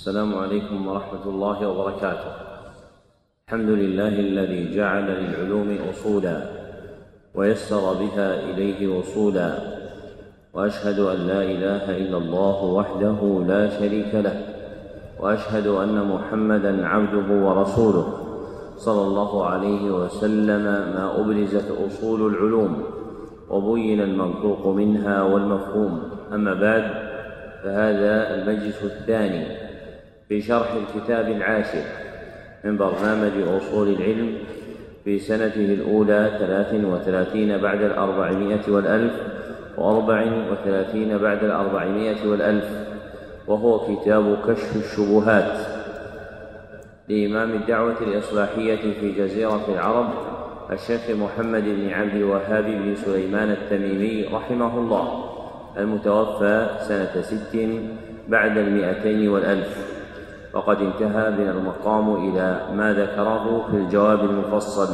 السلام عليكم ورحمة الله وبركاته. الحمد لله الذي جعل للعلوم أصولا ويسر بها إليه وصولا، وأشهد أن لا إله إلا الله وحده لا شريك له، وأشهد أن محمدا عبده ورسوله صلى الله عليه وسلم. ما أبرزت أصول العلوم وبين المنطوق منها والمفهوم. أما بعد، فهذا المجلس الثاني في شرح الكتاب العاشر من برنامج أصول العلم في سنته الأولى 33 بعد 400 والألف، 34 بعد 400 والألف، وهو كتاب كشف الشبهات لإمام الدعوة الإصلاحية في جزيرة العرب الشيخ محمد بن عبد الوهاب بن سليمان التميمي رحمه الله، المتوفى سنة 6 بعد 200 والألف. وقد انتهى بنا المقام إلى ما ذكره في الجواب المفصل.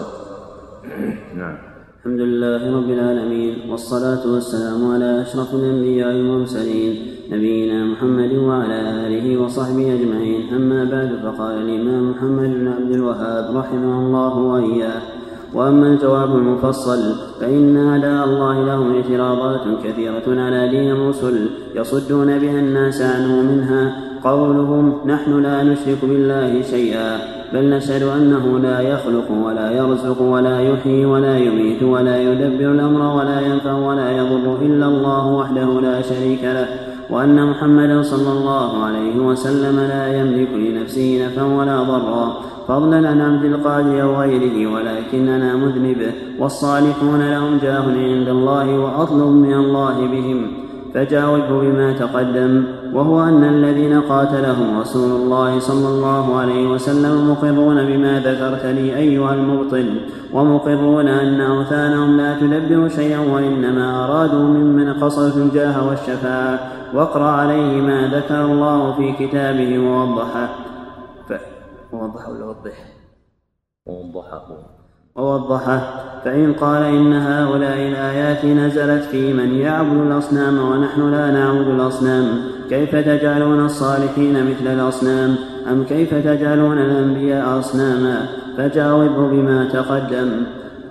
نعم. الحمد لله رب العالمين، والصلاة والسلام على أشرف الأنبياء والمرسلين نبينا محمد وعلى آله وصحبه أجمعين. أما بعد، فقال الإمام محمد بن عبد الوهاب رحمه الله وإياه: وأما الجواب المفصل فإن أعداء الله لهم اعتراضات كثيرة على دين الرسل يصدون بها الناس عنه، منها قولهم: نحن لا نشرك بالله شيئا، بل نشهد أنه لا يخلق ولا يرزق ولا يحيي ولا يميت ولا يدبر الأمر ولا ينفع ولا يضر إلا الله وحده لا شريك له، وأن محمدا صلى الله عليه وسلم لا يملك لنفسه نفعا ولا ضرا فضلا عن عبد القادر أو غيره، ولكننا مذنبه، والصالحون لهم جاه عند الله وأطلب من الله بهم. فجاوبه بما تقدم، وهو أن الذين قاتلهم رسول الله صلى الله عليه وسلم مقرون بما ذكرت لي أيها المبطل، ومقرون أن أوثانهم لا تدبر شيئا، وإنما أرادوا ممن قصرت الجاه والشفاعة. واقرأ عليه ما ذكر الله في كتابه ووضحه فإن قال: إن هؤلاء الآيات نزلت في من يعبد الأصنام ونحن لا نعبد الأصنام، كيف تجعلون الصالحين مثل الأصنام؟ أم كيف تجعلون الأنبياء أصناما؟ فجاوبه بما تقدم،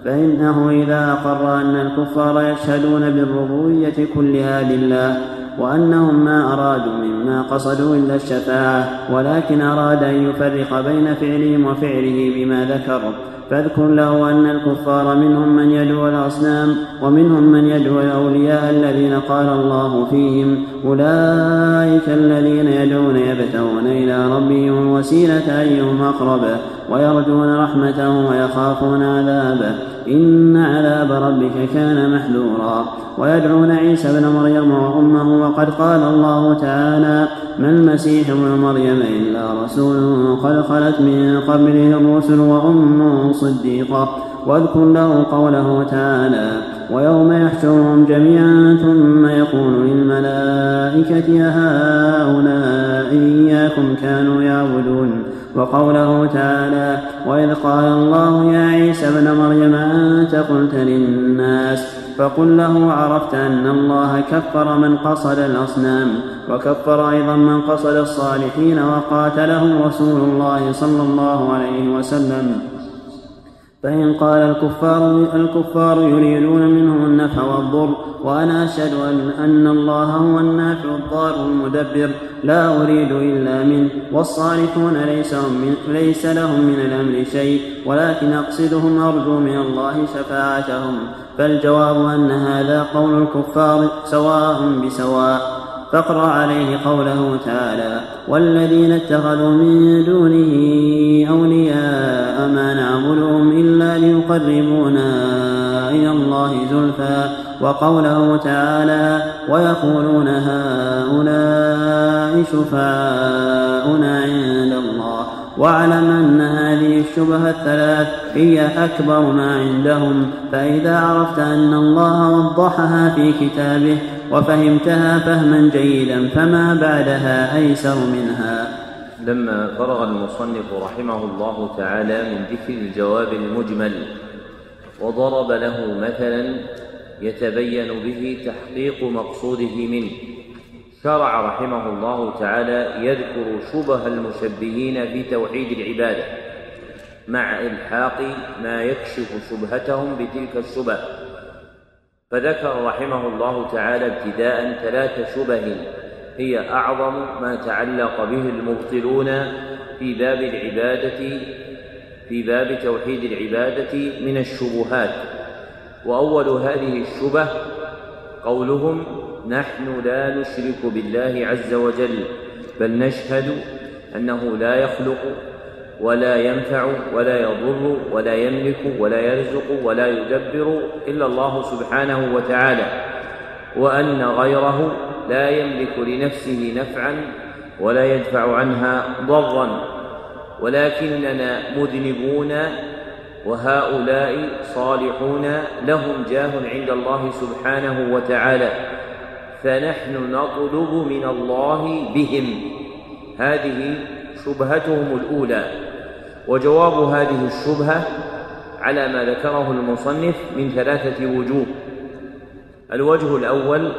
فإنه إذا أقر أن الكفار يشهدون بالربوبية كلها لله، وأنهم ما أرادوا مما قصدوا إلا الشفاعة، ولكن أراد أن يفرق بين فعلهم وفعله بما ذكر، فاذكر له أن الكفار منهم من يدعو الأصنام، ومنهم من يدعو الأولياء الذين قال الله فيهم: أولئك الذين يدعون يبتغون إلى ربهم الوسيلة أيهم أقربه، ويرجون رحمته ويخافون عذابه، إن عذاب ربك كان محذورا. ويدعون عيسى بن مريم وأمه، وقد قال الله تعالى: ما المسيح ابن مريم إلا رسول قد خلت من قبله الرسل وأمه صديقة. واذكر له قوله تعالى: ويوم يحشرهم جميعا ثم يقول للملائكة أهؤلاء إياكم كانوا يعبدون. وقوله تعالى: وإذ قال الله يا عيسى ابن مريم أنت قلت للناس، فقل له عرفت أن الله كفر من قصد الأصنام، وكفر أيضا من قصد الصالحين وقاتلهم رسول الله صلى الله عليه وسلم. فإن قال الكفار يريدون منهم النفع والضر، وأنا أشهد أن الله هو النافع الضار المدبر، لا أريد إلا منه، والصالحون ليس لهم من الأمر شيء، ولكن أقصدهم أرجو من الله شفاعتهم. فالجواب أن هذا قول الكفار سواء بسواء. فاقرأ عليه قوله تعالى: والذين اتخذوا من دونه أولياء ما نعبدهم إلا ليقربونا إلى الله زلفى. وقوله تعالى: ويقولون هؤلاء شفعاؤنا عند الله. واعلم أن هذه الشبهة الثلاث هي أكبر ما عندهم، فإذا عرفت أن الله وضحها في كتابه وفهمتها فهما جيدا فما بعدها أيسر منها. لما فرغ المصنف رحمه الله تعالى من ذكر الجواب المجمل، وضرب له مثلا يتبين به تحقيق مقصوده منه، شرع رحمه الله تعالى يذكر شبه المشبهين في توحيد العبادة مع إلحاق ما يكشف شبهتهم بتلك الشبه، فذكر رحمه الله تعالى ابتداء 3 شبه هي أعظم ما تعلق به المبطلون في باب توحيد العبادة من الشبهات. وأول هذه الشبه قولهم: نحن لا نشرك بالله عز وجل، بل نشهد أنه لا يخلق ولا ينفع ولا يضر ولا يملك ولا يرزق ولا يدبر إلا الله سبحانه وتعالى، وأن غيره لا يملك لنفسه نفعا ولا يدفع عنها ضرا، ولكننا مذنبون وهؤلاء صالحون لهم جاه عند الله سبحانه وتعالى، فنحن نطلب من الله بهم. هذه شبهتهم الأولى. وجواب هذه الشبهة على ما ذكره المصنف من 3 وجوه. الوجه الأول: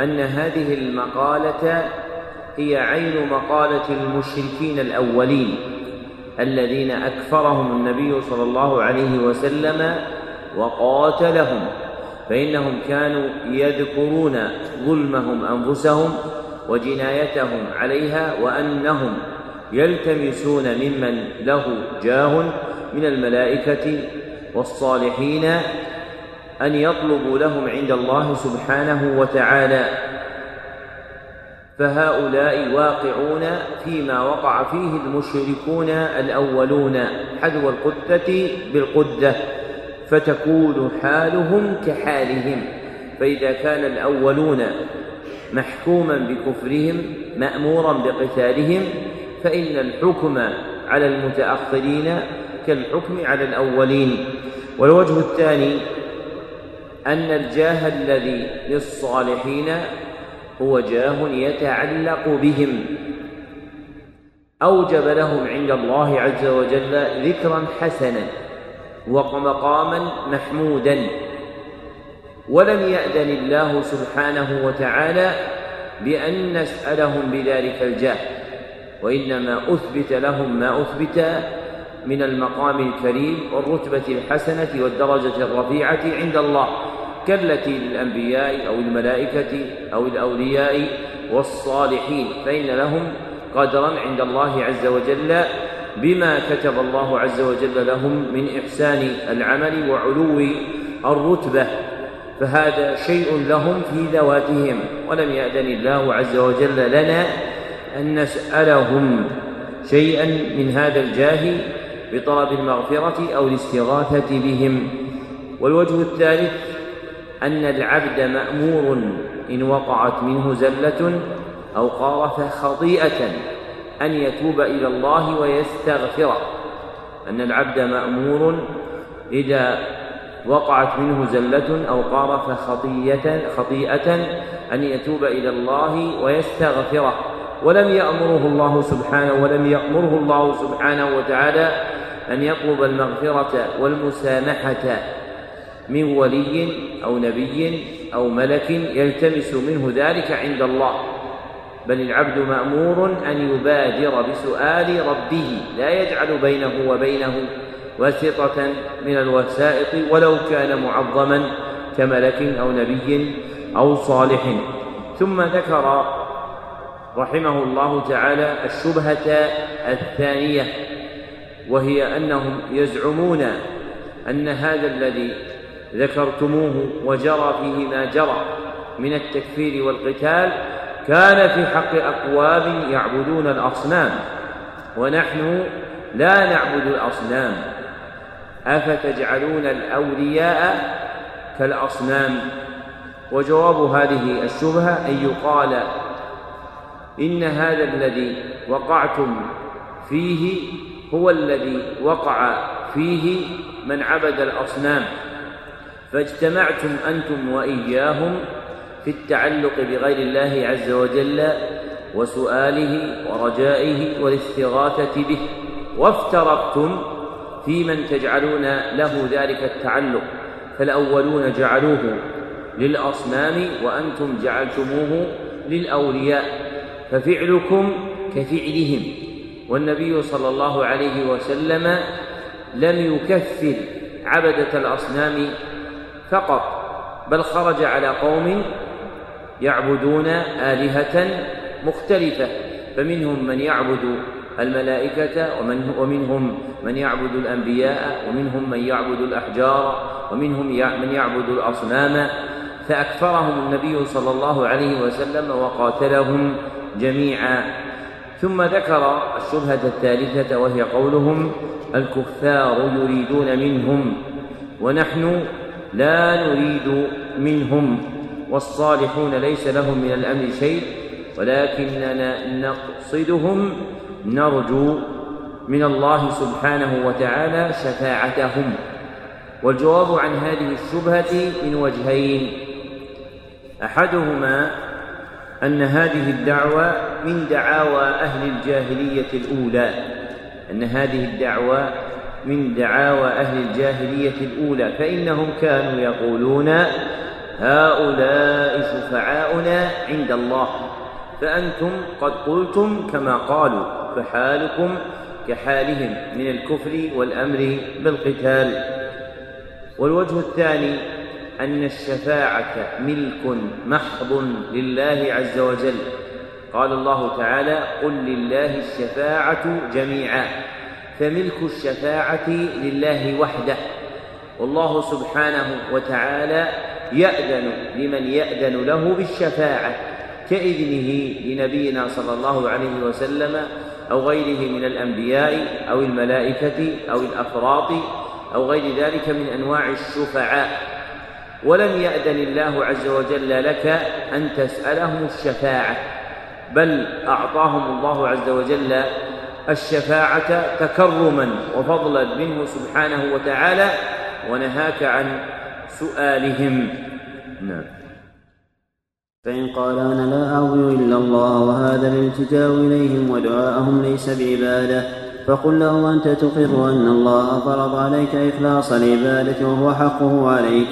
أن هذه المقالة هي عين مقالة المشركين الأولين الذين أكفرهم النبي صلى الله عليه وسلم وقاتلهم، فإنهم كانوا يذكرون ظلمهم أنفسهم وجنايتهم عليها، وأنهم يلتمسون ممن له جاه من الملائكة والصالحين أن يطلبوا لهم عند الله سبحانه وتعالى، فهؤلاء واقعون فيما وقع فيه المشركون الأولون حذو القدة بالقدة، فتكون حالهم كحالهم. فإذا كان الأولون محكوما بكفرهم مأمورا بقتالهم، فإن الحكم على المتأخرين كالحكم على الأولين. والوجه الثاني: أن الجاه الذي للصالحين هو جاه يتعلق بهم، أوجب لهم عند الله عز وجل ذكرا حسنا ومقاما محمودا، ولم يأذن الله سبحانه وتعالى بأن نسألهم بذلك الجاه، وإنما أثبت لهم ما أثبت من المقام الكريم والرتبة الحسنة والدرجة الرفيعة عند الله، كالتي للأنبياء أو الملائكة أو الأولياء والصالحين، فإن لهم قدرا عند الله عز وجل بما كتب الله عز وجل لهم من إحسان العمل وعلو الرتبة، فهذا شيء لهم في ذواتهم، ولم يأذن الله عز وجل لنا أن نسألهم شيئا من هذا الجاه بطلب المغفرة أو الاستغاثة بهم. والوجه الثالث: أن العبد مأمور إن وقعت منه زلة أو قارف خطيئة أن يتوب إلى الله ويستغفر، أن العبد مأمور إذا وقعت منه زلة أو قارف خطيئة أن يتوب إلى الله ويستغفره، ولم يأمره الله سبحانه وتعالى أن يطلب المغفرة والمسامحة من ولي أو نبي أو ملك يلتمس منه ذلك عند الله، بل العبد مأمور أن يبادر بسؤال ربه، لا يجعل بينه وبينه وسطة من الوسائط ولو كان معظما كملك أو نبي أو صالح. ثم ذكر رحمه الله تعالى الشبهة الثانية، وهي أنهم يزعمون أن هذا الذي ذكرتموه وجرى فيه ما جرى من التكفير والقتال كان في حق أقوام يعبدون الأصنام، ونحن لا نعبد الأصنام، أفتجعلون الأولياء كالأصنام. وجواب هذه الشبهة أن يقال إن هذا الذي وقعتم فيه هو الذي وقع فيه من عبد الأصنام، فاجتمعتم أنتم وإياهم في التعلق بغير الله عز وجل وسؤاله ورجائه والاستغاثة به، وافترقتم في من تجعلون له ذلك التعلق، فالأولون جعلوه للأصنام وأنتم جعلتموه للأولياء ففعلكم كفعلهم. والنبي صلى الله عليه وسلم لم يكفر عبدة الأصنام فقط، بل خرج على قوم يعبدون آلهة مختلفة، فمنهم من يعبد الملائكة، ومنهم من يعبد الأنبياء، ومنهم من يعبد الأحجار، ومنهم من يعبد الأصنام، فأكفرهم النبي صلى الله عليه وسلم وقاتلهم جميعا. ثم ذكر الشبهة الثالثة وهي قولهم الكفار يريدون منهم ونحن لا نريد منهم، والصالحون ليس لهم من الأمر شيء ولكننا نقصدهم نرجو من الله سبحانه وتعالى شفاعتهم. والجواب عن هذه الشبهة من وجهين: أحدهما أن هذه الدعوة من دعاوى أهل الجاهلية الأولى، فإنهم كانوا يقولون هؤلاء شفعاؤنا عند الله فأنتم قد قلتم كما قالوا فحالكم كحالهم من الكفر والأمر بالقتال. والوجه الثاني أن الشفاعة ملك محض لله عز وجل، قال الله تعالى: قل لله الشفاعة جميعا، فملك الشفاعة لله وحده، والله سبحانه وتعالى يأذن لمن يأذن له بالشفاعة كإذنه لنبينا صلى الله عليه وسلم أو غيره من الأنبياء أو الملائكة أو الأفراط أو غير ذلك من أنواع الشفعاء. ولم يأذن الله عز وجل لك أن تسألهم الشفاعة، بل أعطاهم الله عز وجل الشفاعة تكرما وفضلا منه سبحانه وتعالى، ونهاك عن سؤالهم. نعم. فإن قال أنا لا أعبد إلا الله وهذا الالتجاء إليهم ودعاءهم ليس بعبادة، فقل له: أنت تقر أن الله فرض عليك إخلاص العبادة وهو حقه عليك،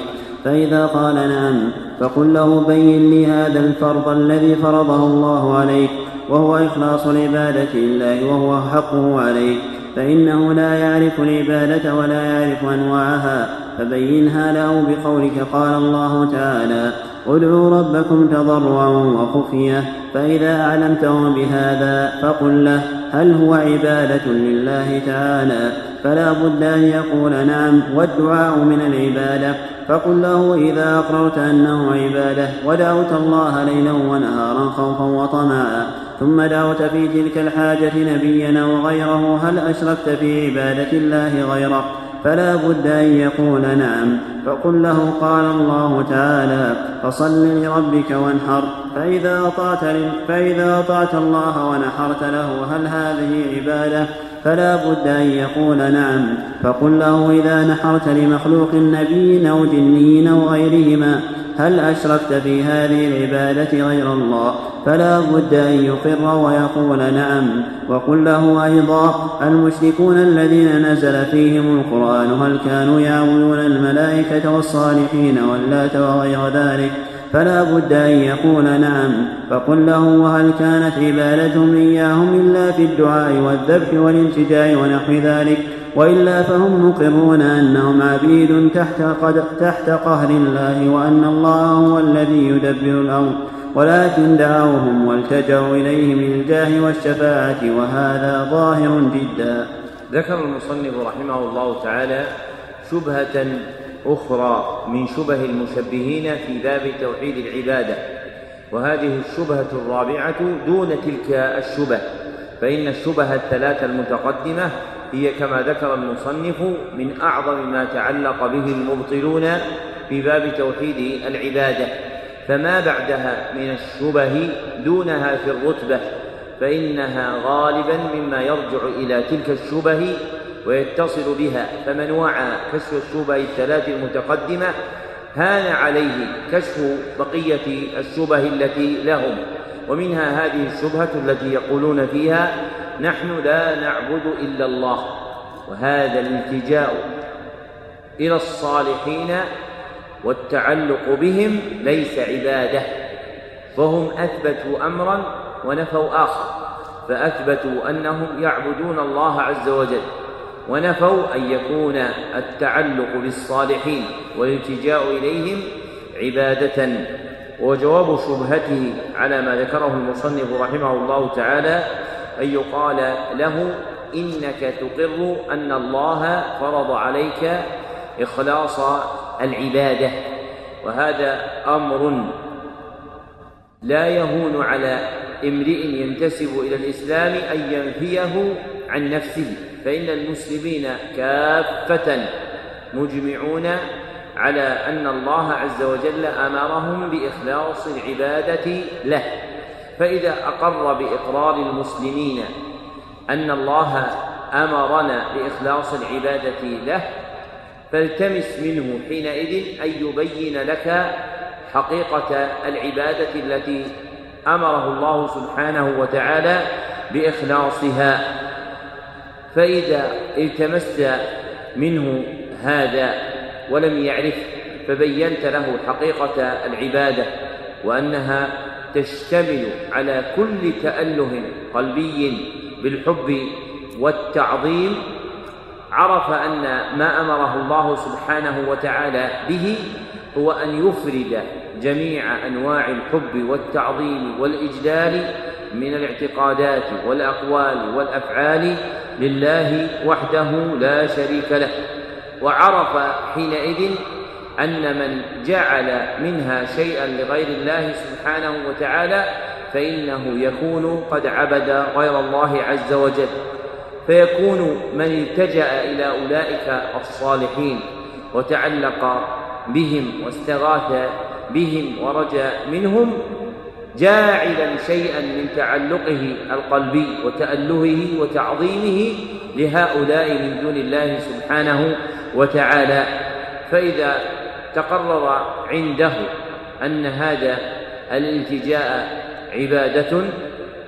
فإذا قال نعم فقل له: بين لي هذا الفرض الذي فرضه الله عليك وهو إخلاص العبادة لله وهو حقه عليك، فإنه لا يعرف العبادة ولا يعرف أنواعها، فبينها له بقولك. قال الله تعالى: ادعوا ربكم تضرعا وخفية، فإذا أعلمته بهذا فقل له: هل هو عبادة لله تعالى؟ فلا بد أن يقول نعم، والدعاء من العبادة. فقل له: إذا أقررت أنه عبادة ودعوت الله ليلا ونهارا خوفا وطمعا ثم دعوت في تلك الحاجة نبينا وغيره، هل أشركت في عبادة الله غيره؟ فلا بد أن يقول نعم. فقل له: قال الله تعالى: فصل لربك وانحر، فإذا أطعت الله ونحرت له هل هذه عبادة؟ فلا بد أن يقول نعم. فقل له: إذا نحرت لمخلوق نبي أو جني أو غيرهما هل أشركت في هذه العبادة غير الله؟ فلا بد أن يقر ويقول نعم. وقل له أيضا: المشركون الذين نزل فيهم القرآن هل كانوا يعبدون الملائكة والصالحين واللات وغير ذلك؟ فلا بد أن يقول نعم. فقل له: وهل كانت عبادتهم إياهم إلا في الدعاء والذبح والانتجاع ونحو ذلك؟ وإلا فهم مقرون أنهم عبيد تحت قهر الله، وأن الله هو الذي يدبر الأمر، ولكن دعوهم والتجأوا إليه من الجاه والشفاعة، وهذا ظاهر جدا. ذكر المصنف رحمه الله تعالى شبهة أخرى من شبه المشبهين في باب توحيد العبادة، وهذه الشبهة الرابعة دون تلك الشبه، فإن الشبهة الثلاثة المتقدمة هي كما ذكر المصنف من أعظم ما تعلق به المبطلون في باب توحيد العبادة، فما بعدها من الشبه دونها في الرتبة فإنها غالبا مما يرجع إلى تلك الشبه ويتصل بها، فمن وعى كشف الشبه الثلاث المتقدمة هان عليه كشف بقية الشبه التي لهم. ومنها هذه الشبهة التي يقولون فيها نحن لا نعبد إلا الله، وهذا الالتجاء إلى الصالحين والتعلق بهم ليس عبادة، فهم أثبتوا أمرا ونفوا آخر، فأثبتوا أنهم يعبدون الله عز وجل، ونفوا أن يكون التعلق بالصالحين والالتجاء إليهم عبادة. وجواب شبهته على ما ذكره المصنف رحمه الله تعالى أن يقال له: إنك تقر أن الله فرض عليك إخلاص العبادة، وهذا أمر لا يهون على امرئ ينتسب إلى الإسلام أن ينفيه عن نفسه، فإن المسلمين كافة مجمعون على أن الله عز وجل أمرهم بإخلاص العبادة له. فإذا أقر بإقرار المسلمين أن الله أمرنا بإخلاص العبادة له، فالتمس منه حينئذ أن يبين لك حقيقة العبادة التي أمره الله سبحانه وتعالى بإخلاصها. فإذا التمست منه هذا ولم يعرف، فبينت له حقيقة العبادة وأنها تشتمل على كل تأله قلبي بالحب والتعظيم، عرف أن ما أمره الله سبحانه وتعالى به هو أن يفرد جميع أنواع الحب والتعظيم والإجلال من الاعتقادات والأقوال والأفعال لله وحده لا شريك له. وعرف حينئذ أن من جعل منها شيئا لغير الله سبحانه وتعالى فإنه يكون قد عبد غير الله عز وجل، فيكون من التجأ إلى أولئك الصالحين وتعلق بهم واستغاث بهم ورجا منهم، جاعلا شيئا من تعلقه القلبي وتألهه وتعظيمه لهؤلاء من دون الله سبحانه وتعالى. فإذا تقرر عنده أن هذا الالتجاء عبادة،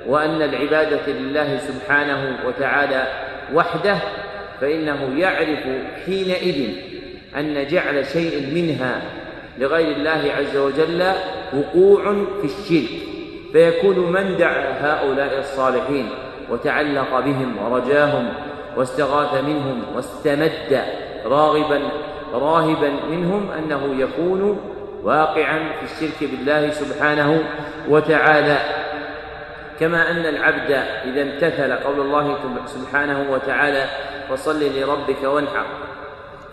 وأن العبادة لله سبحانه وتعالى وحده، فإنه يعرف حينئذ أن جعل شيء منها لغير الله عز وجل وقوع في الشرك، فيكون من دعا هؤلاء الصالحين وتعلق بهم ورجاهم واستغاث منهم واستمد راهبا منهم أنه يكون واقعا في الشرك بالله سبحانه وتعالى. كما أن العبد إذا امتثل قول الله سبحانه وتعالى: فصل لربك وانحر،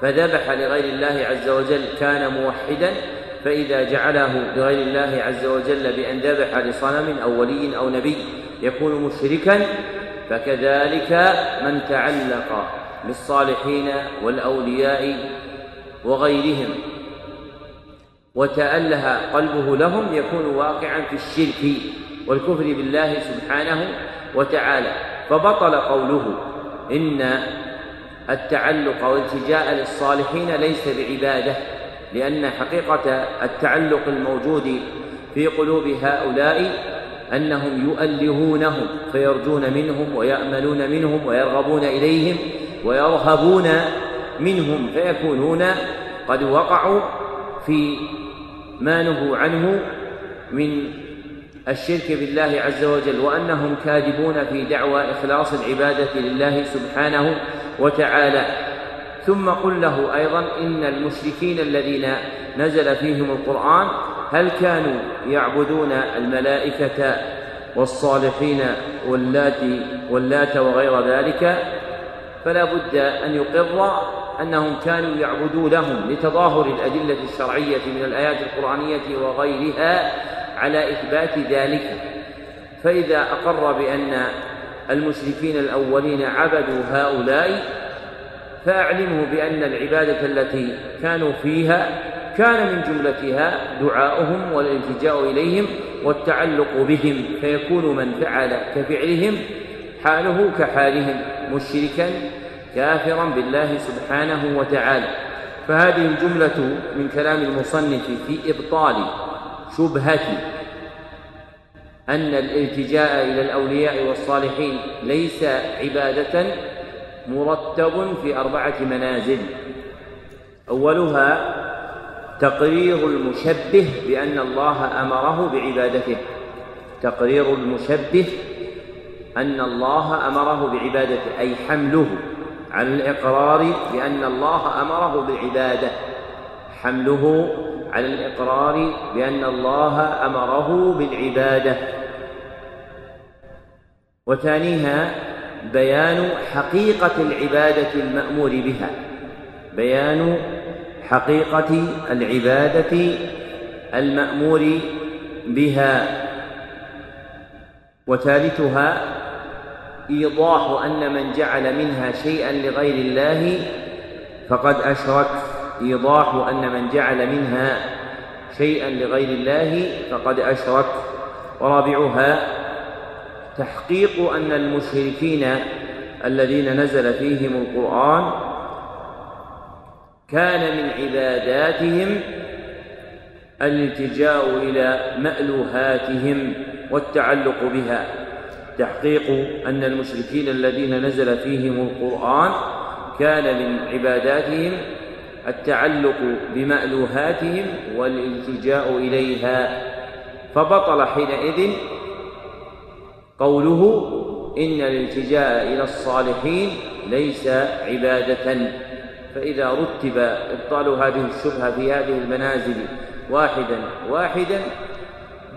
فذبح لغير الله عز وجل كان موحدا، فإذا جعله لغير الله عز وجل بأن ذبح لصنم أو ولي أو نبي يكون مشركا. فكذلك من تعلق بالصالحين والأولياء وغيرهم وتأله قلبه لهم يكون واقعا في الشرك والكفر بالله سبحانه وتعالى، فبطل قوله إن التعلق والالتجاء للصالحين ليس بعبادة، لأن حقيقة التعلق الموجود في قلوب هؤلاء أنهم يؤلهونهم فيرجون منهم ويأملون منهم ويرغبون إليهم ويرهبون منهم، فيكونون قد وقعوا في ما نهوا عنه من الشرك بالله عز وجل، وأنهم كاذبون في دعوى إخلاص العبادة لله سبحانه وتعالى. ثم قل له أيضا: إن المشركين الذين نزل فيهم القرآن هل كانوا يعبدون الملائكة والصالحين واللات وغير ذلك؟ فلا بد أن يقر أنهم كانوا يعبدونهم لتظاهر الأدلة الشرعية من الآيات القرآنية وغيرها على إثبات ذلك. فإذا أقر بأن المشركين الأولين عبدوا هؤلاء، فأعلمه بأن العبادة التي كانوا فيها كان من جملتها دعاؤهم والالتجاء إليهم والتعلق بهم، فيكون من فعل كفعلهم حاله كحالهم مشركا كافرا بالله سبحانه وتعالى. فهذه الجملة من كلام المصنف في إبطال شبهة أن الالتجاء إلى الأولياء والصالحين ليس عبادة، مرتب في 4 منازل. أولها تقرير المشبه بأن الله أمره بعبادته، تقرير المشبه أن الله أمره بعبادته، أي حمله على الإقرار بأن الله أمره بالعبادة، حمله على الإقرار بأن الله أمره بالعبادة. وثانيها بيان حقيقة العبادة المأمور بها، بيان حقيقة العبادة المأمور بها. وثالثها إيضاح أن من جعل منها شيئا لغير الله فقد أشرك، إيضاح أن من جعل منها شيئا لغير الله فقد أشرك. ورابعها تحقيق أن المشركين الذين نزل فيهم القرآن كان من عباداتهم الالتجاء إلى مألوهاتهم والتعلق بها، تحقيق أن المشركين الذين نزل فيهم القرآن كان من عباداتهم التعلق بمألوهاتهم والالتجاء إليها. فبطل حينئذ قوله إن الالتجاء إلى الصالحين ليس عبادة. فإذا رتب إبطال هذه الشبهة في هذه المنازل واحدا واحدا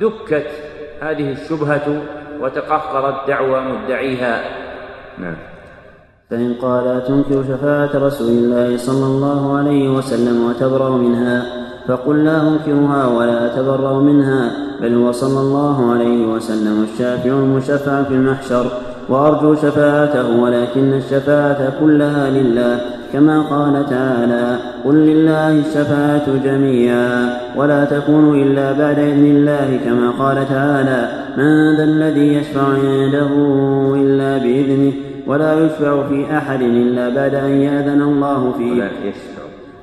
دكت هذه الشبهة وتقهقرت دعوى مدعيها. نعم. فإن قال لا تنكر شفاعة رسول الله صلى الله عليه وسلم وتبرأ منها، فقل لا أنكرها ولا أتبرأ منها، بل هو صلى الله عليه وسلم الشافع المشفع في المحشر، وأرجو شفاعته ولكن الشفاعة كلها لله، كما قال تعالى: قل لله الشفاعة جميعا ولا تكون إلا بعد إذن الله، كما قال تعالى: من ذا الذي يشفع عنده إلا بإذنه ولا يشفع في أحد إلا بعد أن يأذن الله فيه،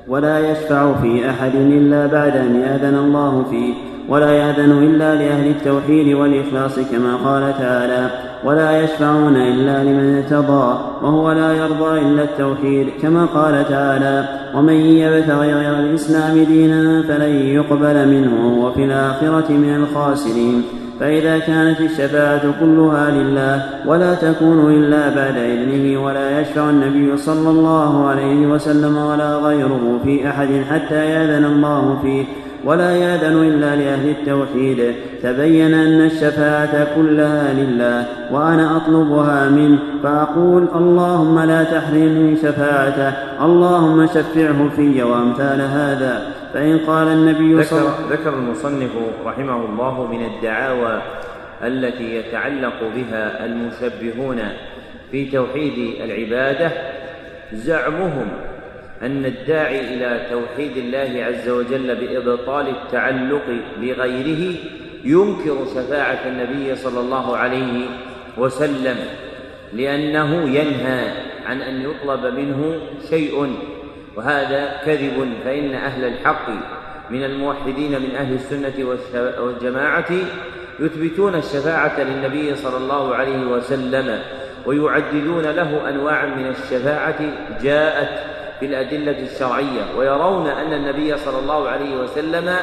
ولا يشفع في أحد إلا بعد أن يأذن الله فيه، ولا يأذن إلا لأهل التوحيد والإخلاص، كما قال تعالى: ولا يشفعون إلا لمن ارتضى وهو لا يرضى إلا التوحيد، كما قال تعالى: ومن يبتغ غير الإسلام دينا فلن يقبل منه وهو في الآخرة من الخاسرين. فإذا كانت الشفاعة كلها لله ولا تكون إلا بعد إذنه، ولا يشفع النبي صلى الله عليه وسلم ولا غيره في أحد حتى يأذن الله فيه، ولا يأذن إلا لأهل التوحيد، تبين أن الشفاعة كلها لله وأنا أطلبها منه، فأقول: اللهم لا تحرمني شفاعته، اللهم شفعه في وأمثال هذا. فإن قال النبي ذكر المصنف رحمه الله من الدعاوى التي يتعلق بها المشبهون في توحيد العبادة زعمهم أن الداعي إلى توحيد الله عز وجل بإبطال التعلق بغيره ينكر شفاعة النبي صلى الله عليه وسلم، لأنه ينهى عن أن يطلب منه شيء، وهذا كذب. فإن أهل الحق من الموحدين من أهل السنة والجماعة يثبتون الشفاعة للنبي صلى الله عليه وسلم ويعددون له أنواعا من الشفاعة جاءت بالأدلة الشرعية، ويرون أن النبي صلى الله عليه وسلم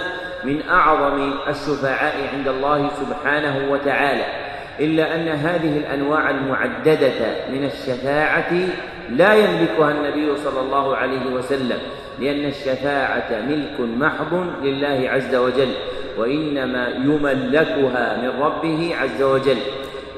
من أعظم الشفعاء عند الله سبحانه وتعالى، إلا أن هذه الأنواع المعددة من الشفاعة لا يملكها النبي صلى الله عليه وسلم، لأن الشفاعة ملك محض لله عز وجل، وإنما يملكها من ربه عز وجل،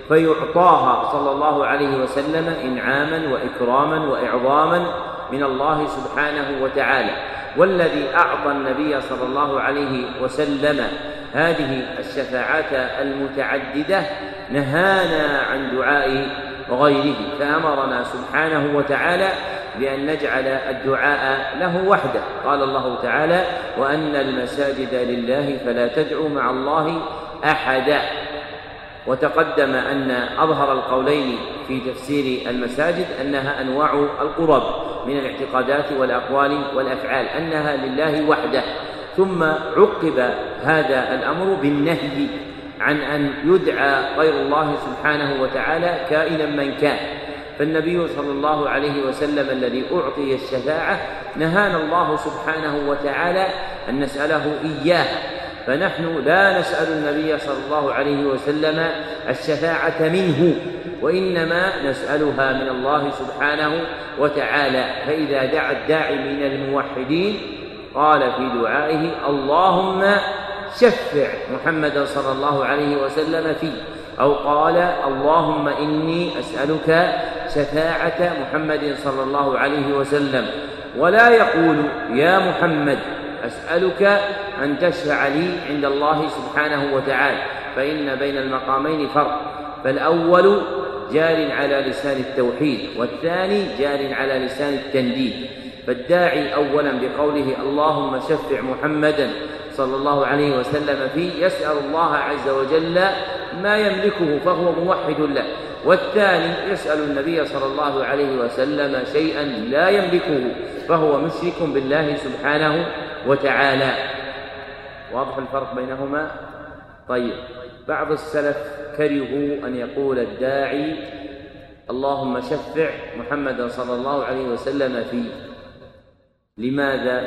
فيعطاها صلى الله عليه وسلم إنعاما وإكراما وإعظاما من الله سبحانه وتعالى. والذي أعطى النبي صلى الله عليه وسلم هذه الشفاعات المتعددة نهانا عن دعاء غيره، فأمرنا سبحانه وتعالى بأن نجعل الدعاء له وحده. قال الله تعالى: وأن المساجد لله فلا تدعوا مع الله أحدا. وتقدم أن أظهر القولين في تفسير المساجد أنها أنواع القرب من الاعتقادات والأقوال والأفعال، أنها لله وحده، ثم عقب هذا الأمر بالنهي عن أن يدعى غير الله سبحانه وتعالى كائنا من كان. فالنبي صلى الله عليه وسلم الذي أعطي الشفاعة نهانا الله سبحانه وتعالى أن نسأله إياه، فنحن لا نسأل النبي صلى الله عليه وسلم الشفاعة منه، وإنما نسألها من الله سبحانه وتعالى. فإذا دعا الداعي من الموحدين قال في دعائه: اللهم شفع محمدا صلى الله عليه وسلم فيه، أو قال: اللهم إني أسألك شفاعة محمد صلى الله عليه وسلم، ولا يقول: يا محمد أسألك أن تشفع لي عند الله سبحانه وتعالى، فإن بين المقامين فرق، فالأول جار على لسان التوحيد، والثاني جار على لسان التنديد. فالداعي أولا بقوله اللهم شفع محمدا صلى الله عليه وسلم فيه يسأل الله عز وجل ما يملكه، فهو موحد له. والثاني يسأل النبي صلى الله عليه وسلم شيئا لا يملكه، فهو مشرك بالله سبحانه وتعالى. واضح الفرق بينهما؟ طيب، بعض السلف كرهوا أن يقول الداعي اللهم شفع محمدا صلى الله عليه وسلم فيه، لماذا؟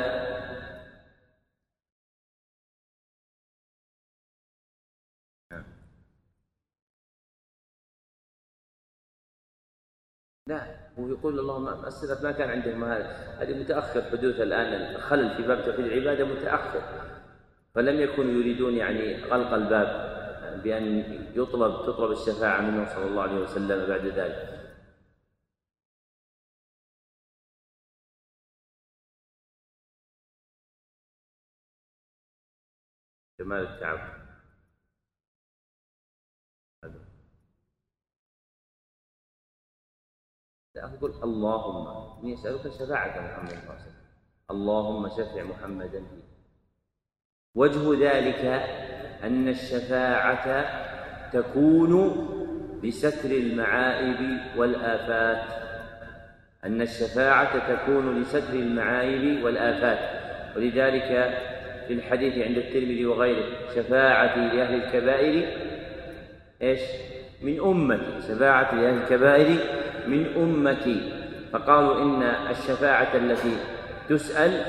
لا، هو يقول اللهم السلف ما كان عندهم هذا متأخر، حدوث الآن الخلل في باب توحيد العبادة متأخر، فلم يكونوا يريدون يعني غلق الباب بأن تطلب الشفاعة منه صلى الله عليه وسلم بعد ذلك. جمال التعب. أقول اللهم إني أسألك شفاعة محمد صلى الله عليه وسلم، اللهم شفع محمدا فيه. وجه ذلك أن الشفاعة تكون لستر المعائب والآفات، أن الشفاعة تكون لستر المعائب والآفات، ولذلك في الحديث عند الترمذي وغيره: شفاعتي لأهل الكبائر إيش؟ من أمتي، شفاعتي لأهل الكبائر من أمتي. فقالوا إن الشفاعة التي تسأل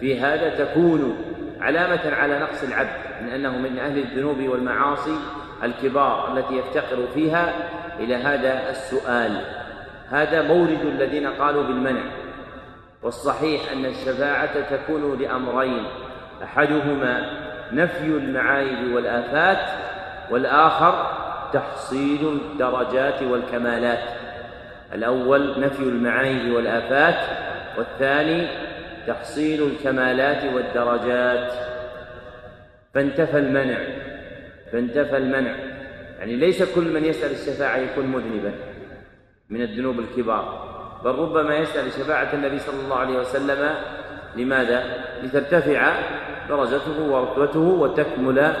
في هذا تكون علامة على نقص العبد من أنه من أهل الذنوب والمعاصي الكبار التي يفتقر فيها إلى هذا السؤال. هذا مورد الذين قالوا بالمنع. والصحيح أن الشفاعة تكون لأمرين: أحدهما نفي المعايب والآفات، والآخر تحصيل الدرجات والكمالات. الأول نفي المعايب والآفات، والثاني تحصيل الكمالات والدرجات. فانتفى المنع، يعني ليس كل من يسأل الشفاعة يكون مذنبا من الذنوب الكبار، بل ربما يسأل شفاعة النبي صلى الله عليه وسلم. لماذا؟ لترتفع درجته ورتبته وتكمل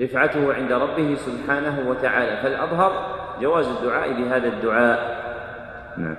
رفعته عند ربه سبحانه وتعالى. فالأظهر جواز الدعاء بهذا الدعاء. نعم.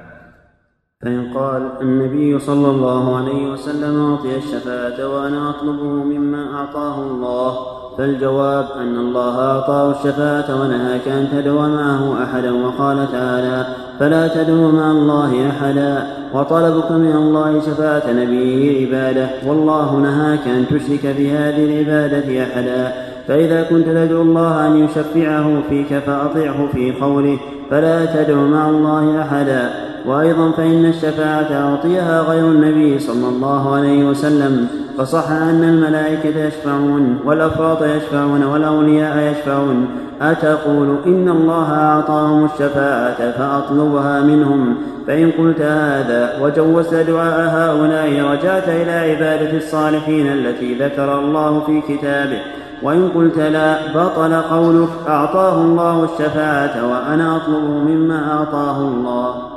فإن قال: النبي صلى الله عليه وسلم أعطي الشفاعة وأنا أطلبه مما أعطاه الله، فالجواب أن الله أعطاه الشفاعة ونهاك أن تدعو معه أحدا، وقال تعالى: فلا تدعو مع الله أحدا، وطلبك من الله شفاعة نبيه عبادة، والله نهاك أن تشرك بهذه العبادة أحدا، فإذا كنت تدعو الله أن يشفعه فيك فأطيعه في قوله: فلا تدع مع الله أحدا. وأيضا فإن الشفاعة أعطيها غير النبي صلى الله عليه وسلم، فصح أن الملائكة يشفعون، والأفراط يشفعون، والأولياء يشفعون. أتقول إن الله أعطاهم الشفاعة فأطلبها منهم؟ فإن قلت هذا وجوزت دعاء هؤلاء رجعت إلى عبادة الصالحين التي ذكر الله في كتابه، وإن قلت لا بطل قولك أعطاه الله الشفاعة وأنا أطلبه مما أعطاه الله.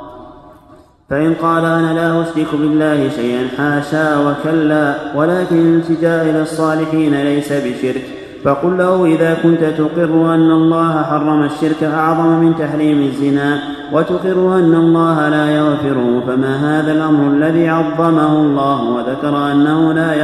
فإن قال: أنا لا أشرك بالله شيئا، حاشا وكلا، ولكن الالتجاء إلى الصالحين ليس بشرك، فقل له: إذا كنت تقر أن الله حرم الشرك أعظم من تحريم الزنا، وتقر أن الله لا يغفره، فما هذا الأمر الذي عظمه الله وذكر أنه لا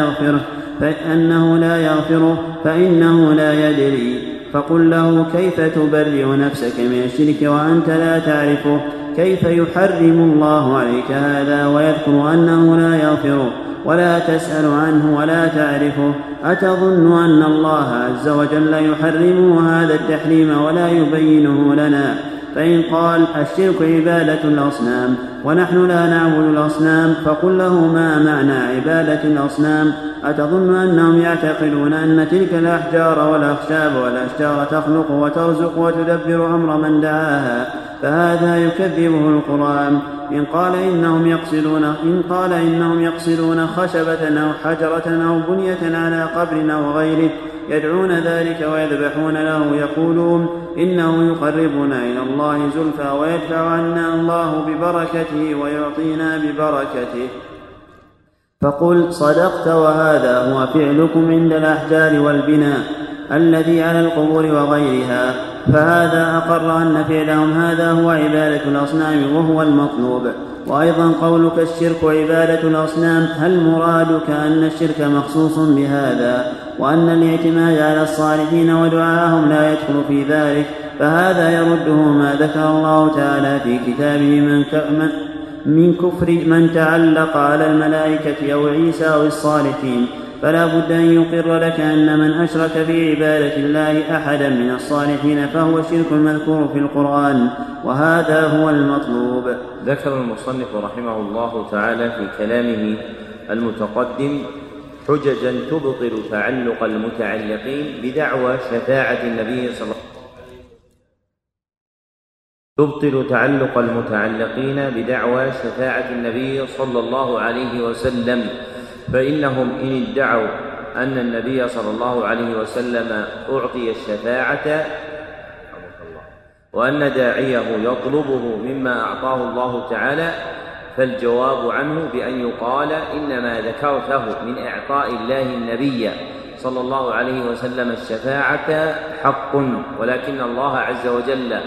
يغفره فإنه لا يدري؟ فقل له: كيف تبرئ نفسك من الشرك وأنت لا تعرفه؟ كيف يحرم الله عليك هذا ويذكر أنه لا يغفره؟ ولا تسأل عنه ولا تعرفه، أتظن أن الله عز وجل يحرم هذا التحريم ولا يبينه لنا؟ فإن قال الشرك عبادة الأصنام ونحن لا نعبد الأصنام، فقل له ما معنى عبادة الأصنام؟ أتظن أنهم يعتقدون أن تلك الأحجار والأخشاب والأشجار تخلق وترزق وتدبر أمر من دعاها؟ فهذا يكذبه القرآن. إن قال إنهم يقصدون خشبة أو حجرة أو بنية على قبر أو غيره يدعون ذلك ويذبحون له، يقولون إنه يقربنا إلى الله زلفى ويدفع عنا الله ببركته ويعطينا ببركته. فقل صدقت، وهذا هو فعلكم عند الأحجار والبناء الذي على القبور وغيرها، فهذا أقر أن فعلهم هذا هو عبادة الأصنام وهو المطلوب. وأيضا قولك الشرك عبادة الأصنام، هل مرادك أن الشرك مخصوص بهذا وأن الاعتماد على الصالحين ودعاهم لا يدخل في ذلك؟ فهذا يرده ما ذكر الله تعالى في كتابه من كفر من تعلق على الملائكة أو عيسى أو الصالحين، فلا بد أن يقر لك أن من أشرك في عبادة الله أحدا من الصالحين فهو الشرك المذكور في القرآن، وهذا هو المطلوب. ذكر المصنف رحمه الله تعالى في كلامه المتقدم حججا تبطل تعلق المتعلقين بدعوى شفاعة النبي صلى الله عليه وسلم فإنهم إن ادعوا أن النبي صلى الله عليه وسلم أعطي الشفاعة وأن داعيه يطلبه مما أعطاه الله تعالى، فالجواب عنه بأن يقال إن ما ذكرته من إعطاء الله النبي صلى الله عليه وسلم الشفاعة حق، ولكن الله عز وجل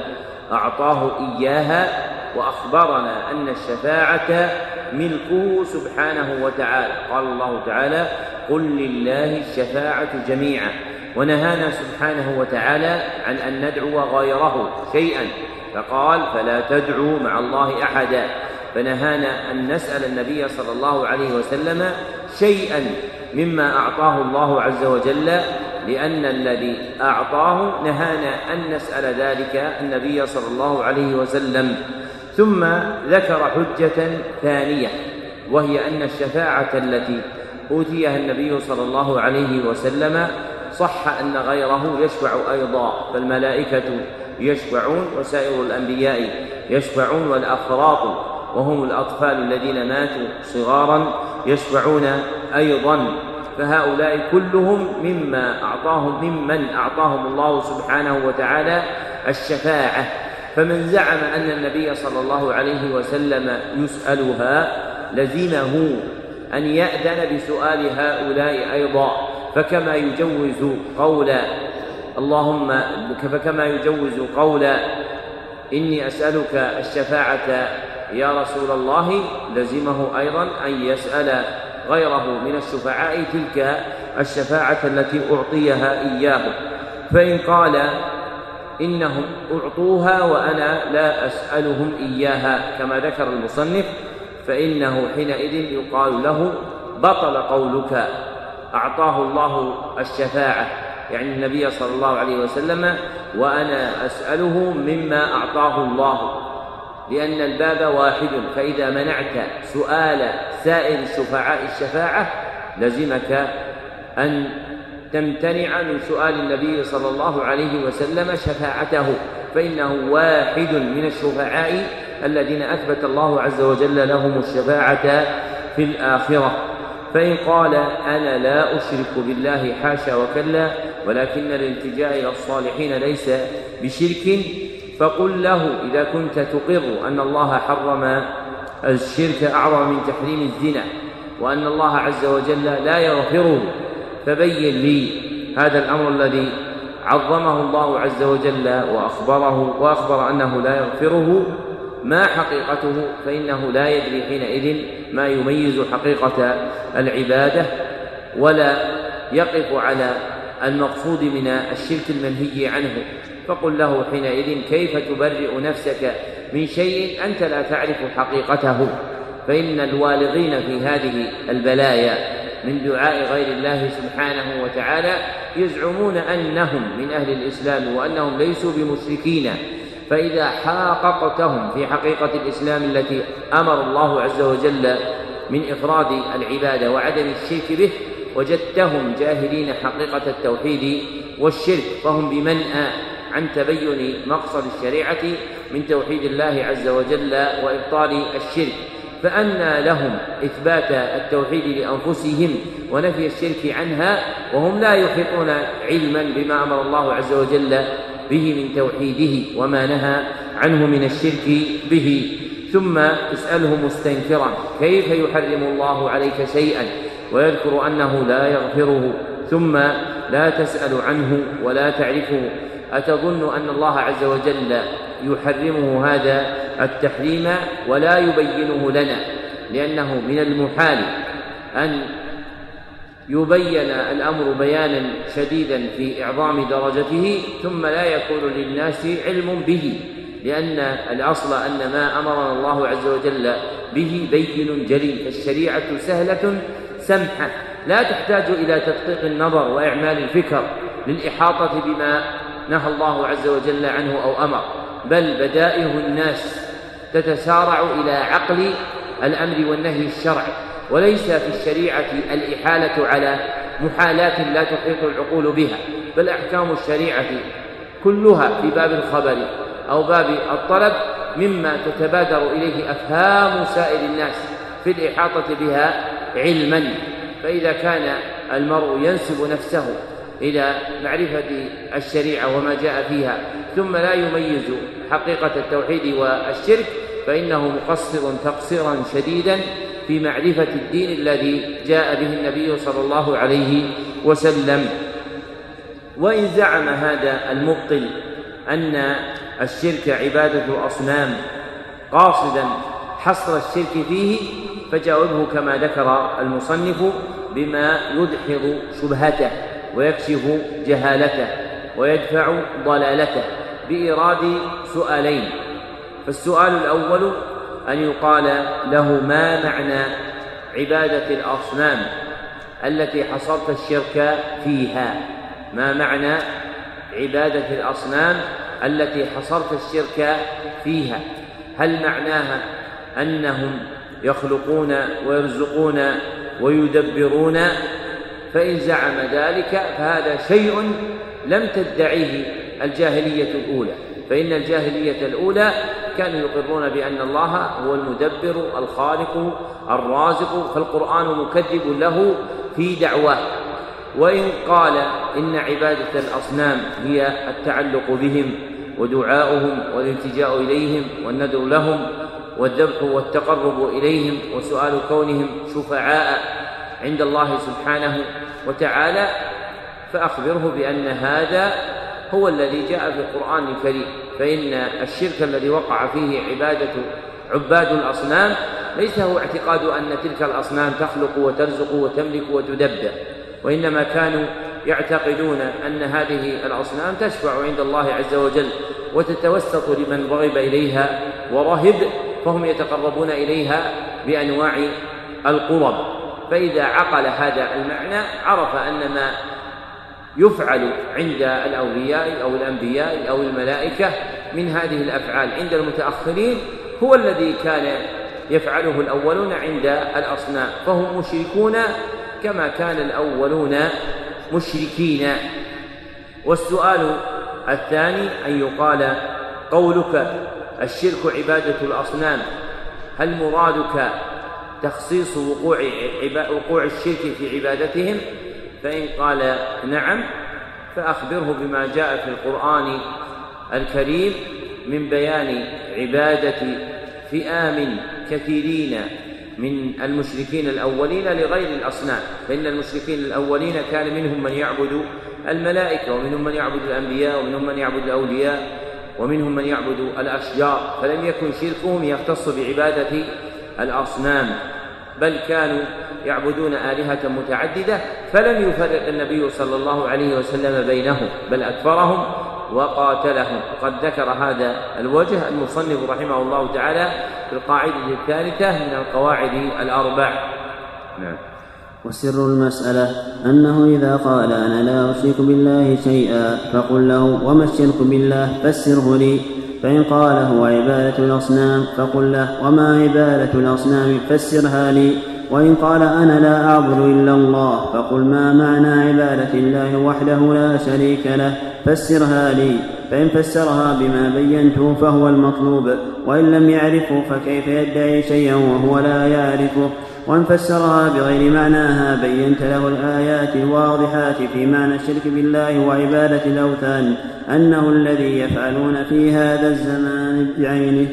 أعطاه إياها وأخبرنا أن الشفاعة ملكه سبحانه وتعالى. قال الله تعالى: قل لله الشفاعة جميعا، ونهانا سبحانه وتعالى عن أن ندعو غيره شيئا، فقال: فلا تدعوا مع الله أحدا، فنهانا أن نسأل النبي صلى الله عليه وسلم شيئا مما أعطاه الله عز وجل، لأن الذي أعطاه نهانا أن نسأل ذلك النبي صلى الله عليه وسلم. ثم ذكر حجة ثانية، وهي أن الشفاعة التي أوتيها النبي صلى الله عليه وسلم صح أن غيره يشفع أيضا، فالملائكة يشفعون وسائر الأنبياء يشفعون، والأخراط وهم الأطفال الذين ماتوا صغارا يشفعون أيضا، فهؤلاء كلهم ممن أعطاهم الله سبحانه وتعالى الشفاعة. فمن زعم أن النبي صلى الله عليه وسلم يسألها لزمه أن يأذن بسؤال هؤلاء أيضا، فكما يجوز قول إني أسألك الشفاعة يا رسول الله، لزمه أيضا أن يسأل غيره من الشفعاء تلك الشفاعة التي أعطيها إياه. فإن قال إنهم أعطوها وأنا لا أسألهم إياها كما ذكر المصنف، فإنه حينئذ يقال له بطل قولك أعطاه الله الشفاعة، يعني النبي صلى الله عليه وسلم، وأنا أسأله مما أعطاه الله، لأن الباب واحد، فإذا منعت سؤال سائر الشفعاء الشفاعة لزمك أن تمتنع من سؤال النبي صلى الله عليه وسلم شفاعته، فإنه واحد من الشفعاء الذين أثبت الله عز وجل لهم الشفاعة في الآخرة. فإن قال أنا لا أشرك بالله، حاشا وكلا، ولكن الالتجاء إلى الصالحين ليس بشرك، فقل له إذا كنت تقر أن الله حرم الشرك أعظم من تحريم الزنا، وأن الله عز وجل لا يغفره، فبين لي هذا الأمر الذي عظمه الله عز وجل وأخبر أنه لا يغفره، ما حقيقته؟ فإنه لا يدري حينئذ ما يميز حقيقة العبادة، ولا يقف على المقصود من الشرك المنهي عنه، فقل له حينئذ كيف تبرئ نفسك من شيء أنت لا تعرف حقيقته، فإن الوالغين في هذه البلايا من دعاء غير الله سبحانه وتعالى يزعمون أنهم من أهل الإسلام وأنهم ليسوا بمشركين، فإذا حققتهم في حقيقة الإسلام التي أمر الله عز وجل من إفراد العبادة وعدم الشرك به وجدتهم جاهلين حقيقة التوحيد والشرك، فهم بمنأى عن تبين مقصد الشريعة من توحيد الله عز وجل وإبطال الشرك، فأنى لهم إثبات التوحيد لأنفسهم ونفي الشرك عنها وهم لا يحيطون علما بما أمر الله عز وجل به من توحيده وما نهى عنه من الشرك به. ثم اسأله مستنكرا كيف يحرم الله عليك شيئا ويذكر أنه لا يغفره، ثم لا تسأل عنه ولا تعرفه، أتظن أن الله عز وجل يحرمه هذا التحريم ولا يبينه لنا؟ لأنه من المحال أن يبين الأمر بيانا شديدا في إعظام درجته ثم لا يكون للناس علم به، لأن الأصل أن ما أمرنا الله عز وجل به بين جلي، فالشريعة سهلة سمحة لا تحتاج إلى تدقيق النظر وإعمال الفكر للإحاطة بما نهى الله عز وجل عنه أو أمر، بل بدائه الناس تتسارع إلى عقل الأمر والنهي الشرعي، وليس في الشريعة الإحالة على محالات لا تحيط العقول بها، بل أحكام الشريعة كلها في باب الخبر أو باب الطلب مما تتبادر إليه أفهام سائر الناس في الإحاطة بها علما. فإذا كان المرء ينسب نفسه إلى معرفة الشريعة وما جاء فيها ثم لا يميز حقيقة التوحيد والشرك فإنه مقصر تقصيرا شديدا في معرفة الدين الذي جاء به النبي صلى الله عليه وسلم. وإن زعم هذا المبطل أن الشرك عبادة أصنام قاصدا حصر الشرك فيه فجاوبه كما ذكر المصنف بما يدحض شبهته ويكشف جهالته ويدفع ضلالته بإيراد سؤالين. فالسؤال الأول أن يقال له ما معنى عبادة الأصنام التي حصرت الشرك فيها، ما معنى عبادة الأصنام التي حصرت الشرك فيها؟ هل معناها أنهم يخلقون ويرزقون ويدبرون؟ فإن زعم ذلك فهذا شيء لم تدعيه الجاهلية الأولى، فإن الجاهلية الأولى كانوا يقرون بأن الله هو المدبر الخالق الرازق، فالقرآن مكذب له في دعواه. وإن قال إن عبادة الأصنام هي التعلق بهم ودعاؤهم والالتجاء إليهم والندر لهم والذبح والتقرب إليهم وسؤال كونهم شفعاء عند الله سبحانه وتعالى، فأخبره بأن هذا هو الذي جاء في القرآن الكريم، فإن الشرك الذي وقع فيه عباد الأصنام ليس هو اعتقاد أن تلك الأصنام تخلق وترزق وتملك وتدبر، وإنما كانوا يعتقدون أن هذه الأصنام تشفع عند الله عز وجل وتتوسط لمن رغب إليها ورهب، فهم يتقربون إليها بأنواع القرب. فإذا عقل هذا المعنى عرف أن ما يفعل عند الأولياء أو الأنبياء أو الملائكة من هذه الأفعال عند المتأخرين هو الذي كان يفعله الأولون عند الأصنام، فهم مشركون كما كان الأولون مشركين. والسؤال الثاني أن يقال قولك الشرك عبادة الأصنام هل مرادك تخصيص وقوع الشرك في عبادتهم؟ فإن قال نعم فأخبره بما جاء في القرآن الكريم من بيان عبادة فئام كثيرين من المشركين الأولين لغير الأصنام، فإن المشركين الأولين كان منهم من يعبد الملائكة ومنهم من يعبد الأنبياء ومنهم من يعبد الأولياء ومنهم من يعبد الأشجار، فلم يكن شركهم يختص بعبادة الأصنام، بل كانوا يعبدون آلهة متعددة، فلم يفرق النبي صلى الله عليه وسلم بينهم بل أكفرهم وقاتلهم. قد ذكر هذا الوجه المصنف رحمه الله تعالى بالقاعدة الثالثة من القواعد الأربع. نعم. وسر المسألة أنه إذا قال أنا لا أشرك بالله شيئا فقل له وما الشرك بالله فسره لي، فإن قال هو عبادة الأصنام فقل له وما عبادة الأصنام فسرها لي، وإن قال أنا لا أعبد إلا الله فقل ما معنى عبادة الله وحده لا شريك له فسرها لي، فإن فسرها بما بينته فهو المطلوب، وإن لم يعرفه فكيف يدعي شيئا وهو لا يعرفه، وإن فسرها بغير معناها بينت له الآيات الواضحات في معنى الشرك بالله وعبادة الأوثان أنه الذي يفعلون في هذا الزمان بعينه،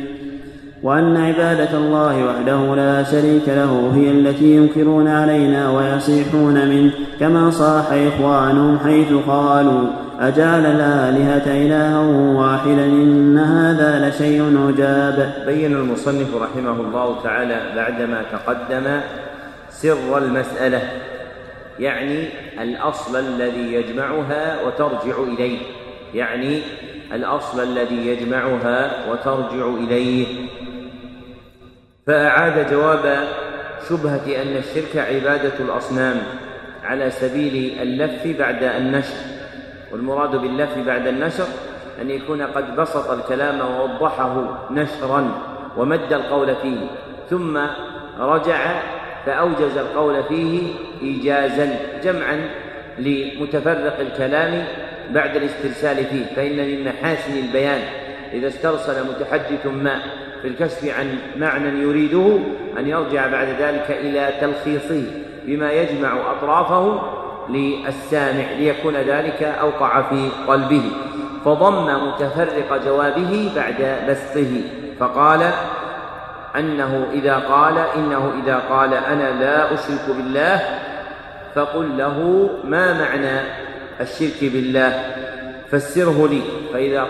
وأن عبادة الله وحده لا شريك له هي التي ينكرون علينا ويصيحون منه، كما صاح إخوانهم حيث قالوا أجعل الآلهة إلها واحدا إن هذا لشيء عجاب. بين المصنف رحمه الله تعالى بعدما تقدم سر المسألة، يعني الأصل الذي يجمعها وترجع إليه، فأعاد جواب شبهة أن الشرك عبادة الأصنام على سبيل اللف بعد النشر، والمراد باللف بعد النشر أن يكون قد بسط الكلام ووضحه نشرا ومد القول فيه، ثم رجع فأوجز القول فيه إيجازا جمعا لمتفرق الكلام بعد الاسترسال فيه، فإن من محاسن البيان إذا استرسل متحدث ما في الكشف عن معنى يريده أن يرجع بعد ذلك إلى تلخيصه بما يجمع أطرافه للسامع ليكون ذلك أوقع في قلبه، فضم متفرق جوابه بعد بسطه، فقال أنه إذا قال أنا لا أشرك بالله فقل له ما معنى الشرك بالله فسره لي، فإذا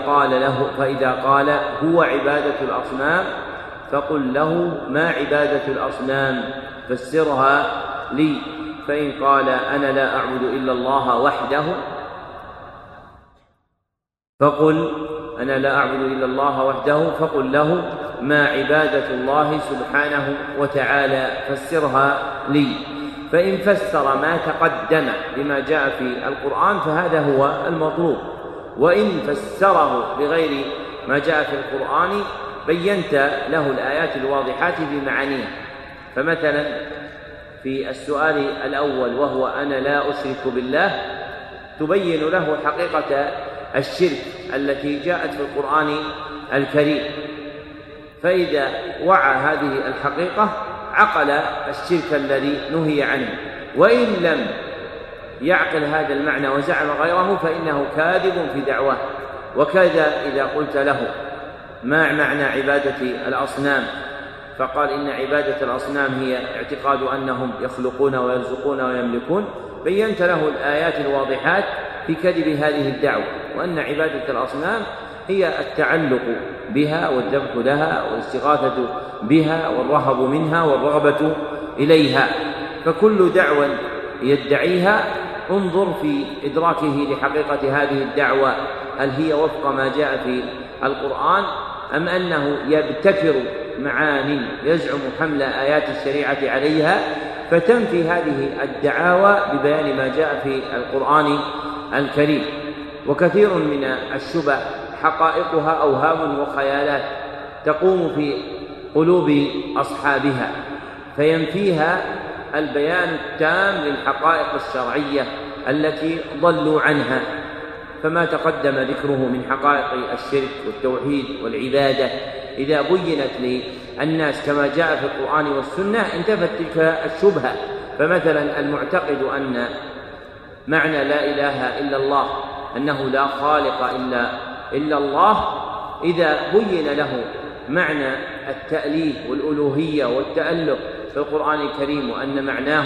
قال هو عبادة الأصنام فقل له ما عبادة الأصنام فسرها لي، فإن قال أنا لا أعبد إلا الله وحده فقل له ما عبادة الله سبحانه وتعالى فسرها لي. فإن فسر ما تقدم بما جاء في القرآن فهذا هو المطلوب، وإن فسره بغير ما جاء في القرآن بينت له الآيات الواضحات بمعانيها. فمثلا في السؤال الأول وهو أنا لا أشرك بالله تبين له حقيقة الشرك التي جاءت في القرآن الكريم، فإذا وعى هذه الحقيقة عقل الشرك الذي نهي عنه، وإن لم يعقل هذا المعنى وزعم غيره فإنه كاذب في دعواه. وكذا إذا قلت له ما معنى عبادة الأصنام فقال إن عبادة الأصنام هي اعتقاد أنهم يخلقون ويرزقون ويملكون، بينت له الآيات الواضحات في كذب هذه الدعوة، وأن عبادة الأصنام هي التعلق بها والذبح لها والاستغاثة بها والرهب منها والرغبة إليها. فكل دعوة يدعيها انظر في إدراكه لحقيقة هذه الدعوة هل هي وفق ما جاء في القرآن أم أنه يبتكر معاني يزعم حمل آيات الشريعة عليها، فتنفي هذه الدعاوى ببيان ما جاء في القرآن الكريم. وكثير من الشبه حقائقها أوهام وخيالات تقوم في قلوب أصحابها، فينفيها البيان التام للحقائق الشرعية التي ضلوا عنها. فما تقدم ذكره من حقائق الشرك والتوحيد والعبادة إذا بينت للناس كما جاء في القرآن والسنة انتفت تلك الشبهة. فمثلا المعتقد أن معنى لا إله إلا الله أنه لا خالق إلا الله، إذا بين له معنى التأليه والألوهية والتألق في القرآن الكريم وأن معناه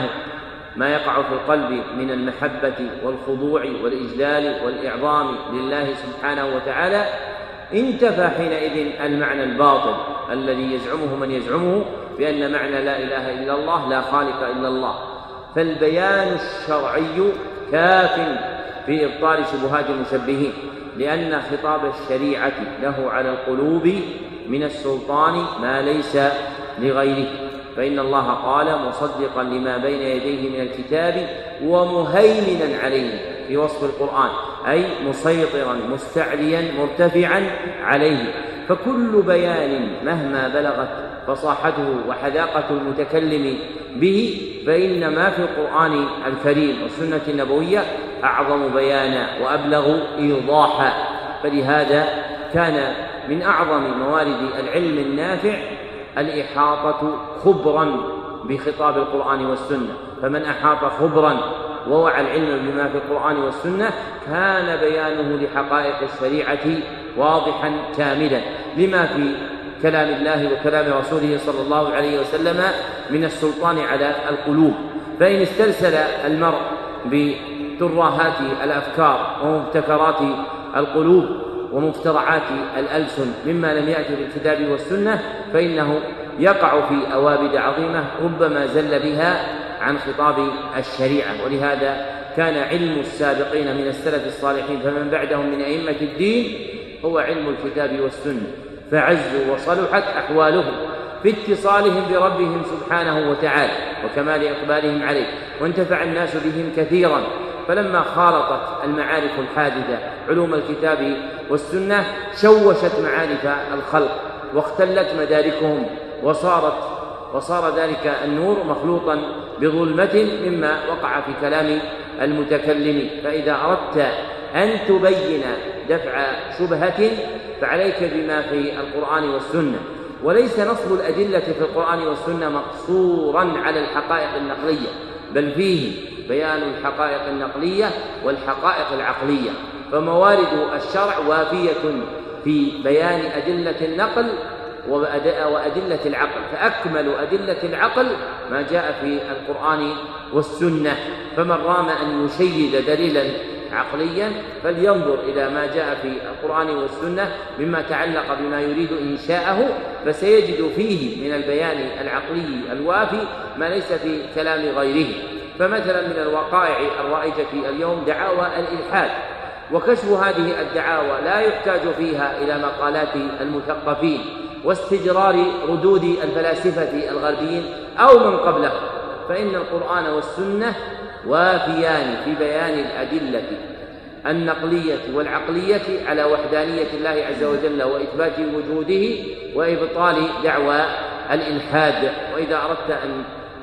ما يقع في القلب من المحبة والخضوع والإجلال والإعظام لله سبحانه وتعالى، انتفى حينئذ المعنى الباطل الذي يزعمه من يزعمه بأن معنى لا إله إلا الله لا خالق إلا الله. فالبيان الشرعي كاف في إبطال شبهات المشبهين، لأن خطاب الشريعة له على القلوب من السلطان ما ليس لغيره، فإن الله قال: مصدقا لما بين يديه من الكتاب ومهيمنا عليه، في وصف القرآن، أي مسيطرا مستعليا مرتفعا عليه. فكل بيان مهما بلغت فصاحته وحذاقة المتكلم به فإن ما في القرآن الكريم والسنة النبوية أعظم بيانا وأبلغ إيضاحا، فلهذا كان من أعظم موارد العلم النافع الإحاطة خبرا بخطاب القرآن والسنة، فمن أحاط خبرا ووعى العلم بما في القرآن والسنة كان بيانه لحقائق الشريعة واضحا كاملا لما في كلام الله وكلام رسوله صلى الله عليه وسلم من السلطان على القلوب. فإن استرسل المرء بترهات الأفكار ومبتكرات القلوب ومفترعات الألسن مما لم يأتي بالكتاب والسنة فإنه يقع في أوابد عظيمة ربما زل بها عن خطاب الشريعة. ولهذا كان علم السابقين من السلف الصالحين فمن بعدهم من أئمة الدين هو علم الكتاب والسنة، فعزوا وصلحت أحوالهم في اتصالهم بربهم سبحانه وتعالى وكمال إقبالهم عليه، وانتفع الناس بهم كثيرا. فلما خالطت المعارف الحادثة علوم الكتاب والسنة شوشت معارف الخلق واختلت مداركهم، وصار ذلك النور مخلوطا بظلمة مما وقع في كلام المتكلم. فإذا أردت أن تبين دفع شبهة فعليك بما في القرآن والسنة، وليس نصب الأدلة في القرآن والسنة مقصورا على الحقائق النقلية، بل فيه بيان الحقائق النقلية والحقائق العقلية، فموارد الشرع وافية في بيان أدلة النقل وأدلة العقل، فأكمل أدلة العقل ما جاء في القرآن والسنة. فمن رام أن يشيد دليلا عقليا فلينظر إلى ما جاء في القرآن والسنة مما تعلق بما يريد إنشاءه، فسيجد فيه من البيان العقلي الوافي ما ليس في كلام غيره. فمثلا من الوقائع الرائجة في اليوم دعاوى الإلحاد، وكشف هذه الدعاوى لا يحتاج فيها إلى مقالات المثقفين واستجرار ردود الفلاسفة الغربيين أو من قبله، فإن القرآن والسنة وافيان في بيان الأدلة النقلية والعقلية على وحدانية الله عز وجل وإثبات وجوده وإبطال دعوى الإلحاد. وإذا أردت أن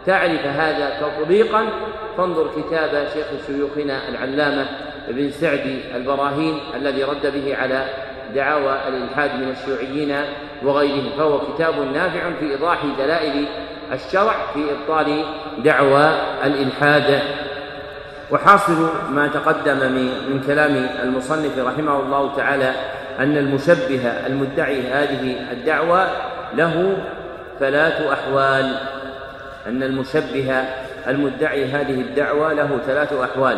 تعرف هذا تطبيقا فانظر كتاب شيخ شيوخنا العلامة ابن سعدي البراهين الذي رد به على دعاوى الإلحاد من الشيوعيين وغيرهم، فهو كتاب نافع في إيضاح دلائل الشرع في إبطال دعوى الإلحاد. وحاصل ما تقدم من كلام المصنف رحمه الله تعالى أن المشبه المدعي هذه الدعوى له ثلاث أحوال، أن المشبه المدعي هذه الدعوى له ثلاث أحوال: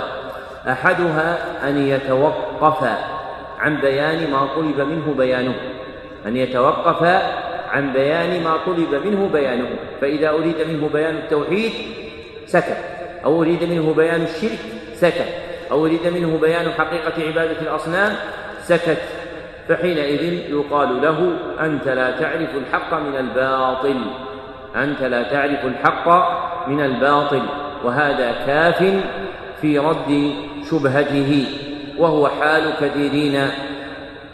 أحدها أن يتوقف عن بيان ما طلب منه بيانه، أن يتوقف عن بيان ما طلب منه بيانه، فإذا أريد منه بيان التوحيد سكت، أو أريد منه بيان الشرك سكت، أو أريد منه بيان حقيقة عبادة الأصنام سكت، فحينئذ يقال له: أنت لا تعرف الحق من الباطل، أنت لا تعرف الحق من الباطل. وهذا كاف في رد شبهته، وهو حال كثيرين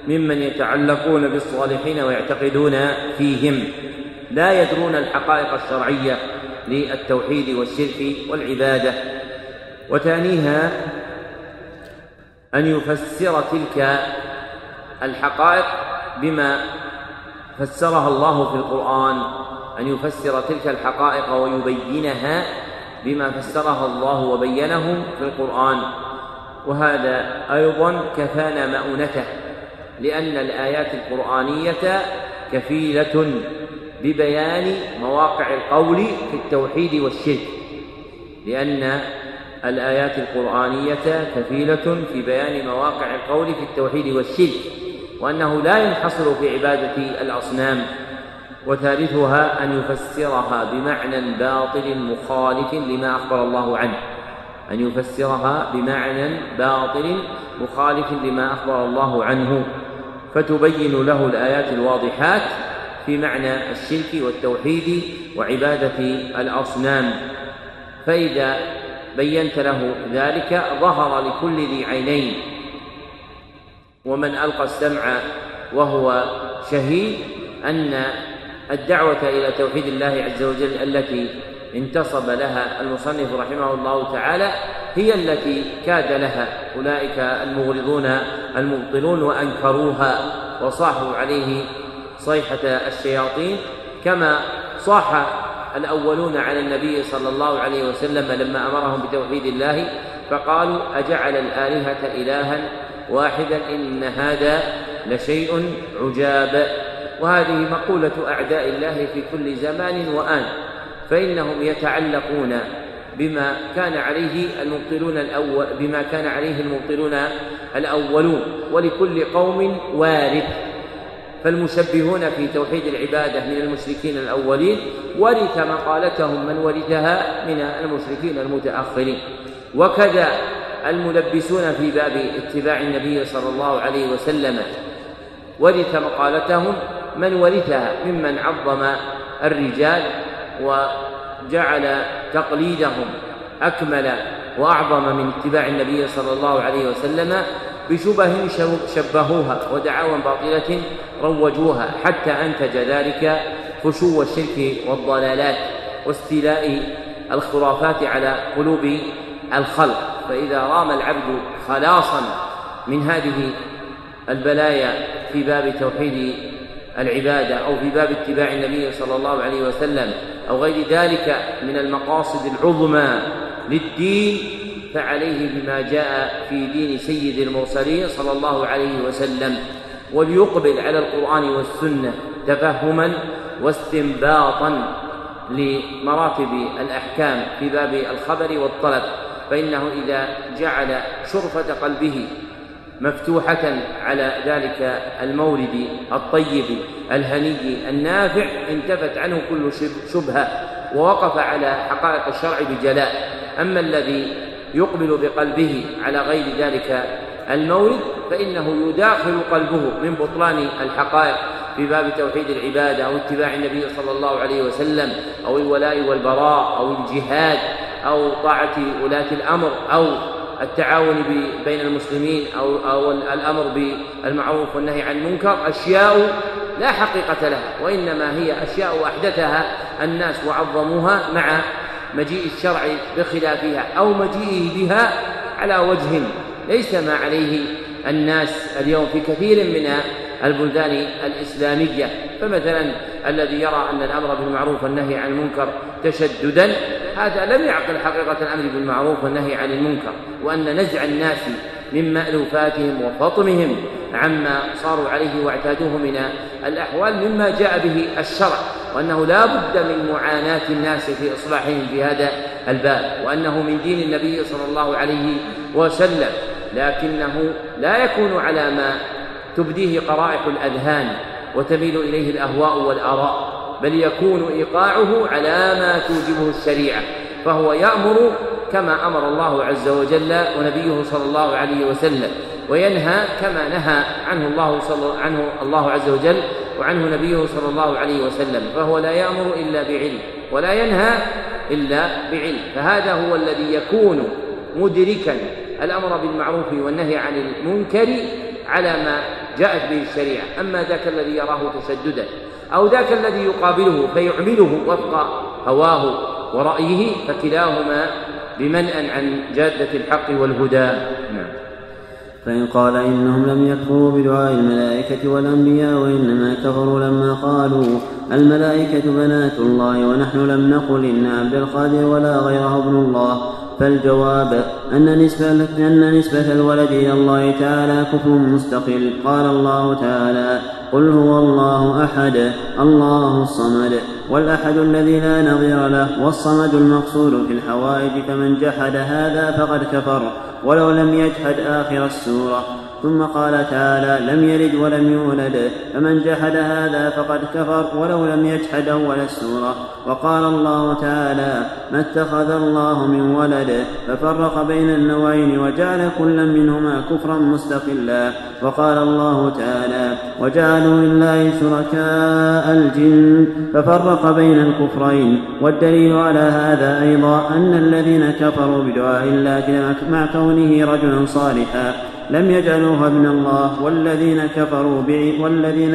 ممن يتعلقون بالصالحين ويعتقدون فيهم، لا يدرون الحقائق الشرعية للتوحيد والشرك والعبادة. وثانيها أن يفسر تلك الحقائق بما فسرها الله في القرآن، أن يفسر تلك الحقائق ويبينها بما فسرها الله وبينه في القرآن، وهذا أيضا كفانا مؤونته، لأن الآيات القرآنية كفيلة ببيان مواقع القول في التوحيد والشرك، لأن الآيات القرآنية كفيلة في بيان مواقع القول في التوحيد والشرك، وأنه لا ينحصر في عبادة الأصنام. وثالثها أن يفسرها بمعنى باطل مخالف لما أخبر الله عنه، أن يفسرها بمعنى باطل مخالف لما أخبر الله عنه، فتبين له الآيات الواضحات في معنى الشرك والتوحيد وعبادة الأصنام. فإذا بينت له ذلك ظهر لكل ذي عينين، ومن ألقى السمع وهو شهيد أن الدعوة إلى توحيد الله عز وجل التي انتصب لها المصنف رحمه الله تعالى هي التي كاد لها أولئك المغرضون المبطلون، وأنكروها وصاحوا عليه صيحة الشياطين، كما صاح الأولون على النبي صلى الله عليه وسلم لما أمرهم بتوحيد الله، فقالوا: أجعل الآلهة إلها واحدا إن هذا لشيء عجاب. وهذه مقولة أعداء الله في كل زمان وآن، فإنهم يتعلقون بما كان عليه المبطلون الأولون، ولكل قوم وارث. فالمشبهون في توحيد العبادة من المشركين الأولين ورث مقالتهم من ورثها من المشركين المتأخرين، وكذا الملبسون في باب اتباع النبي صلى الله عليه وسلم ورث مقالتهم من ورثها ممن عظم الرجال وجعل تقليدهم أكمل وأعظم من اتباع النبي صلى الله عليه وسلم بشبه شبهوها ودعاوى باطلة روجوها، حتى أنتج ذلك فشو الشرك والضلالات واستيلاء الخرافات على قلوب الخلق. فإذا رام العبد خلاصا من هذه البلايا في باب توحيد العبادة أو في باب اتباع النبي صلى الله عليه وسلم أو غير ذلك من المقاصد العظمى للدين، فعليه بما جاء في دين سيد المرسلين صلى الله عليه وسلم، وليقبل على القرآن والسنة تفهما واستنباطا لمراتب الأحكام في باب الخبر والطلب، فإنه إذا جعل شرفة قلبه مفتوحة على ذلك المولد الطيب الهني النافع انتفت عنه كل شبهة ووقف على حقائق الشرع بجلاء. أما الذي يقبل بقلبه على غير ذلك المولد فإنه يداخل قلبه من بطلان الحقائق في باب توحيد العبادة أو اتباع النبي صلى الله عليه وسلم أو الولاء والبراء أو الجهاد أو طاعة ولاة الأمر أو التعاون بين المسلمين أو الأمر بالمعروف والنهي عن المنكر، أشياء لا حقيقة لها، وإنما هي أشياء وأحدثها الناس وعظموها مع مجيء الشرع بخلافها أو مجيئه بها على وجه ليس ما عليه الناس اليوم في كثير من البلدان الإسلامية. فمثلا الذي يرى أن الأمر بالمعروف والنهي عن المنكر تشددا، هذا لم يعقل حقيقة الأمر بالمعروف والنهي عن المنكر، وأن نزع الناس من مألوفاتهم وفطمهم عما صاروا عليه واعتادوه من الأحوال مما جاء به الشرع، وأنه لا بد من معاناة الناس في إصلاحهم في هذا الباب، وأنه من دين النبي صلى الله عليه وسلم، لكنه لا يكون على ما تبديه قرائح الأذهان وتميل إليه الأهواء والآراء، بل يكون إيقاعه على ما توجبه الشريعة، فهو يأمر كما أمر الله عز وجل ونبيه صلى الله عليه وسلم، وينهى كما نهى عنه الله عز وجل وعنه نبيه صلى الله عليه وسلم، فهو لا يأمر إلا بعلم ولا ينهى إلا بعلم. فهذا هو الذي يكون مدركا الأمر بالمعروف والنهي عن المنكر على ما جاءت به الشريعة. أما ذاك الذي يراه تشددا أو ذاك الذي يقابله فيعمله وفق هواه ورأيه، فكلاهما بمنأ عن جادة الحق والهدى. فإن قال إنهم لم يكفروا بدعاء الملائكة والأنبياء وإنما كفروا لما قالوا الملائكة بنات الله ونحن لم نقل إن عبد القادر ولا غيره ابن الله، فالجواب أن نسبة الولد إلى الله تعالى كفر مستقل. قال الله تعالى: قل هو الله أحد الله الصمد، والأحد الذي لا نظير له، والصمد المقصود في الحوائج، فمن جحد هذا فقد كفر ولو لم يجحد آخر السورة. ثم قال تعالى: لم يلد ولم يولد، فمن جحد هذا فقد كفر ولو لم يجحد أول السورة. وقال الله تعالى: ما اتخذ الله من ولد ففرق بين النوعين وجعل كلا منهما كفرا مستقلا. وقال الله تعالى: وجعلوا لله شركاء الجن ففرق بين الكفرين. والدليل على هذا أيضا أن الذين كفروا بدعاء الله مع كونه رجلا صالحا لم يجعلوه ابن الله، والذين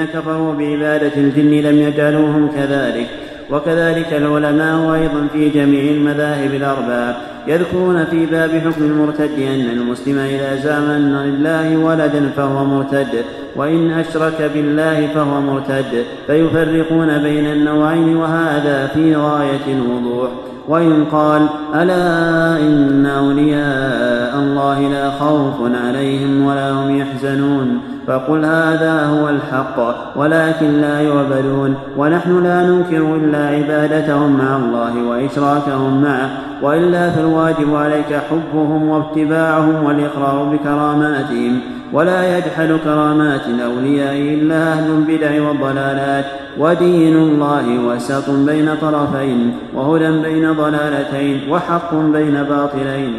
كفروا بعبادة الجن لم يجعلوهم كذلك. وكذلك العلماء أيضا في جميع المذاهب الأربعة يذكرون في باب حكم المرتد أن المسلم إذا زعم أن لله ولدا فهو مرتد، وإن أشرك بالله فهو مرتد، فيفرقون بين النوعين، وهذا في غاية الوضوح. وإن قال: ألا إن أولياء الله لا خوف عليهم ولا هم يحزنون، فقل هذا هو الحق ولكن لا يعبدون، ونحن لا ننكر إلا عبادتهم مع الله وإشراكهم معه، وإلا فالواجب عليك حبهم واتباعهم والإقرار بكراماتهم، ولا يجحد كرامات الأولياء إلا أهل البدع والضلالات. ودين الله وسط بين طرفين، وهدى بين ضلالتين، وحق بين باطلين.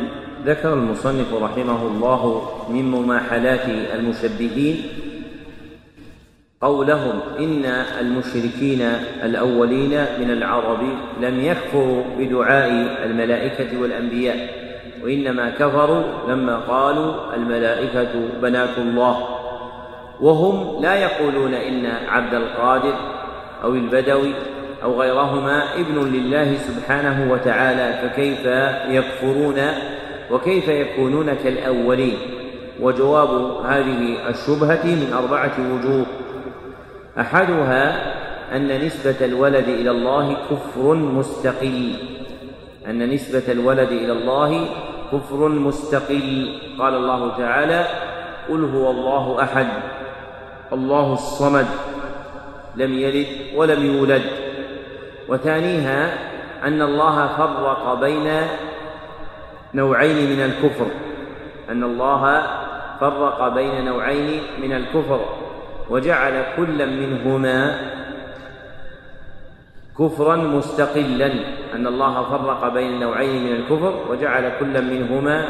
ذكر المصنف رحمه الله من مماحلات المشبهين قولهم إن المشركين الأولين من العرب لم يكفروا بدعاء الملائكة والأنبياء، وإنما كفروا لما قالوا الملائكة بنات الله، وهم لا يقولون إن عبد القادر أو البدوي أو غيرهما ابن لله سبحانه وتعالى، فكيف يكفرون وكيف يكونون كالأولين؟ وجواب هذه الشبهة من 4 وجوه. أحدها أن نسبة الولد إلى الله كفر مستقل. قال الله تعالى: قل هو الله أحد الله الصمد لم يلد ولم يولد. وثانيها أن الله فرق بين نوعين من الكفر، وجعل كلا منهما كفرا مستقلا، أن الله فرق بين نوعين من الكفر وجعل كلا منهما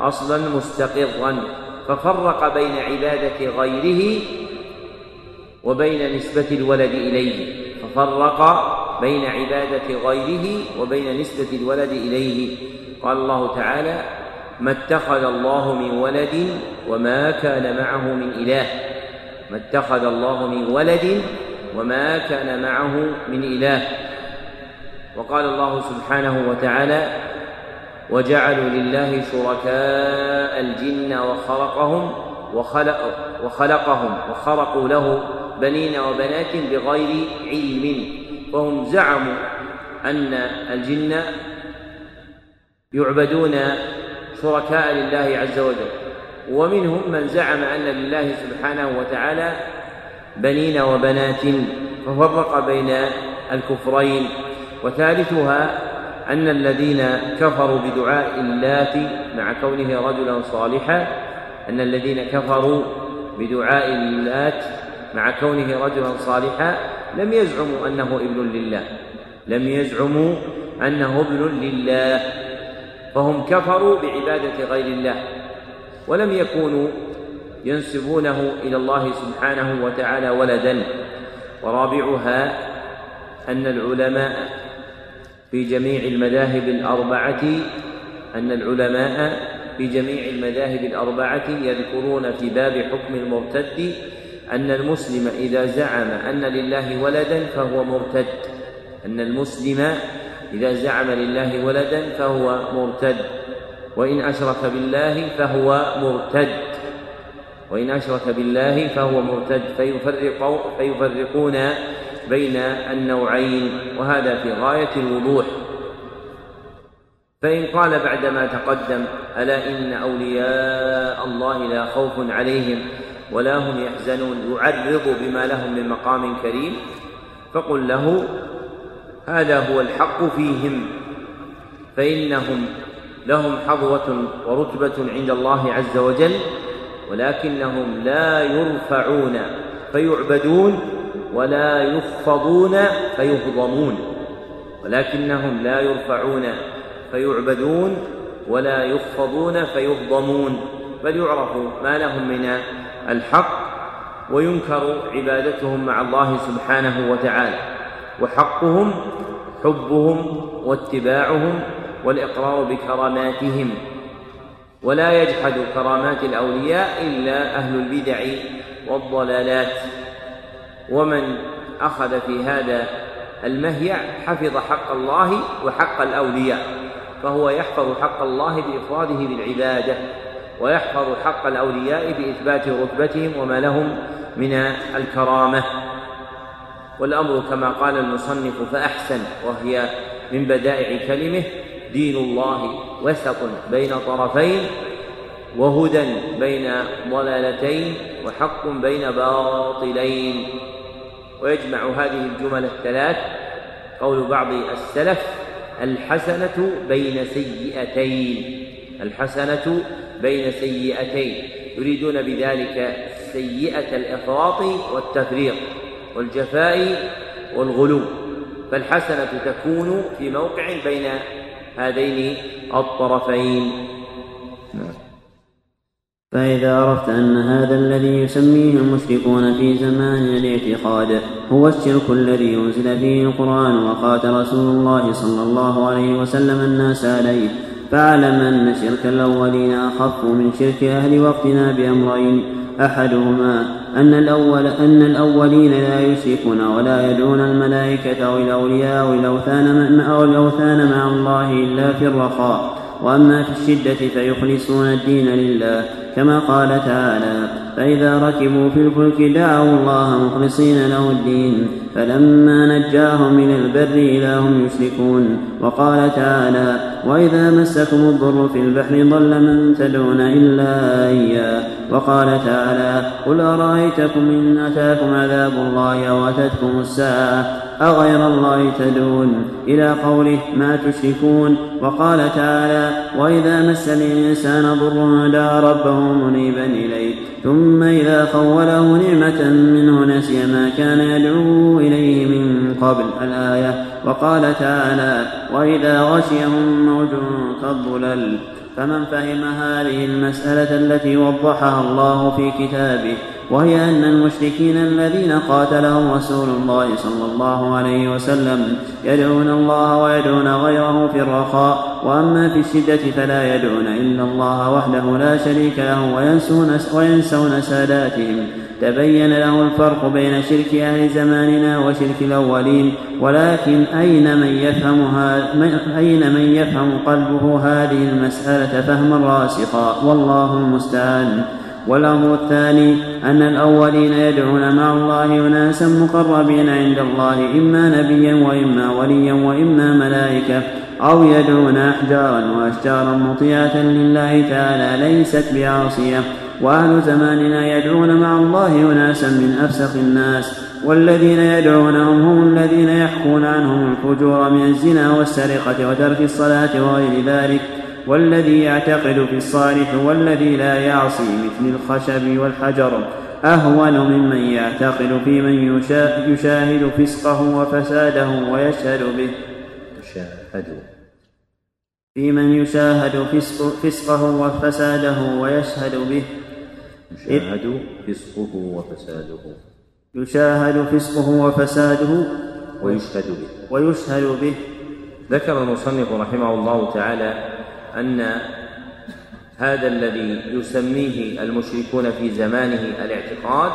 أصلا مستقرا، ففرق بين عبادة غيره وبين نسبة الولد إليه، قال الله تعالى: ما اتخذ الله من ولد وما كان معه من إله، وقال الله سبحانه وتعالى: وجعلوا لله شركاء الجن وخلقهم وخرقوا له بنين وبنات بغير علم. فهم زعموا أن الجن يعبدون شركاء لله عز وجل، ومنهم من زعم أن لله سبحانه وتعالى بنين وبنات، ففرق بين الكفرين. وثالثها أن الذين كفروا بدعاء اللات مع كونه رجلا صالحا لم يزعموا أنه ابن لله، فهم كفروا بعبادة غير الله، ولم يكونوا ينسبونه إلى الله سبحانه وتعالى ولدا. ورابعها أن العلماء في جميع المذاهب الأربعة يذكرون في باب حكم المرتد أن المسلم إذا زعم أن لله ولدا فهو مرتد، وإن أشرك بالله فهو مرتد، فيفرقون بين النوعين، وهذا في غاية الوضوح. فإن قال بعدما تقدم: ألا إن أولياء الله لا خوف عليهم ولا هم يحزنون، يعرض بما لهم من مقام كريم، فقل له: هذا هو الحق فيهم، فإنهم لهم حظوة ورتبة عند الله عز وجل، ولكنهم لا يرفعون فيعبدون ولا يخفضون فيهضمون، ولكنهم لا يرفعون فيعبدون ولا يخفضون فيهضمون، بل يعرف ما لهم من الحق وينكر عبادتهم مع الله سبحانه وتعالى. وحقهم حبهم واتباعهم والإقرار بكراماتهم، ولا يجحد كرامات الأولياء إلا أهل البدع والضلالات. ومن أخذ في هذا المهيع حفظ حق الله وحق الأولياء، فهو يحفظ حق الله بإفراده بالعبادة، ويحفظ حق الأولياء بإثبات رتبتهم وما لهم من الكرامة. والأمر كما قال المصنف فأحسن، وهي من بدائع كلمه: دين الله وسط بين طرفين، وهدى بين ضلالتين، وحق بين باطلين. ويجمع هذه الجمل الثلاث قول بعض السلف: الحسنة بين سيئتين، الحسنة بين سيئتين، يريدون بذلك سيئة الإفراط والتفريط والجفاء والغلو. فالحسنة تكون في موقع بين هذين الطرفين. فإذا عرفت أن هذا الذي يسميه المشركون في زمان الاعتقاد هو الشرك الذي أنزل فيه القرآن وقات رسول الله صلى الله عليه وسلم الناس عليه، فاعلم أن شرك الأولين أخف من شرك أهل وقتنا بأمرين: أحدهما أن الأولين لا يشركون ولا يدعون الملائكة أو الأولياء أو الأوثان مع الله إلا في الرخاء، وأما في الشدة فيخلصون الدين لله، كما قال تعالى: فإذا ركبوا في الفلك دعوا الله مخلصين له الدين فلما نجاهم من البر إذا هم يشركون. وقال تعالى: وإذا مسكم الضر في البحر ضل من تدعون إلا إياه. وقال تعالى: قل أرأيتكم إن أتاكم عذاب الله أو أتتكم الساعة أغير الله تدعون، إلى قوله: ما تشركون. وقال تعالى: وإذا مس الإنسان ضر دعا ربه منيبا إليه ثم إذا خوله نعمة منه نسي ما كان يدعو إليه من قبل، الآية. وقال تعالى: وإذا غشيهم موج كالظلل. فمن فهم هذه المسألة التي وضحها الله في كتابه، وهي أن المشركين الذين قاتلهم رسول الله صلى الله عليه وسلم يدعون الله ويدعون غيره في الرخاء، وأما في الشدة فلا يدعون إلا الله وحده لا شريك له وينسون ساداتهم، تبين له الفرق بين شرك أهل زماننا وشرك الأولين. ولكن أين من يفهم قلبه هذه المسألة فهما راسخا، والله المستعان. والأمر الثاني أن الأولين يدعون مع الله أناسا مقربين عند الله، إما نبيا وإما وليا وإما ملائكة، أو يدعون أحجارا وأشجارا مطيعة لله تعالى ليست بعاصية. وأهل زماننا يدعون مع الله أناسا من أفسخ الناس، والذين يدعونهم هم الذين يحكون عنهم الفجور من الزنا والسرقة وترك الصلاة وغير ذلك. والذي يعتقد في الصالح والذي لا يعصي مثل الخشب والحجر أهون ممن يعتقد في من يشاهد فسقه وفساده ويشهد به يشاهد فسقه وفساده ويشهد به. ذكر المصنف رحمه الله تعالى أن هذا الذي يسميه المشركون في زمانه الاعتقاد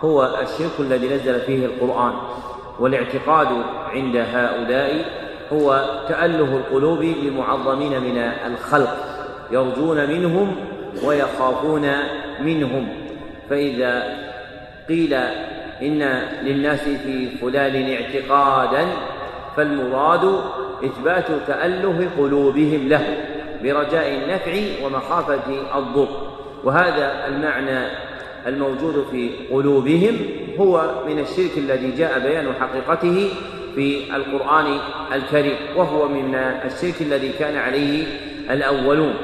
هو الشرك الذي نزل فيه القرآن. والاعتقاد عند هؤلاء هو تأله القلوب لمعظمين من الخلق، يرجون منهم ويخافون منهم. فإذا قيل إن للناس في فلان اعتقادا، فالمراد إثبات تأله قلوبهم له برجاء النفع ومخافة الضر، وهذا المعنى الموجود في قلوبهم هو من الشرك الذي جاء بيان حقيقته في القرآن الكريم، وهو من الشرك الذي كان عليه الأولون.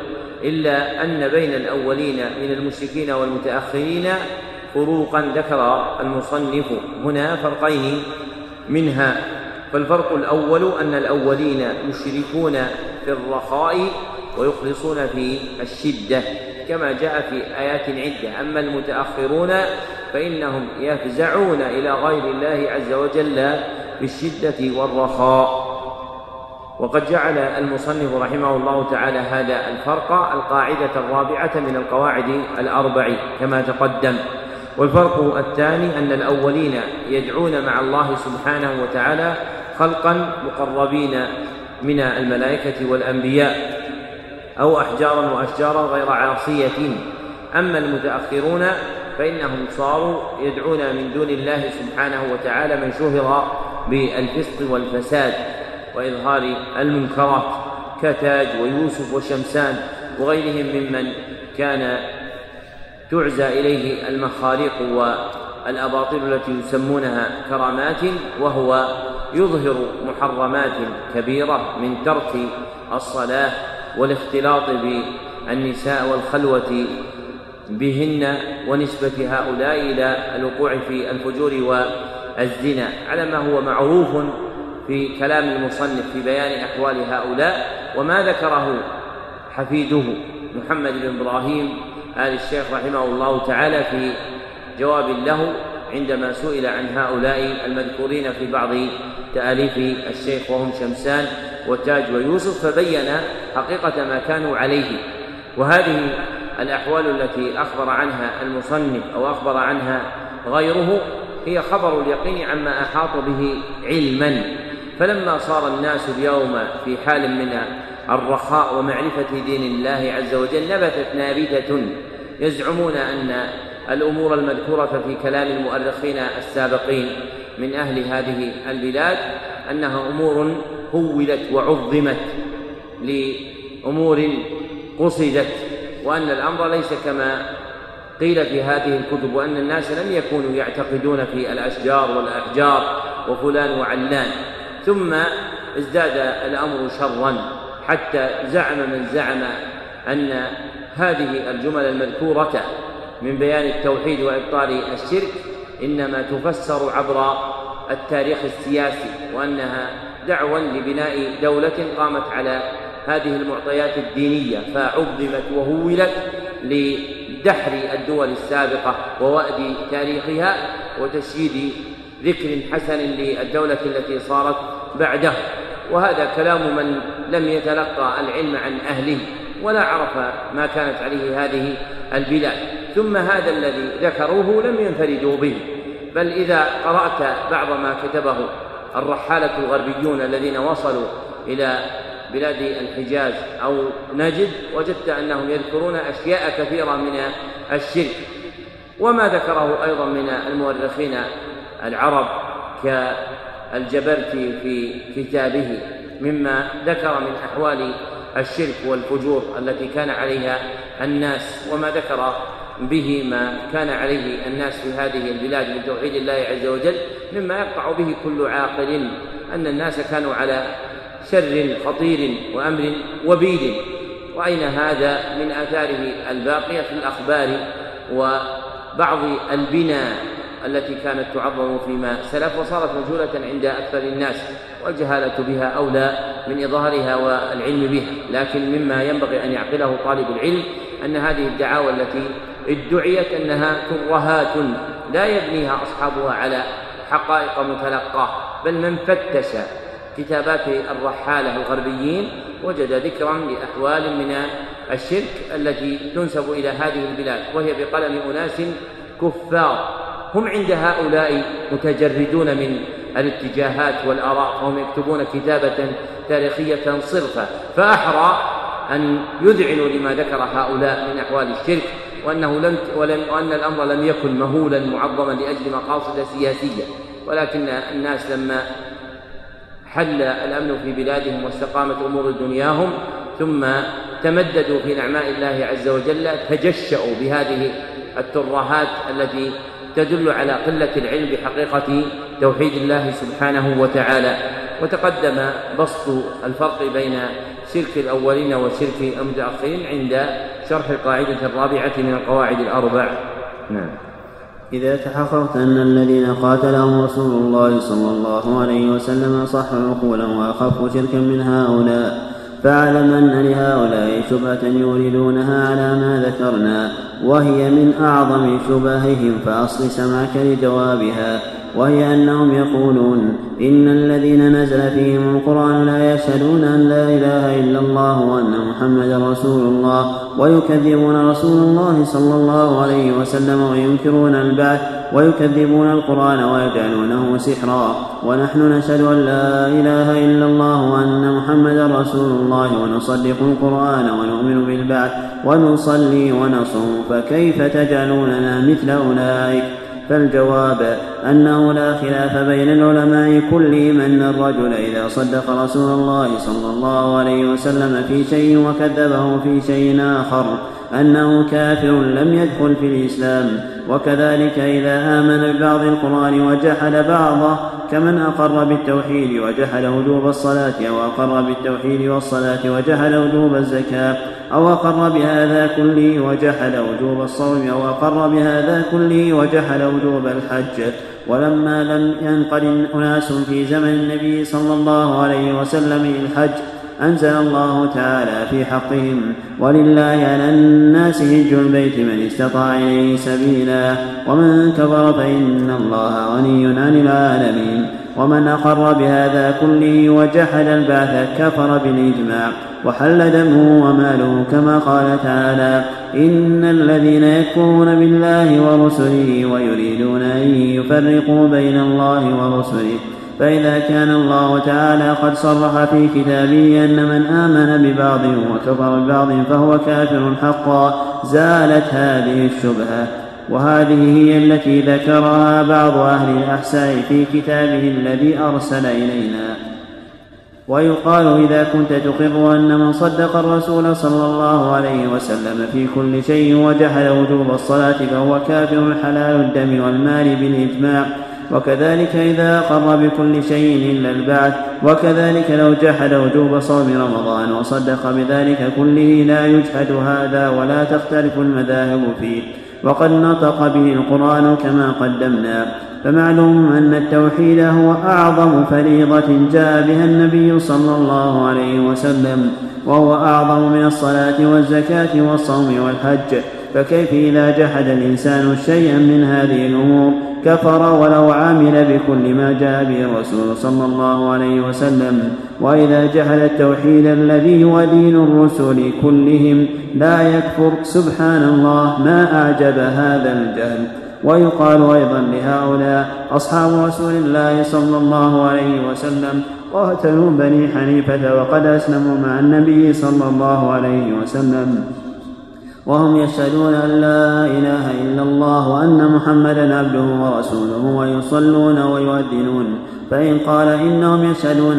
إلا أن بين الأولين من المشركين والمتأخرين فروقا ذكر المصنف هنا فرقين منها. فالفرق الأول أن الأولين يشركون في الرخاء ويخلصون في الشدة كما جاء في آيات عدة، أما المتأخرون فإنهم يفزعون إلى غير الله عز وجل بالشدة والرخاء. وقد جعل المصنف رحمه الله تعالى هذا الفرق القاعدة الرابعة من القواعد الأربع كما تقدم. والفرق الثاني أن الأولين يدعون مع الله سبحانه وتعالى خلقا مقربين من الملائكة والأنبياء أو أحجارا وأشجارا غير عاصية، أما المتأخرون فإنهم صاروا يدعون من دون الله سبحانه وتعالى من شهر بالفسق والفساد وإظهار المنكرات كتاج ويوسف وشمسان وغيرهم ممن كان تعزى إليه المخاريق والأباطيل التي يسمونها كرامات، وهو يظهر محرمات كبيرة من ترك الصلاة والاختلاط بالنساء والخلوة بهن ونسبة هؤلاء إلى الوقوع في الفجور والزنا، على ما هو معروف في كلام المصنف في بيان أحوال هؤلاء وما ذكره حفيده محمد بن إبراهيم آل الشيخ رحمه الله تعالى في جواب له عندما سئل عن هؤلاء المذكورين في بعض تأليف الشيخ وهم شمسان وتاج ويوسف، فبين حقيقة ما كانوا عليه. وهذه الأحوال التي أخبر عنها المصنف أو أخبر عنها غيره هي خبر اليقين عما أحاط به علما، فلما صار الناس اليوم في حال من الرخاء ومعرفة دين الله عز وجل نبتت نابتة يزعمون أن الأمور المذكورة في كلام المؤرخين السابقين من أهل هذه البلاد أنها أمور هولت وعظمت لأمور قصدت، وأن الأمر ليس كما قيل في هذه الكتب، وأن الناس لم يكونوا يعتقدون في الأشجار والأحجار وفلان وعلان. ثم ازداد الأمر شرا حتى زعم من زعم أن هذه الجمل المذكورة من بيان التوحيد وإبطال الشرك إنما تفسر عبر التاريخ السياسي، وأنها دعوة لبناء دولة قامت على هذه المعطيات الدينية، فعظمت وهولت لدحر الدول السابقة ووأد تاريخها وتشييد ذكر حسن للدولة التي صارت بعده. وهذا كلام من لم يتلقى العلم عن أهله ولا عرف ما كانت عليه هذه البلاد. ثم هذا الذي ذكروه لم ينفردوا به، بل إذا قرأت بعض ما كتبه الرحالة الغربيون الذين وصلوا إلى بلاد الحجاز أو نجد وجدت أنهم يذكرون أشياء كثيرة من الشرك، وما ذكره أيضا من المؤرخين العرب كالجبرتي في كتابه مما ذكر من أحوال الشرك والفجور التي كان عليها الناس، وما ذكر به ما كان عليه الناس في هذه البلاد من توحيد الله عز وجل مما يقطع به كل عاقل أن الناس كانوا على شر خطير وأمر وبيل. وأين هذا من آثاره الباقية في الأخبار وبعض البنى التي كانت تعظم فيما سلف وصارت مجهولة عند أكثر الناس، والجهالة بها أولى من إظهارها والعلم بها. لكن مما ينبغي أن يعقله طالب العلم أن هذه الدعاوى التي ادعيت أنها ترهات لا يبنيها أصحابها على حقائق متلقاة، بل من فتش كتابات الرحالة الغربيين وجد ذكرا لأحوال من الشرك التي تنسب إلى هذه البلاد، وهي بقلم أناس كفار هم عند هؤلاء متجردون من الاتجاهات والآراء، وهم يكتبون كتابة تاريخية صرفة، فأحرى أن يذعنوا لما ذكر هؤلاء من أحوال الشرك، وأن الأمر لم يكن مهولا معظما لأجل مقاصد سياسية، ولكن الناس لما حل الأمن في بلادهم واستقامت أمور دنياهم ثم تمددوا في نعماء الله عز وجل تجشأوا بهذه الترهات التي تدل على قلة العلم بحقيقة توحيد الله سبحانه وتعالى. وتقدم بسط الفرق بين شرك الأولين وشرك المتأخرين عند شرح القاعدة الرابعة من القواعد الأربع. نعم. إذا تحققت أن الذين قاتلهم رسول الله صلى الله عليه وسلم صحوا عقولا وأخفوا شركا من هؤلاء، فاعلم أن لهؤلاء شبهة يوردونها على ما ذكرنا، وهي من أعظم شبههم، فأصل سمعك لجوابها، وهي أنهم يقولون إن الذين نزل فيهم القرآن لا يشهدون أن لا إله إلا الله وأن محمدا رسول الله، ويكذبون رسول الله صلى الله عليه وسلم، وينكرون البعث، ويكذبون القرآن ويجعلونه سحرا، ونحن نشهد أن لا إله إلا الله وأن محمدا رسول الله، ونصدق القرآن ونؤمن بالبعث ونصلي ونصوم، فكيف تجعلوننا مثل أولئك؟ فالجواب أنه لا خلاف بين العلماء كلهم أن الرجل إذا صدق رسول الله صلى الله عليه وسلم في شيء وكذبه في شيء آخر أنه كافر لم يدخل في الإسلام، وكذلك إذا آمن ببعض القرآن وجحد بعضه، كمن أقر بالتوحيد وجحد وجوب الصلاة، أو أقر بالتوحيد والصلاة وجحد وجوب الزكاة، أو أقر بهذا كله وجحد وجوب الصوم، أو أقر بهذا كله وجحد وجوب الحج. ولما لم ينقل أناس في زمن النبي صلى الله عليه وسلم الحج، أنزل الله تعالى في حقهم: ولله على الناس حج البيت من استطاع إليه سبيلا، ومن كفر فإن الله غني عن العالمين. ومن أقر بهذا كله وجحد البعث كفر بالإجماع، وحل دمه وماله، كما قال تعالى: إن الذين يكفرون بالله ورسله ويريدون أن يفرقوا بين الله ورسله. فإذا كان الله تعالى قد صرح في كتابه أن من آمن ببعض وكفر ببعض فهو كافر حقا، زالت هذه الشبهة، وهذه هي التي ذكرها بعض أهل الأحساء في كتابه الذي أرسل إلينا. ويقال إذا كنت تقر أن من صدق الرسول صلى الله عليه وسلم في كل شيء وجحد وجوب الصلاة فهو كافر حلال الدم والمال بالإجماع، وكذلك إذا أقر بكل شيء إلا البعث، وكذلك لو جحد وجوب صوم رمضان وصدق بذلك كله لا يجحد هذا، ولا تختلف المذاهب فيه، وقد نطق به القرآن كما قدمنا. فمعلوم أن التوحيد هو أعظم فريضة جاء بها النبي صلى الله عليه وسلم، وهو أعظم من الصلاة والزكاة والصوم والحج، فكيف إذا جحد الإنسان شيئا من هذه الأمور كفر ولو عمل بكل ما جاء به الرسول صلى الله عليه وسلم؟ وإذا جحد التوحيد الذي هو دين الرسل كلهم لا يكفر، سبحان الله، ما أعجب هذا الجهل. ويقال أيضا لهؤلاء أصحاب رسول الله صلى الله عليه وسلم قاتلوا بني حنيفة وقد أسلموا مع النبي صلى الله عليه وسلم، وهم يشهدون أن لا إله إلا الله وأن محمدا عبده ورسوله، ويصلون ويؤذنون، فإن قال إنهم يشهدون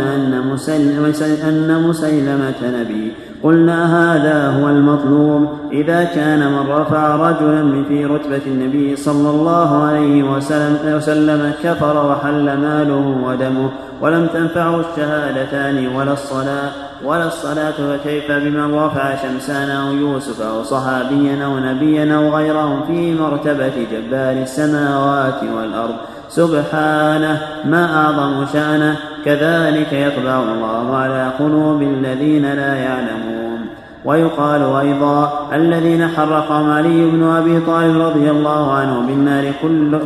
أن مسيلمة نبي، قلنا هذا هو المطلوب إذا كان من رفع رجلا من في رتبة النبي صلى الله عليه وسلم كفر، وحل ماله ودمه، ولم تنفعه الشهادتان ولا الصلاة، فكيف بمن رفع شمسان أو يوسف أو صحابيا أو نبيا أو غيرهم في مرتبة جبار السماوات والأرض؟ سبحانه، ما أعظم شأنه. كذلك يطبع الله على قلوب الذين لا يعلمون. ويقال أيضا الذين حرقهم علي بن أبي طالب رضي الله عنه بالنار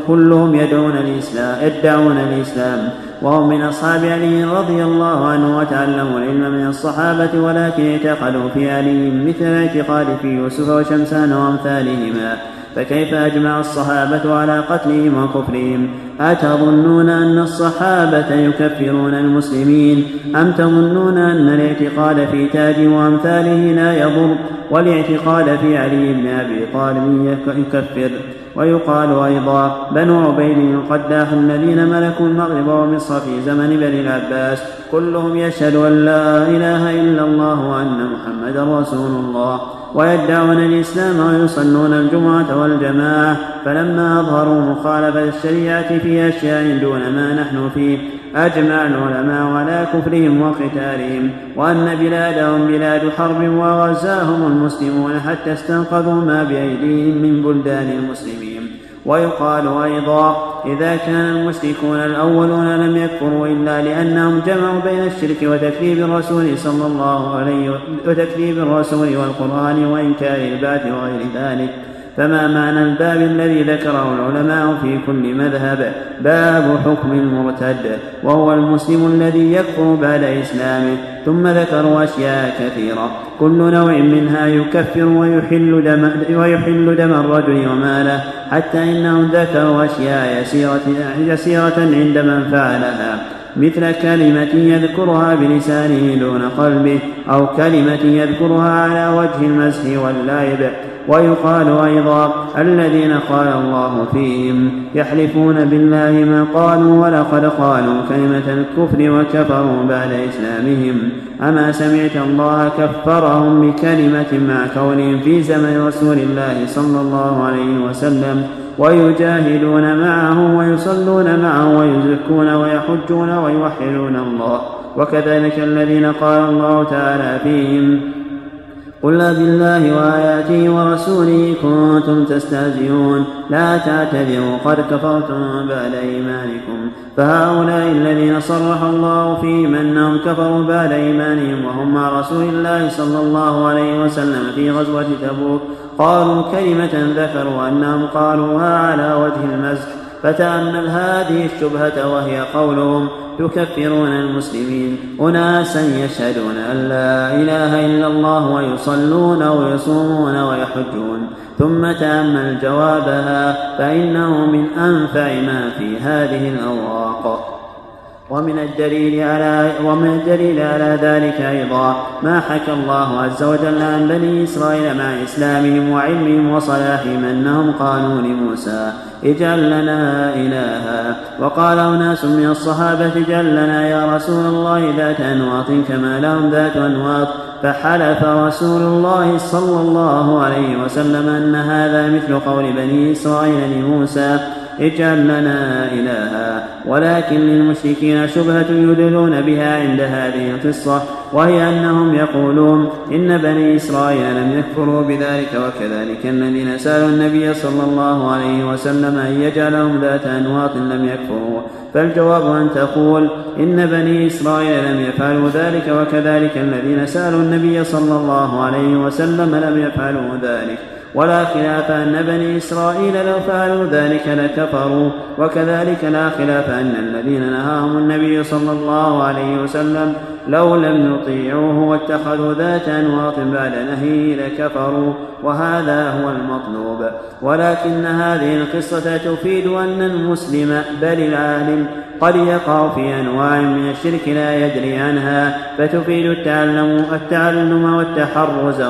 كلهم يدعون الإسلام، وهم من أصحاب علي رضي الله عنه، وتعلموا العلم من الصحابة، ولكن اعتقدوا في علي مثل الاعتقاد في يوسف وشمسان وأمثالهما، فكيف أجمع الصحابة على قتلهم وكفرهم؟ أتظنون أن الصحابة يكفرون المسلمين؟ أم تظنون أن الاعتقاد في تاج وأمثاله لا يضر والاعتقاد في علي بن أبي طالب يكفر؟ ويقال أيضا بنو عبيد القداح الذين ملكوا المغرب ومصر في زمن بني العباس كلهم يشهد أن لا إله إلا الله وأن محمدا رسول الله، ويدعون الإسلام، ويصلون الجمعة والجماعة، فلما أظهروا مخالفة الشريعة في أشياء دون ما نحن فيه أجمع العلماء على كفرهم وقتالهم، وأن بلادهم بلاد حرب وغزاهم المسلمون حتى استنقذوا ما بأيديهم من بلدان المسلمين. ويقال أيضا إذا كان المشركون الأولون لم يكفروا إلا لأنهم جمعوا بين الشرك وتكذيب الرسول صلى الله عليه وتكذيب الرسول والقرآن وإنكار البعث وغير ذلك. فما معنى الباب الذي ذكره العلماء في كل مذهب؟ باب حكم المرتد، وهو المسلم الذي يكفر بعد إسلامه. ثم ذكروا أشياء كثيرة كل نوع منها يكفر ويحل دم الرجل وماله، حتى إنهم ذكروا أشياء يسيرة عند من فعلها، مثل كلمة يذكرها بلسانه دون قلبه، أو كلمة يذكرها على وجه المزح واللعب. ويقال أيضا الذين قال الله فيهم يحلفون بالله ما قالوا ولقد قالوا كلمة الكفر وكفروا بعد إسلامهم، أما سمعت الله كفرهم بكلمة مع كونهم في زمن رسول الله صلى الله عليه وسلم، ويجاهدون معه ويصلون معه ويزكون ويحجون ويوحدون الله. وكذلك الذين قال الله تعالى فيهم قل أبالله وآياته ورسوله كنتم تستهزئون لا تعتذروا قد كفرتم بعد إيمانكم. فهؤلاء الذين صرح الله فيهم أنهم كفروا بعد إيمانهم وهم مع رسول الله صلى الله عليه وسلم في غزوة تبوك، قالوا كلمة ذكروا أنهم قالوها على وجه المزح. فتأمل هذه الشبهة وهي قولهم يكفرون المسلمين أناسا يشهدون أن لا إله إلا الله ويصلون ويصومون ويحجون. ثم تأمل جوابها فإنه من أنفع ما في هذه الأوراق. ومن الدليل على ذلك أيضا ما حكى الله عز وجل عن بني إسرائيل مع إسلامهم وعلمهم وصلاحهم أنهم قالوا لموسى اجعل لنا إلها، وقال أناس من الصحابة اجعل لنا يا رسول الله ذات أنواط كما لهم ذات أنواط، فحلف رسول الله صلى الله عليه وسلم أن هذا مثل قول بني إسرائيل لموسى اجعل لنا إلها. ولكن للمشركين شبهة يدلون بها عند هذه القصة، وهي أنهم يقولون إن بني إسرائيل لم يكفروا بذلك، وكذلك الذين سألوا النبي صلى الله عليه وسلم أن يجعلهم ذات أنواط لم يكفروا. فالجواب أن تقول إن بني إسرائيل لم يفعلوا ذلك، وكذلك الذين سألوا النبي صلى الله عليه وسلم لم يفعلوا ذلك، ولا خلاف أن بني إسرائيل لو فعلوا ذلك لكفروا. وكذلك لا خلاف أن الذين نهاهم النبي صلى الله عليه وسلم لو لم يطيعوه واتخذوا ذات أنواط بعد نهيه لكفروا، وهذا هو المطلوب. ولكن هذه القصة تفيد أن المسلم بل العالم قد يقع في أنواع من الشرك لا يدري عنها، فتفيد التعلم والتحرز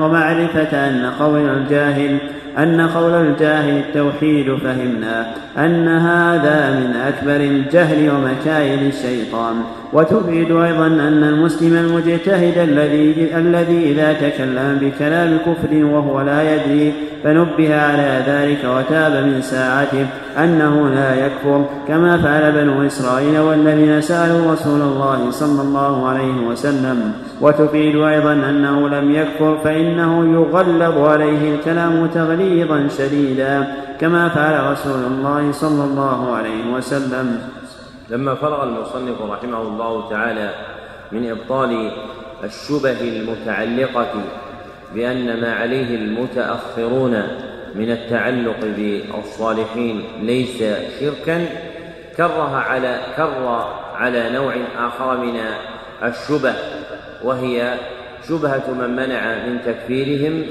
ومعرفة أن قول الجاهل التوحيد. فهمنا أن هذا من أكبر الجهل ومكائد الشيطان. وتفيد أيضا أن المسلم المجتهد الذي إذا تكلم بكلام كفر وهو لا يدري فنبه على ذلك وتاب من ساعته أنه لا يكفر، كما فعل بنو إسرائيل والذين سألوا رسول الله صلى الله عليه وسلم. وتفيد أيضا أنه لم يكفر فإنه يغلب عليه الكلام تغليظا شديدا، كما فعل رسول الله صلى الله عليه وسلم. لما فرغ المصنف رحمه الله تعالى من إبطال الشبه المتعلقة بأن ما عليه المتأخرون من التعلق بالصالحين ليس شركا، كر على نوع آخر من الشبه، وهي شبهة من منع من تكفيرهم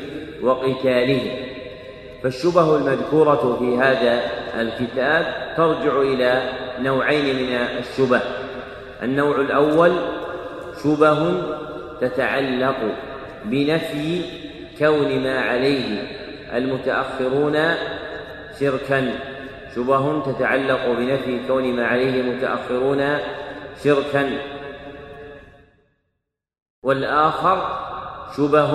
وقتالهم. فالشبه المذكورة في هذا الكتاب ترجع إلى نوعين من الشبه. النوع الأول شبه تتعلق بنفي كون ما عليه المتأخرون شركا، شبه تتعلق بنفي كون ما عليه المتأخرون شركا. والآخر شبه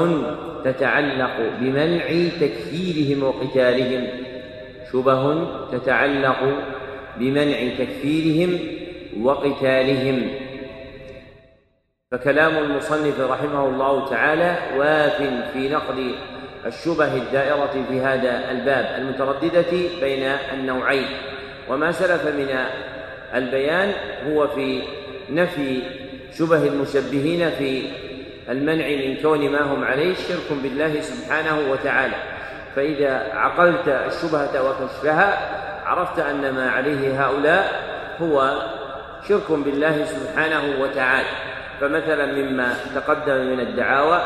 تتعلق بمنع تكفيرهم وقتالهم، وقتالهم. فكلام المصنف رحمه الله تعالى واف في نقد الشبه الدائرة في هذا الباب المترددة بين النوعين، وما سلف من البيان هو في نفي شبه المشبهين في المنع من كون ما هم عليه شرك بالله سبحانه وتعالى. فإذا عقلت الشبهة وكشفها عرفت أن ما عليه هؤلاء هو شرك بالله سبحانه وتعالى. فمثلا مما تقدم من الدعاوى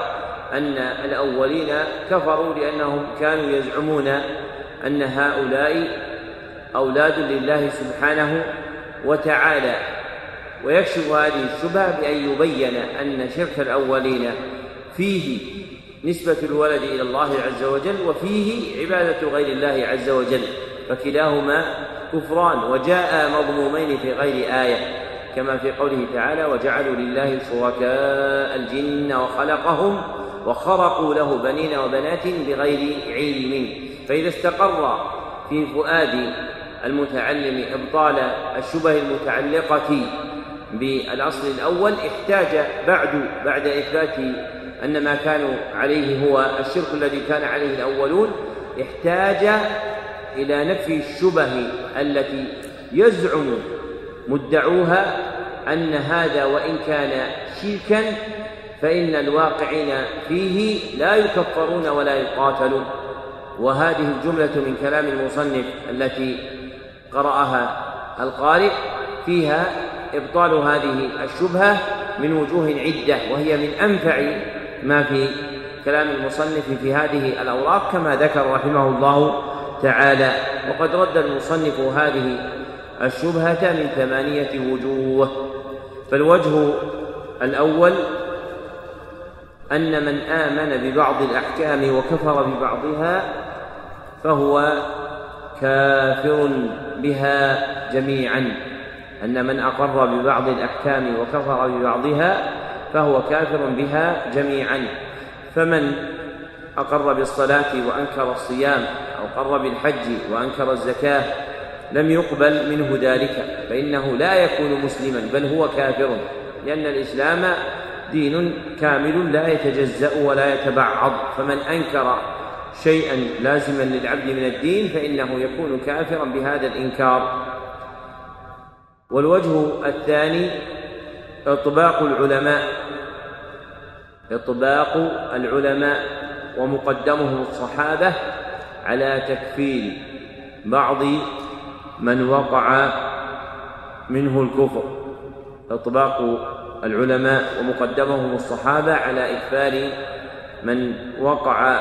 أن الأولين كفروا لأنهم كانوا يزعمون أن هؤلاء أولاد لله سبحانه وتعالى، ويكشف هذه الشبهة بأن يبين أن شرك الأولين فيه نسبة الولد إلى الله عز وجل، وفيه عبادة غير الله عز وجل، فكلاهما كفران وجاء مضمومين في غير آية، كما في قوله تعالى: وجعلوا لله شركاء الجن وخلقهم وخرقوا له بنين وبنات بغير علم. فإذا استقر في فؤاد المتعلم إبطال الشبه المتعلقة بالأصل الأول احتاج بعد إثبات أن ما كانوا عليه هو الشرك الذي كان عليه الأولون، احتاج إلى نفي الشبه التي يزعم مدعوها أن هذا وإن كان شركا فإن الواقعين فيه لا يكفرون ولا يقاتلون. وهذه الجملة من كلام المصنف التي قرأها القارئ فيها إبطال هذه الشبهة من وجوه عدة، وهي من أنفع ما في كلام المصنف في هذه الأوراق كما ذكر رحمه الله تعالى. وقد رد المصنف هذه الشبهة من 8 وجوه. فالوجه الأول أن من آمن ببعض الأحكام وكفر ببعضها فهو كافر بها جميعا، أن من أقر ببعض الأحكام وكفر ببعضها فهو كافر بها جميعا. فمن أقر بالصلاة وأنكر الصيام أو أقر بالحج وأنكر الزكاة لم يقبل منه ذلك، فإنه لا يكون مسلما بل هو كافر، لأن الإسلام دين كامل لا يتجزأ ولا يتبعض، فمن أنكر شيئا لازما للعبد من الدين فإنه يكون كافرا بهذا الإنكار. والوجه الثاني إطباق العلماء ومقدمهم الصحابة على تكفير بعض من وقع منه الكفر، إطباق العلماء ومقدمهم الصحابة على إكفار من وقع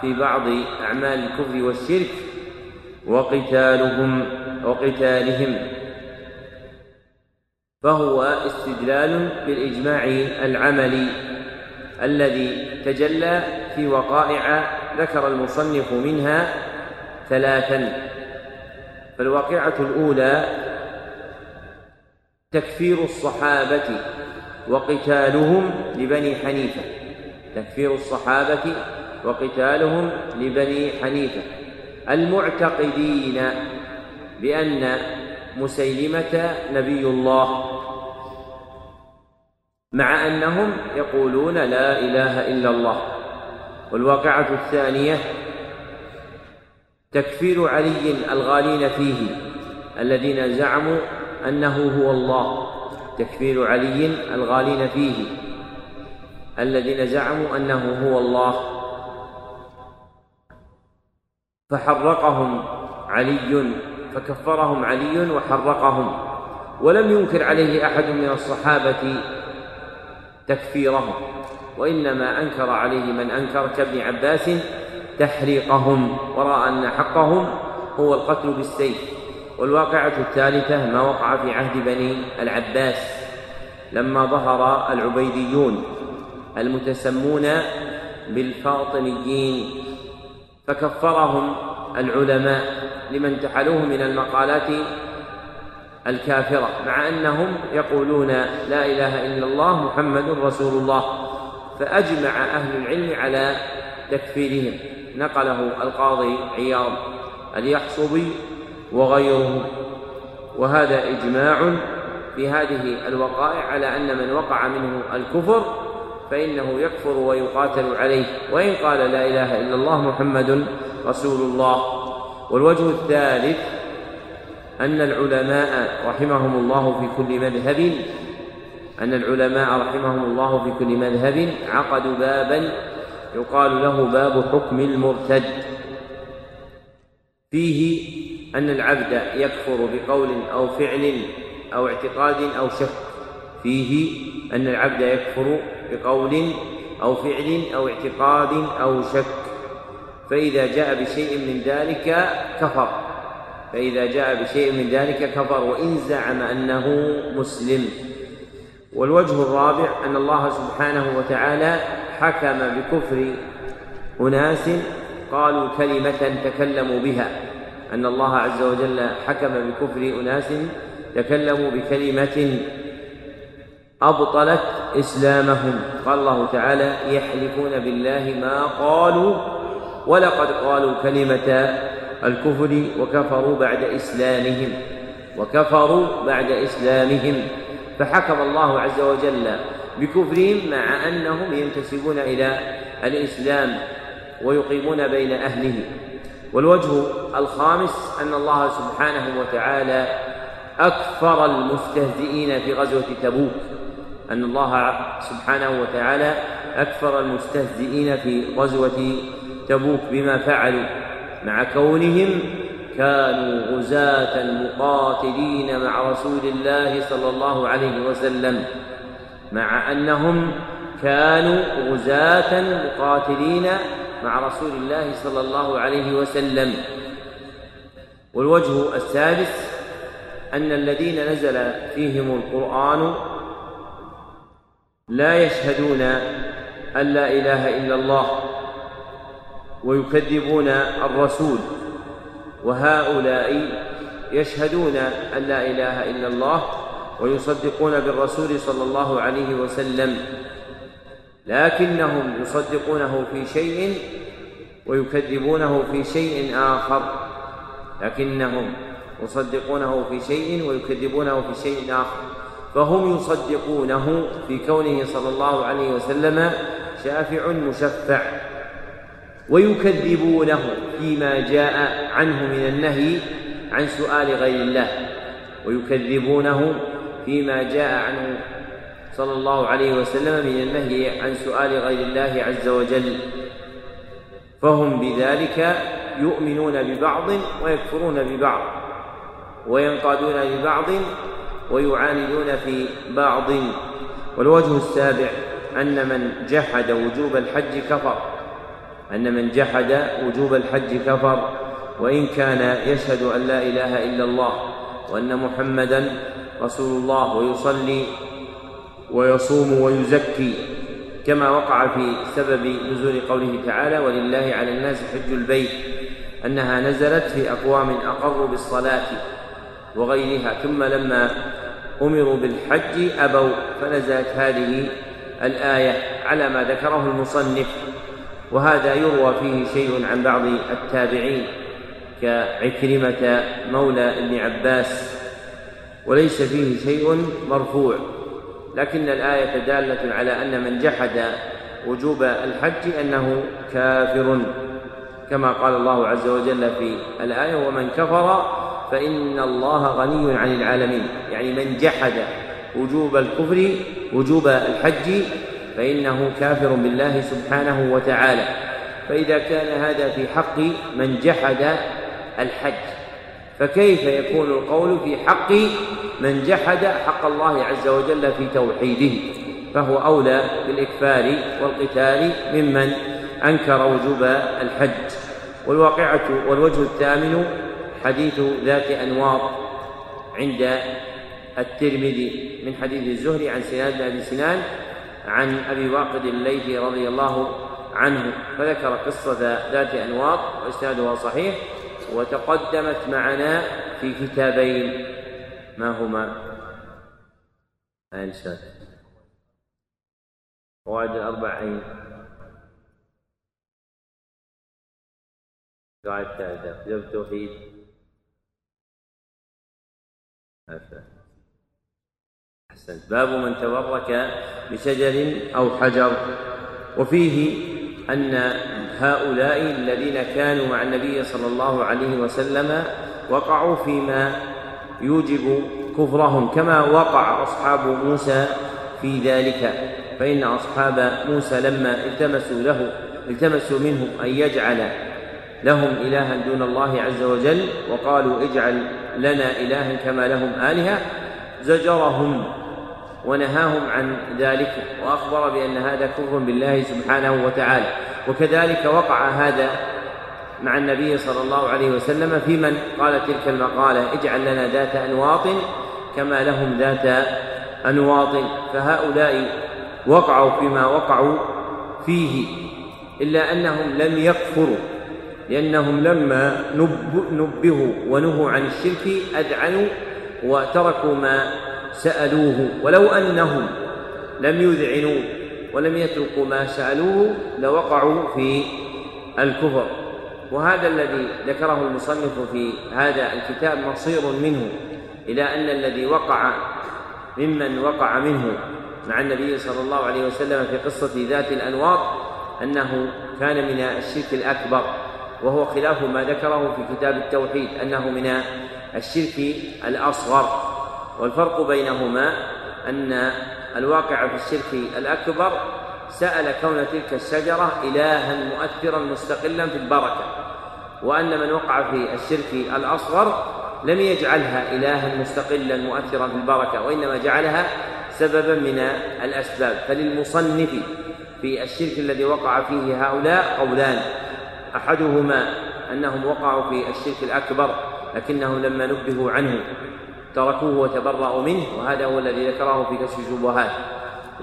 في بعض أعمال الكفر والشرك وقتالهم، فهو استدلال بالإجماع العملي الذي تجلى في وقائع ذكر المصنف منها 3. فالواقعة الأولى تكفير الصحابة وقتالهم لبني حنيفة، المعتقدين بأن مسيلمة نبي الله مع أنهم يقولون لا إله إلا الله. والواقعة الثانية تكفير علي الغالين فيه الذين زعموا أنه هو الله، فحرقهم علي، فكفرهم علي وحرقهم، ولم ينكر عليه أحد من الصحابة تكفيرهم، وإنما أنكر عليه من أنكر كابن عباس تحريقهم، ورأى أن حقهم هو القتل بالسيف. والواقعة الثالثة ما وقع في عهد بني العباس لما ظهر العبيديون المتسمون بالفاطميين، فكفرهم العلماء لما انتحلوه من المقالات الكافرة مع أنهم يقولون لا إله إلا الله محمد رسول الله، فأجمع أهل العلم على تكفيرهم. نقله القاضي عياض اليحصبي وغيره، وهذا إجماع في هذه الوقائع على أن من وقع منه الكفر فإنه يكفر ويقاتل عليه، وإن قال لا إله إلا الله محمد رسول الله. والوجه الثالث أن العلماء رحمهم الله في كل مذهب عقدوا بابا يقال له باب حكم المرتد، فيه أن العبد يكفر بقول أو فعل أو اعتقاد أو شك، فيه أن العبد يكفر بقول أو فعل أو اعتقاد أو شك، فإذا جاء بشيء من ذلك كفر وإن زعم أنه مسلم. والوجه الرابع أن الله سبحانه وتعالى حكم بكفر أناس قالوا كلمة تكلموا بها، أن الله عز وجل حكم بكفر أناس تكلموا بكلمة أبطلت إسلامهم. قال الله تعالى: يحلفون بالله ما قالوا ولقد قالوا كلمة الكفر وكفروا بعد إسلامهم. فحكم الله عز وجل بكفرهم مع أنهم ينتسبون إلى الإسلام ويقيمون بين أهله. والوجه الخامس أن الله سبحانه وتعالى أكفر المستهزئين في غزوة تبوك، أن الله سبحانه وتعالى أكفر المستهزئين في غزوة تبوك بما فعلوا مع كونهم كانوا غزاة مقاتلين مع رسول الله صلى الله عليه وسلم، والوجه السادس أن الذين نزل فيهم القرآن لا يشهدون أن لا إله إلا الله ويكذبون الرسول، وهؤلاء يشهدون أن لا إله إلا الله ويصدقون بالرسول صلى الله عليه وسلم، لكنهم يصدقونه في شيء ويكذبونه في شيء آخر. فهم يصدقونه في كونه صلى الله عليه وسلم شافع مشفع، ويكذبونه فيما جاء عنه من النهي عن سؤال غير الله، فهم بذلك يؤمنون ببعض ويكفرون ببعض، وينقادون لبعض ويعاندون في بعض. والوجه السابع أن من جحد وجوب الحج كفر، وإن كان يشهد أن لا إله إلا الله وأن محمدا رسول الله ويصلي ويصوم ويزكي، كما وقع في سبب نزول قوله تعالى: ولله على الناس حج البيت، أنها نزلت في أقوام أقروا بالصلاة وغيرها، ثم لما أمروا بالحج أبوا، فنزلت هذه الآية على ما ذكره المصنف. وهذا يروى فيه شيء عن بعض التابعين كعكرمة مولى ابن عباس، وليس فيه شيء مرفوع، لكن الآية دالة على أن من جحد وجوب الحج أنه كافر، كما قال الله عز وجل في الآية: ومن كفر فإن الله غني عن العالمين. يعني من جحد وجوب الحج فإنه كافر بالله سبحانه وتعالى. فإذا كان هذا في حق من جحد الحج، فكيف يكون القول في حق من جحد حق الله عز وجل في توحيده؟ فهو أولى بالإكفار والقتال ممن أنكر وجوب الحج. والوجه الثامن حديث ذات أنوار عند الترمذي من حديث الزهري عن سنان بن أبي سنان عن أبي واقد الليثي رضي الله عنه، فذكر قصة ذات أنوار وإسنادها صحيح، وتقدمت معنا في كتابين ما هما الإنشاد قواعد الأربعين قواعد الثالثة كتاب التوحيد أحسنت. باب من تبرك بشجر أو حجر. وفيه أن هؤلاء الذين كانوا مع النبي صلى الله عليه وسلم وقعوا فيما يوجب كفرهم كما وقع أصحاب موسى في ذلك، فإن أصحاب موسى لما التمسوا منه أن يجعل لهم إلها دون الله عز وجل، وقالوا اجعل لنا إلها كما لهم آلهة، زجرهم ونهاهم عن ذلك وأخبر بأن هذا كفر بالله سبحانه وتعالى. وكذلك وقع هذا مع النبي صلى الله عليه وسلم في من قال تلك المقالة اجعل لنا ذات أنواط كما لهم ذات أنواط. فهؤلاء وقعوا فيما وقعوا فيه، إلا أنهم لم يكفروا، لأنهم لما نبهوا ونهوا عن الشرك أذعنوا وتركوا ما سألوه، ولو أنهم لم يذعنوا ولم يتركوا ما سألوه لوقعوا في الكفر. وهذا الذي ذكره المصنف في هذا الكتاب مصير منه إلى أن الذي وقع ممن وقع منه مع النبي صلى الله عليه وسلم في قصة ذات الأنواط أنه كان من الشرك الأكبر، وهو خلاف ما ذكره في كتاب التوحيد أنه من الشرك الأصغر. والفرق بينهما أن الواقع في الشرك الأكبر سأل كون تلك الشجرة إلها مؤثرا مستقلا في البركة، وأن من وقع في الشرك الأصغر لم يجعلها إلها مستقلا مؤثرا في البركة، وإنما جعلها سببا من الأسباب. فللمصنف في الشرك الذي وقع فيه هؤلاء قولان: أحدهما أنهم وقعوا في الشرك الأكبر لكنهم لما نبهوا عنه تركوه وتبرأوا منه، وهذا هو الذي ذكره في كشف الشبهات.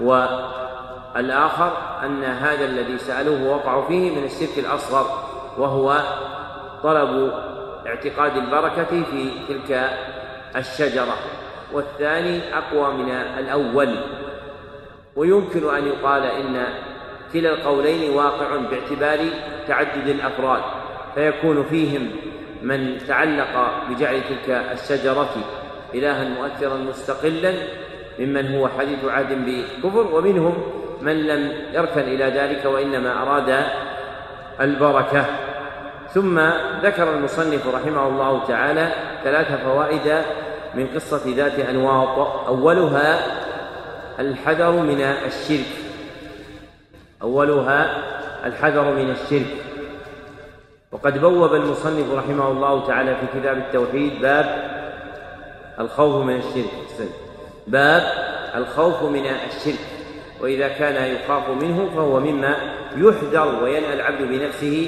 والآخر أن هذا الذي سألوه ووقعوا فيه من الشرك الأصغر، وهو طلب اعتقاد البركة في تلك الشجرة، والثاني أقوى من الأول. ويمكن أن يقال إن كلا القولين واقع باعتبار تعدد الأفراد، فيكون فيهم من تعلق بجعل تلك الشجرة إلها مؤثرا مستقلا ممن هو حديث عهد بكفر، ومنهم من لم يركن إلى ذلك وإنما أراد البركة. ثم ذكر المصنف رحمه الله تعالى 3 فوائد من قصة ذات أنواط. أولها الحذر من الشرك، وقد بوّب المصنف رحمه الله تعالى في كتاب التوحيد باب الخوف من الشرك، وإذا كان يخاف منه فهو مما يحذر وينأى العبد بنفسه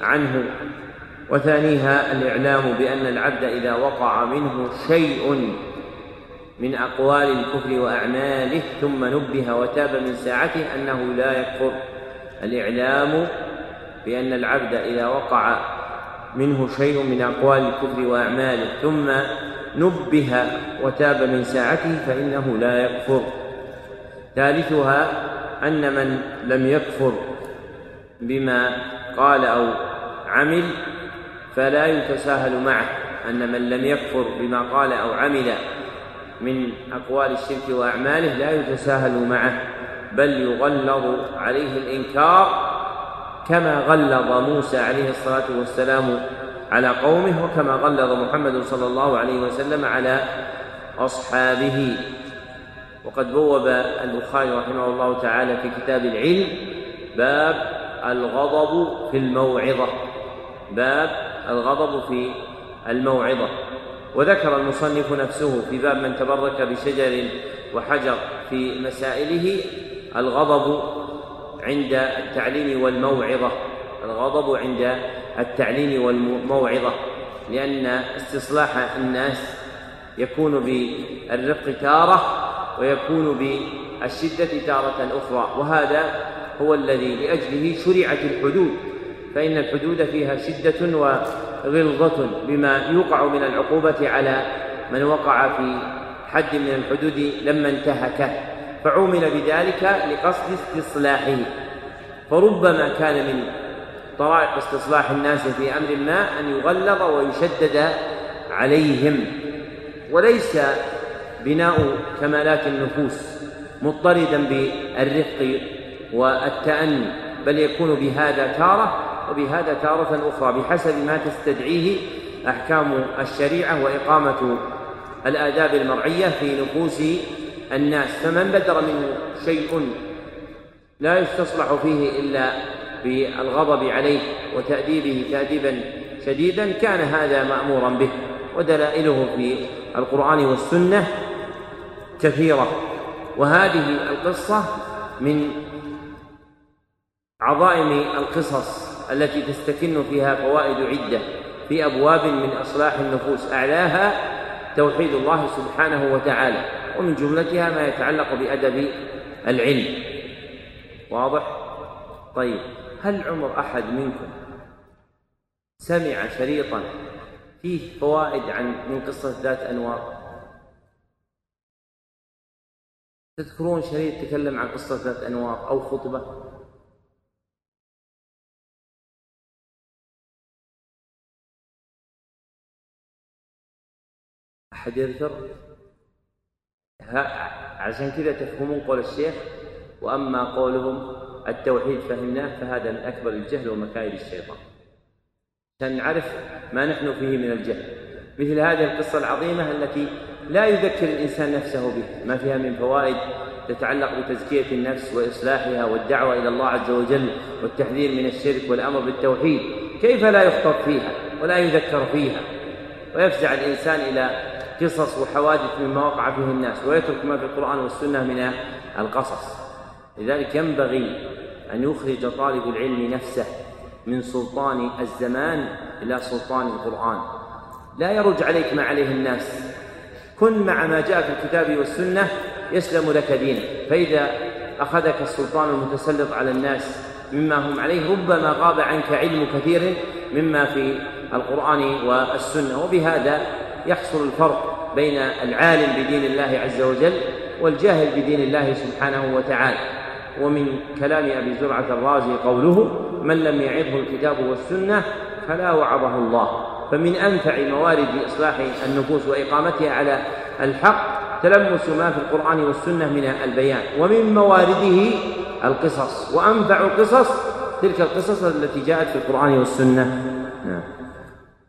عنه. وثانيها الإعلام بأن العبد إذا وقع منه شيء من أقوال الكفر وأعماله ثم نبه وتاب من ساعته أنه لا يكفر. الإعلام بأن العبد إذا وقع منه شيء من أقوال الكفر وأعماله ثم نبه وتاب من ساعته فإنه لا يكفر. ثالثها أن من لم يكفر بما قال أو عمل فلا يتساهل معه، أن من لم يكفر بما قال أو عمل من أقوال الشرك وأعماله لا يتساهل معه، بل يغلظ عليه الإنكار كما غلظ موسى عليه الصلاة والسلام على قومه، وكما غلظ محمد صلى الله عليه وسلم على أصحابه. وقد بوّب البخاري رحمه الله تعالى في كتاب العلم باب الغضب في الموعظة، وذكر المصنف نفسه في باب من تبرك بشجر وحجر في مسائله الغضب عند التعليم والموعظة، لأن استصلاح الناس يكون بالرفق تارة ويكون بالشدة تارة أخرى، وهذا هو الذي لأجله شرعت الحدود، فإن الحدود فيها شدة وغلظة بما يوقع من العقوبة على من وقع في حد من الحدود لما انتهكه، فعُمل بذلك لقصد استصلاحه. فربما كان من طرائق استصلاح الناس في أمر ما أن يغلظ ويشدد عليهم، وليس بناء كمالات النفوس مضطردا بالرفق والتأني، بل يكون بهذا تارة وبهذا تارة أخرى بحسب ما تستدعيه أحكام الشريعة وإقامة الآداب المرعية في نفوس الناس. فمن بدر منه شيء لا يستصلح فيه إلا بالغضب عليه وتأديبه تأديبا شديدا كان هذا مأمورا به، ودلائله في القرآن والسنة كثيرة. وهذه القصة من عظائم القصص التي تستكن فيها فوائد عدة في أبواب من إصلاح النفوس، أعلاها توحيد الله سبحانه وتعالى، ومن جملتها ما يتعلق بأدب العلم. واضح؟ طيب، هل عمر أحد منكم سمع شريطا فيه فوائد من قصة ذات أنواار؟ تذكرون شريط تكلم عن قصة ذات أنواار أو خطبة؟ أحد يذكر؟ عشان كذا تفهمون قول الشيخ: وأما قولهم التوحيد فهمناه فهذا من أكبر الجهل ومكائد الشيطان، عشان نعرف ما نحن فيه من الجهل. مثل هذه القصة العظيمة التي لا يذكر الإنسان نفسه بها، ما فيها من فوائد تتعلق بتزكية النفس وإصلاحها والدعوة إلى الله عز وجل والتحذير من الشرك والأمر بالتوحيد، كيف لا يخطر فيها ولا يذكر فيها؟ ويفزع الإنسان إلى قصص وحوادث مما وقع فيه الناس، ويترك ما في القرآن والسنة من القصص. لذلك ينبغي أن يخرج طالب العلم نفسه من سلطان الزمان إلى سلطان القرآن. لا يرج عليك ما عليه الناس، كن مع ما جاء في الكتاب والسنة يسلم لك دينك. فإذا أخذك السلطان المتسلط على الناس مما هم عليه، ربما غاب عنك علم كثير مما في القرآن والسنة. وبهذا يحصل الفرق بين العالم بدين الله عز وجل والجاهل بدين الله سبحانه وتعالى. ومن كلام أبي زرعة الرازي قوله: من لم يعظه الكتاب والسنة فلا وعظه الله. فمن أنفع موارد إصلاح النفوس وإقامتها على الحق تلمس ما في القرآن والسنة من البيان، ومن موارده القصص، وأنفع القصص تلك القصص التي جاءت في القرآن والسنة.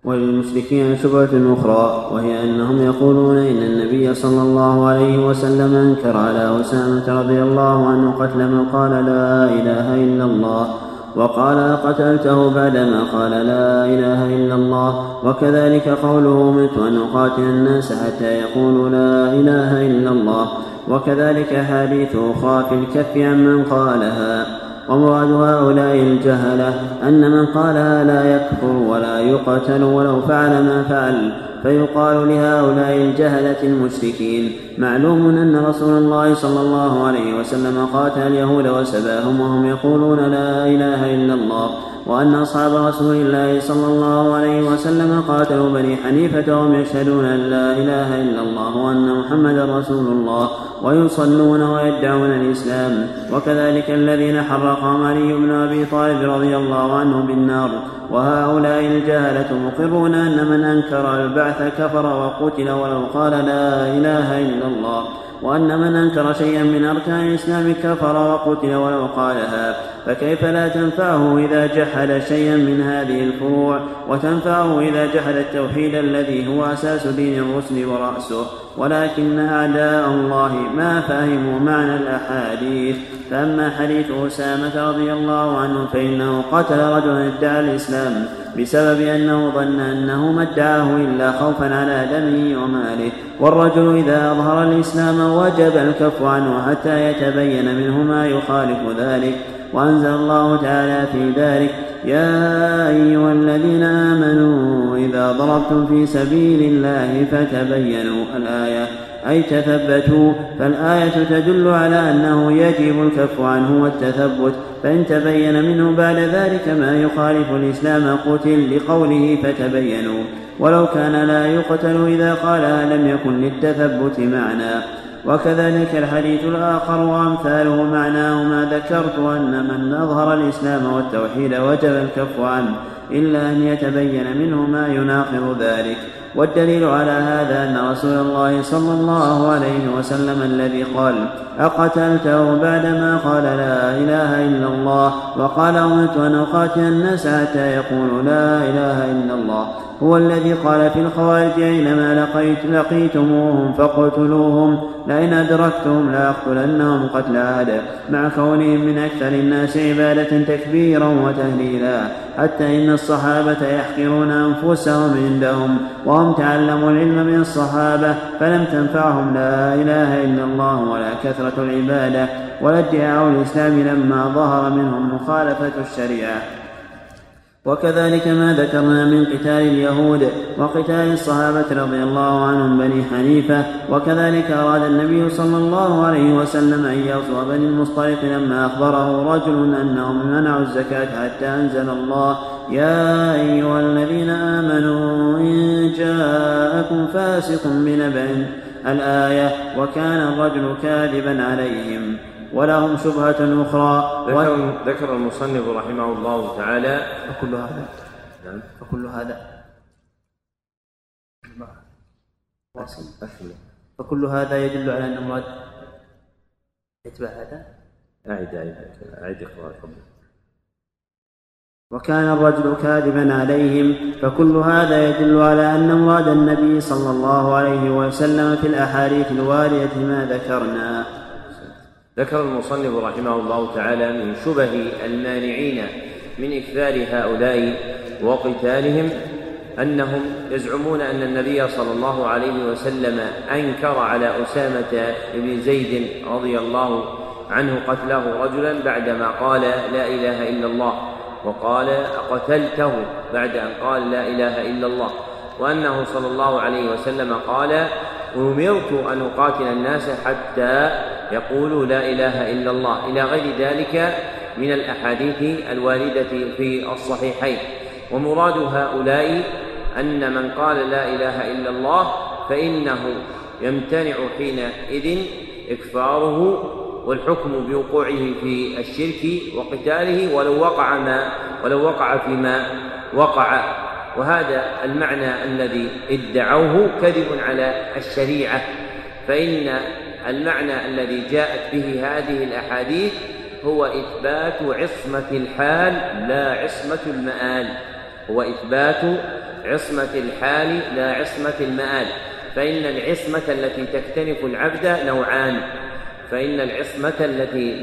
وللمشركين شبهة أخرى، وهي أنهم يقولون إن النبي صلى الله عليه وسلم أنكر على أسامة رضي الله عنه قتل من قال لا إله إلا الله، وقال قتلته بعدما قال لا إله إلا الله. وكذلك قوله: أمرت أن أقاتل الناس حتى يقولوا لا إله إلا الله. وكذلك أحاديث أخرى في الكف عمن قالها. ومراد هؤلاء الجهلة أن من قالها لا يكفر ولا يقتل ولو فعل ما فعل، فيقال لهؤلاء الجهلة المشركين. معلوم أن رسول الله صلى الله عليه وسلم قاتل اليهود وسباهم وهم يقولون لا إله إلا الله، وأن أصحاب رسول الله صلى الله عليه وسلم قاتلوا بني حنيفة وهم يشهدون أن لا إله إلا الله وأن محمدا رسول الله، ويصلون ويدعون الإسلام. وكذلك الذين حرقهم علي بن أبي طالب رضي الله عنه بالنار. وهؤلاء الجهلة مقرون أن من أنكر البعث كفر وقتل ولو قال لا إله إلا الله، وأن من أنكر شيئا من أركان الإسلام كفر وقتل ولو قالها. فكيف لا تنفعه إذا جحد شيئا من هذه الفروع، وتنفعه إذا جحد التوحيد الذي هو أساس دين الرسل ورأسه. ولكن أعداء الله ما فهموا معنى الأحاديث. فأما حديث أسامة رضي الله عنه فإنه قتل رجلا ادعى الإسلام بسبب أنه ظن أنه ما ادعاه إلا خوفا على دمه وماله، والرجل إذا أظهر الإسلام وجب الكف عنه حتى يتبين منه ما يخالف ذلك. وأنزل الله تعالى في ذلك: يا أيها الذين آمنوا إذا ضربتم في سبيل الله فتبينوا الآية، أي تثبتوا. فالآية تدل على أنه يجب الكف عنه والتثبت، فإن تبين منه بعد ذلك ما يخالف الإسلام قتل، لقوله فتبينوا. ولو كان لا يقتل إذا قالها لم يكن للتثبت معنى. وكذلك الحديث الآخر وأمثاله معناه ما ذكرت، أن من أظهر الإسلام والتوحيد وجب الكف عنه إلا أن يتبين منه ما يناقض ذلك. والدليل على هذا أن رسول الله صلى الله عليه وسلم الذي قال أقتلته بعدما قال لا إله إلا الله وقال أمرت أن أقاتل الناس حتى يقولوا لا إله إلا الله هو الذي قال في الخوارج حينما لقيتموهم فاقتلوهم لئن أدركتهم لأقتلنهم قتل عاد مع كونهم من أكثر الناس عبادة تكبيرا وتهليلا حتى إن الصحابة يحقرون أنفسهم عندهم وهم تعلموا العلم من الصحابة فلم تنفعهم لا إله إلا الله ولا كثرة العبادة ولا ادعاء الإسلام لما ظهر منهم مخالفة الشريعة. وكذلك ما ذكرنا من قتال اليهود وقتال الصحابة رضي الله عنهم بني حنيفة. وكذلك أراد النبي صلى الله عليه وسلم أن يغزو بني المصطلق لما أخبره رجل أنهم منعوا الزكاة حتى أنزل الله يا أيها الذين آمنوا إن جاءكم فاسق بنبأ الآية وكان الرجل كاذبا عليهم ولهم شبهة أخرى. ذكر المصنف رحمه الله تعالى فكل هذا نعم فكل هذا فكل هذا يدل على أن مراد يتبع هذا أعيد إقرار وكان الرجل كاذبا عليهم فكل هذا يدل على أن مراد النبي صلى الله عليه وسلم في الأحاديث الواردة ما ذكرنا. ذكر المصنف رحمه الله تعالى من شبه المانعين من إكثار هؤلاء وقتالهم أنهم يزعمون أن النبي صلى الله عليه وسلم أنكر على أسامة بن زيد رضي الله عنه قتله رجلا بعدما قال لا إله إلا الله وقال أقتلته بعد أن قال لا إله إلا الله وأنه صلى الله عليه وسلم قال أمرت أن أقاتل الناس حتى يقولوا لا إله إلا الله إلى غير ذلك من الأحاديث الواردة في الصحيحين. ومراد هؤلاء أن من قال لا إله إلا الله فإنه يمتنع حينئذ إكفاره والحكم بوقوعه في الشرك وقتاله ولو وقع فيما وقع. وهذا المعنى الذي ادعوه كذب على الشريعة، فإن المعنى الذي جاءت به هذه الأحاديث هو إثبات عصمة الحال لا عصمة المآل، فإن العصمة التي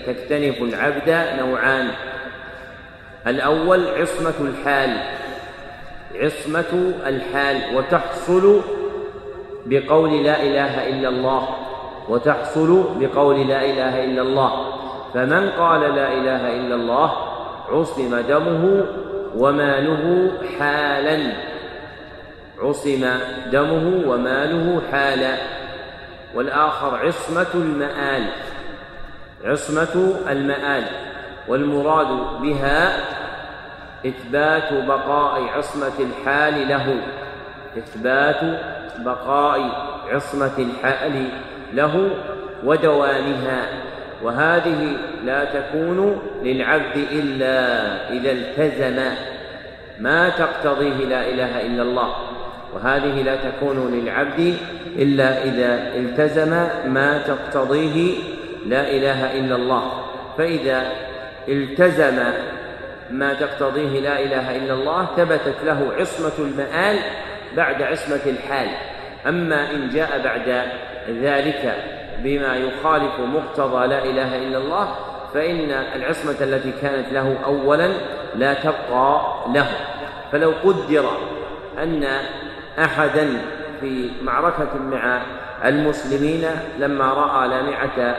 تكتنف العبد نوعان، الأول عصمة الحال وتحصل بقول لا إله إلا الله فمن قال لا إله إلا الله عصم دمه وماله حالا والآخر عصمة المآل والمراد بها إثبات بقاء عصمة الحال له ودوامها، وهذه لا تكون للعبد إلا إذا التزم ما تقتضيه لا إله إلا الله فإذا التزم ما تقتضيه لا إله إلا الله ثبتت له عصمة المآل بعد عصمة الحال. أما إن جاء بعد ذلك بما يخالف مقتضى لا إله إلا الله فإن العصمة التي كانت له أولا لا تبقى له. فلو قدر أن أحدا في معركة مع المسلمين لما رأى لامعة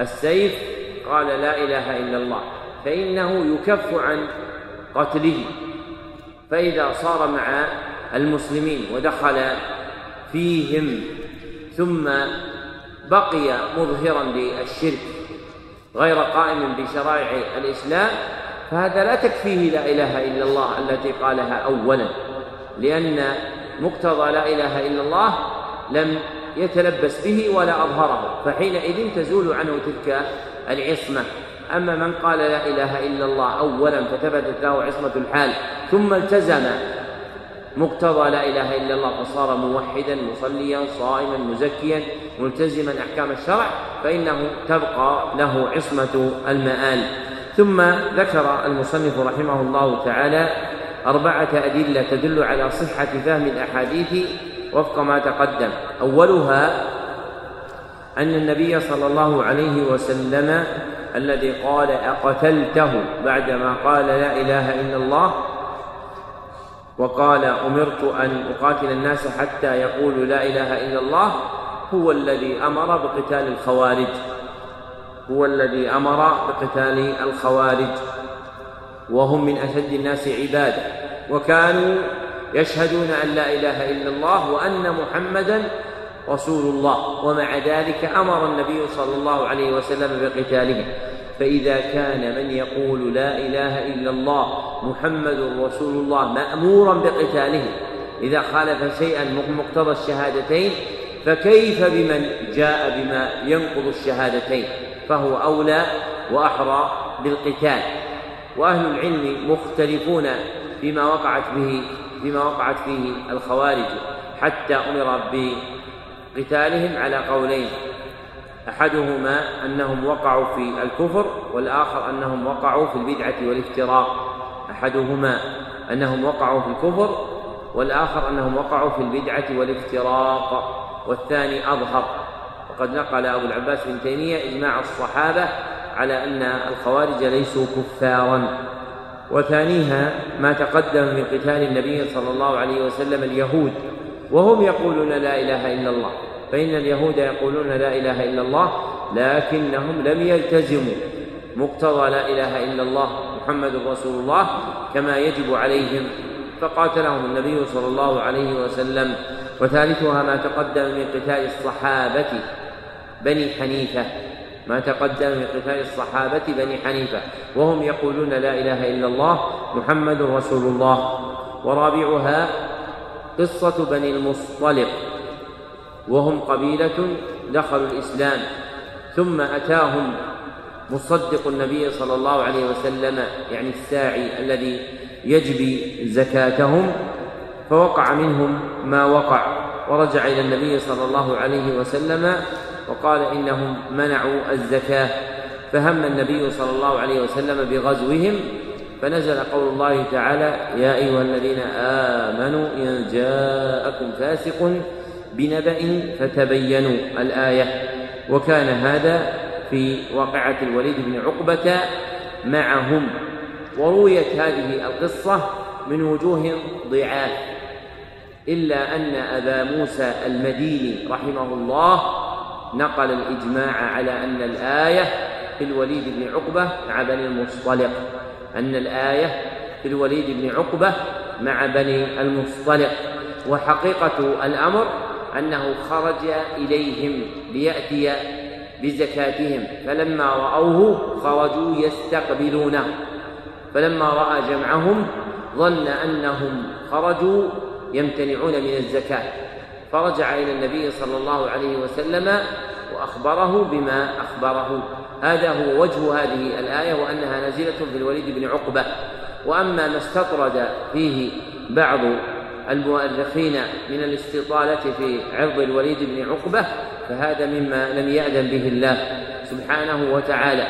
السيف قال لا إله إلا الله فإنه يكف عن قتله. فإذا صار مع المسلمين ودخل فيهم ثم بقي مظهرا للشرك غير قائم بشرائع الإسلام فهذا لا تكفيه لا إله إلا الله التي قالها أولا، لأن مقتضى لا إله إلا الله لم يتلبس به ولا أظهره، فحينئذ تزول عنه تلك العصمة. أما من قال لا إله إلا الله أولا فتبدت له عصمة الحال ثم التزم مقتضى لا إله إلا الله، فصار موحدا مصليا صائما مزكيا ملتزما أحكام الشرع، فإنه تبقى له عصمة المآل. ثم ذكر المصنف رحمه الله تعالى 4 أدلة تدل على صحة فهم الأحاديث وفق ما تقدم. أولها أن النبي صلى الله عليه وسلم الذي قال أقتلته بعدما قال لا إله إلا الله وقال أمرت أن أقاتل الناس حتى يقولوا لا إله إلا الله، هو الذي أمر بقتال الخوارج، وهم من أشد الناس عبادة، وكانوا يشهدون أن لا إله إلا الله وأن محمدا رسول الله، ومع ذلك أمر النبي صلى الله عليه وسلم بقتالهم. فإذا كان من يقول لا إله إلا الله محمد رسول الله مأمورا بقتاله إذا خالف شيئا مقتضى الشهادتين، فكيف بمن جاء بما ينقض الشهادتين؟ فهو أولى وأحرى بالقتال. وأهل العلم مختلفون فيما وقعت فيه الخوارج حتى أمر بقتالهم على قولين، أحدهما أنهم وقعوا في الكفر، والآخر أنهم وقعوا في البدعة والافتراق. والثاني أظهر. وقد نقل أبو العباس بن تيمية إجماع الصحابة على أن الخوارج ليسوا كفاراً. وثانيها ما تقدم من قتال النبي صلى الله عليه وسلم اليهود وهم يقولون لا إله إلا الله، فإن اليهود يقولون لا إله إلا الله لكنهم لم يلتزموا مقتضى لا إله إلا الله محمد رسول الله كما يجب عليهم، فقاتلهم النبي صلى الله عليه وسلم. وثالثها ما تقدم من قتال الصحابة بني حنيفة وهم يقولون لا إله إلا الله محمد رسول الله. ورابعها قصة بني المصطلق، وهم قبيلة دخلوا الإسلام ثم أتاهم مصدق النبي صلى الله عليه وسلم، يعني الساعي الذي يجبي زكاتهم، فوقع منهم ما وقع، ورجع إلى النبي صلى الله عليه وسلم وقال إنهم منعوا الزكاة، فهم النبي صلى الله عليه وسلم بغزوهم، فنزل قول الله تعالى يا أيها الذين آمنوا إن جاءكم فاسق بنبأ فتبينوا الآية. وكان هذا في واقعة الوليد بن عقبة معهم. ورويت هذه القصة من وجوه ضعاف، إلا أن أبا موسى المديني رحمه الله نقل الإجماع على أن الآية في الوليد بن عقبة مع بني المصطلق، وحقيقة الأمر أنه خرج إليهم ليأتي بزكاتهم، فلما رأوه خرجوا يستقبلونه، فلما رأى جمعهم ظن أنهم خرجوا يمتنعون من الزكاة، فرجع إلى النبي صلى الله عليه وسلم وأخبره بما أخبره. هذا هو وجه هذه الآية، وأنها نزلت في الوليد بن عقبة. وأما ما استطرد فيه بعض المؤرخين من الاستطالة في عرض الوليد بن عقبة فهذا مما لم يأذن به الله سبحانه وتعالى.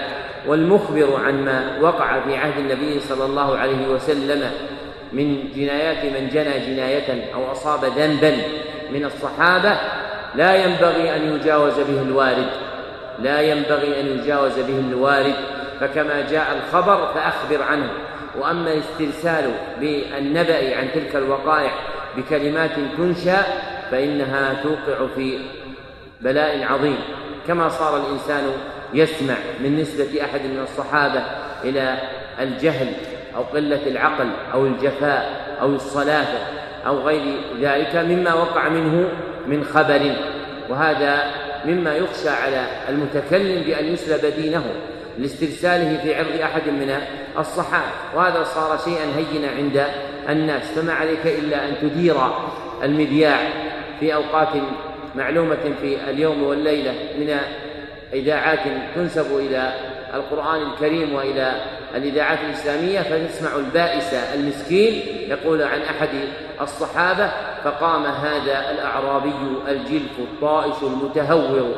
والمخبر عن ما وقع في عهد النبي صلى الله عليه وسلم من جنايات من جنى جناية أو أصاب ذنبا من الصحابة لا ينبغي أن يجاوز به الوارد، فكما جاء الخبر فأخبر عنه. وأما الاسترسال بالنبأ عن تلك الوقائع بكلمات تنشأ فإنها توقع في بلاء عظيم، كما صار الإنسان يسمع من نسبة أحد من الصحابة إلى الجهل أو قلة العقل أو الجفاء أو الصلافة أو غير ذلك مما وقع منه من خبر. وهذا مما يخشى على المتكلم بأن يسلب دينه لاسترساله في عرض أحد من الصحابة، وهذا صار شيئا هينا عند الناس، فما عليك إلا أن تدير المذياع في أوقات معلومة في اليوم والليلة من إذاعات تنسب إلى القرآن الكريم وإلى الإذاعات الإسلامية فتسمع البائس المسكين يقول عن أحد الصحابة: فقام هذا الأعرابي الجلف الطائش المتهور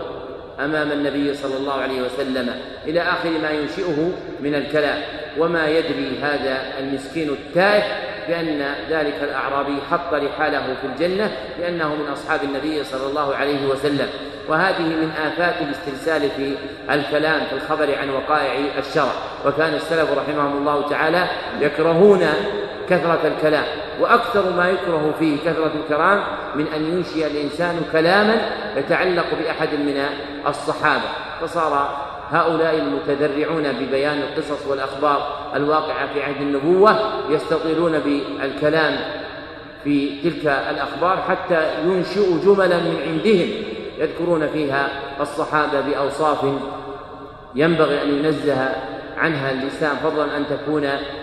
أمام النبي صلى الله عليه وسلم، إلى آخر ما ينشئه من الكلام، وما يدري هذا المسكين التائه بأن ذلك الأعرابي حط رحاله في الجنة لأنه من أصحاب النبي صلى الله عليه وسلم. وهذه من آفات الاسترسال في الكلام في الخبر عن وقائع الشرع، وكان السلف رحمهم الله تعالى يكرهون كثرة الكلام، وأكثر ما يكره فيه كثرة الكلام من أن ينشئ الإنسان كلاما يتعلق بأحد من الصحابة. فصار هؤلاء المتذرعون ببيان القصص والأخبار الواقعة في عهد النبوة يستطيلون بالكلام في تلك الأخبار حتى ينشئوا جملا من عندهم يذكرون فيها الصحابة بأوصاف ينبغي أن ينزه عنها اللسان، فضلا أن تكون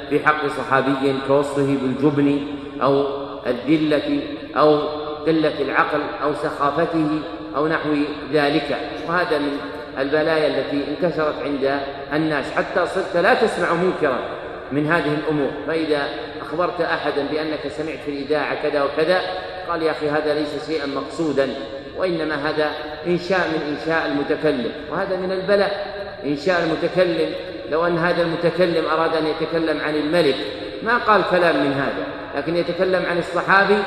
في حق صحابي كوصفه بالجبن أو الذلة أو قلة العقل أو سخافته أو نحو ذلك. وهذا من البلايا التي انتشرت عند الناس حتى صرت لا تسمع منكرا من هذه الأمور. فإذا أخبرت أحدا بأنك سمعت في الإذاعة كذا وكذا، قال: يا أخي هذا ليس شيئا مقصودا، وإنما هذا إنشاء من إنشاء المتكلم. وهذا من البلاء إنشاء المتكلم. لو أن هذا المتكلم أراد أن يتكلم عن الملك ما قال كلام من هذا، لكن يتكلم عن الصحابي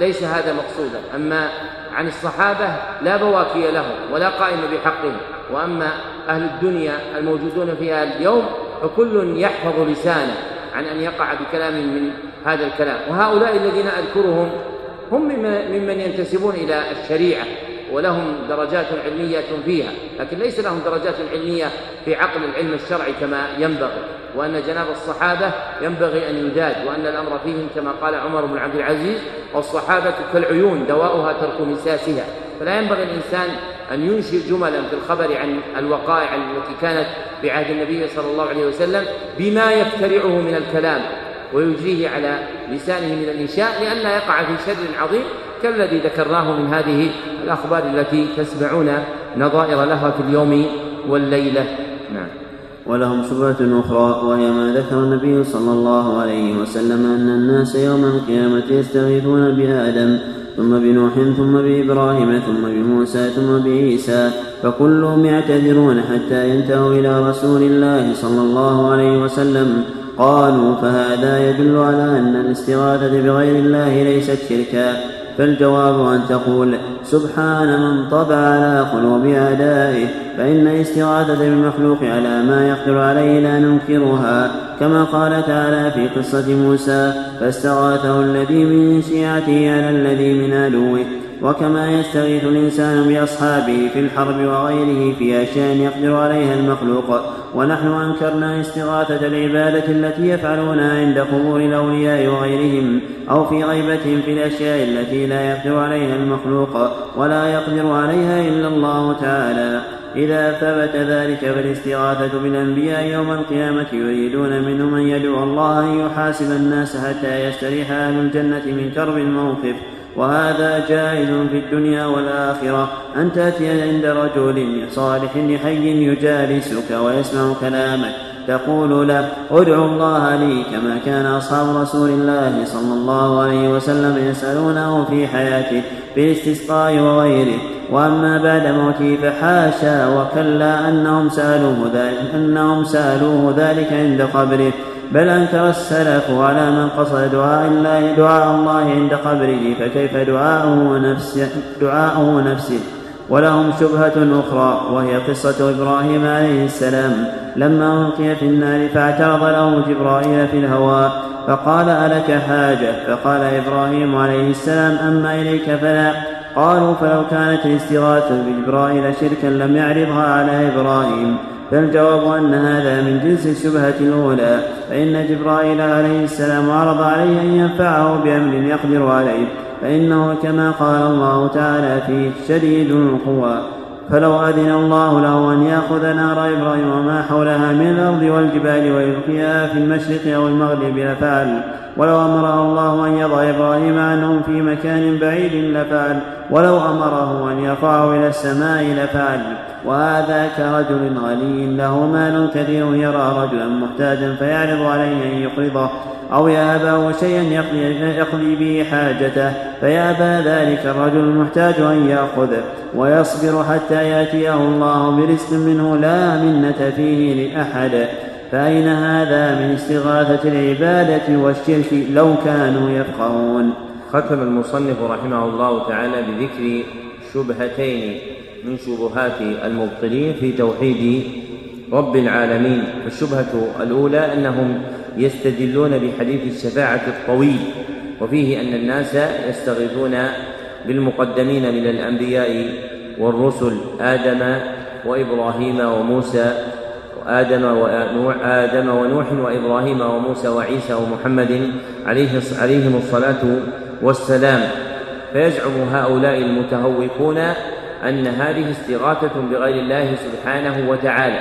ليس هذا مقصودا. أما عن الصحابة لا بواكي لهم ولا قائم بحقهم، وأما أهل الدنيا الموجودون فيها اليوم فكل يحفظ لسانه عن أن يقع بكلام من هذا الكلام. وهؤلاء الذين أذكرهم هم ممن ينتسبون إلى الشريعة ولهم درجات علمية فيها، لكن ليس لهم درجات علمية في عقل العلم الشرعي كما ينبغي، وأن جناب الصحابة ينبغي أن يداد، وأن الأمر فيهم كما قال عمر بن عبد العزيز: والصحابة كالعيون دواؤها ترك مساسها. فلا ينبغي الإنسان أن ينشئ جملا في الخبر عن الوقائع التي كانت بعهد النبي صلى الله عليه وسلم بما يفترعه من الكلام ويجريه على لسانه من الإنشاء، لئلا يقع في شر عظيم كالذي ذكرناه من هذه الأخبار التي تسمعون نظائر لها في اليوم والليلة. نعم. ولهم شبهة أخرى، وهي ما ذكر النبي صلى الله عليه وسلم أن الناس يوم القيامة يستغيثون بآدم ثم بنوح ثم بإبراهيم ثم بموسى ثم بعيسى، فكلهم يعتذرون حتى ينتهوا إلى رسول الله صلى الله عليه وسلم. قالوا: فهذا يدل على أن الاستغاثة بغير الله ليست شركا. فالجواب أن تقول: سبحان من طبع على قلوب أعدائه، فإن الاستغاثة بالمخلوق على ما يقدر عليه لا ننكرها، كما قال تعالى في قصة موسى: فاستغاثه الذي من شيعته على الذي من عدوه. وكما يستغيث الإنسان بأصحابه في الحرب وغيره في أشياء يقدر عليها المخلوق. ونحن أنكرنا استغاثة العبادة التي يفعلونها عند قبور الأولياء وغيرهم أو في غيبتهم في الأشياء التي لا يقدر عليها المخلوق ولا يقدر عليها إلا الله تعالى. إذا ثبت ذلك فالاستغاثة بالأنبياء يوم القيامة يريدون منهم أن يدعو الله أن يحاسب الناس حتى يستريح أهل الجنة من كرب الموقف. وهذا جائز في الدنيا والآخرة، أن تأتي عند رجل صالح حي يجالسك ويسمع كلامك تقول له: ادعو الله لي، كما كان أصحاب رسول الله صلى الله عليه وسلم يسألونه في حياته بالاستسقاء وغيره. وأما بعد موته فحاشا وكلا أنهم سألوه ذلك عند قبره، بل أنكر السلف على من قصد دعاء الله عند قبره، فكيف دعاءه نفسه. ولهم شبهة أخرى، وهي قصة إبراهيم عليه السلام لما ألقي في النار فاعترض له جبرائيل في الهواء فقال: ألك حاجة؟ فقال إبراهيم عليه السلام: أما إليك فلا. قالوا: فلو كانت الاستغاثة بجبرائيل شركا لم يعرضها على إبراهيم. فالجواب أن هذا من جنس الشبهة الأولى، فإن جبرائيل عليه السلام عرض عليه أن ينفعه بأمر يقدر عليه، فإنه كما قال الله تعالى فيه: شديد القوى. فلو أذن الله له أن يأخذ نار إبراهيم وما حولها من الأرض والجبال ويلقيها في المشرق أو المغرب لفعل، ولو أمره الله أن يضع إبراهيم عنهم في مكان بعيد لفعل، ولو أمره أن يرفعه إلى السماء لفعل. وهذا كرجل غني له مال كثير يرى رجلا محتاجا فيعرض عليه أن يقرضه أو يأبى شيئا يقضي به حاجته، فيأبى ذلك الرجل المحتاج أن يأخذه ويصبر حتى يأتيه الله برزق منه لا منة فيه لأحد. فأين هذا من استغاثة العبادة والشرك لو كانوا يفقهون؟ ختم المصنف رحمه الله تعالى بذكر شبهتين من شبهات المبطلين في توحيد رب العالمين. الشبهة الأولى أنهم يستدلون بحديث الشفاعة الطويل، وفيه أن الناس يستغيثون بالمقدمين من الأنبياء والرسل، آدم وإبراهيم وموسى، آدم ونوح وإبراهيم وموسى وعيسى ومحمد عليهم الصلاة والسلام. فيزعم هؤلاء المتهوكون أن هذه استغاثة بغير الله سبحانه وتعالى.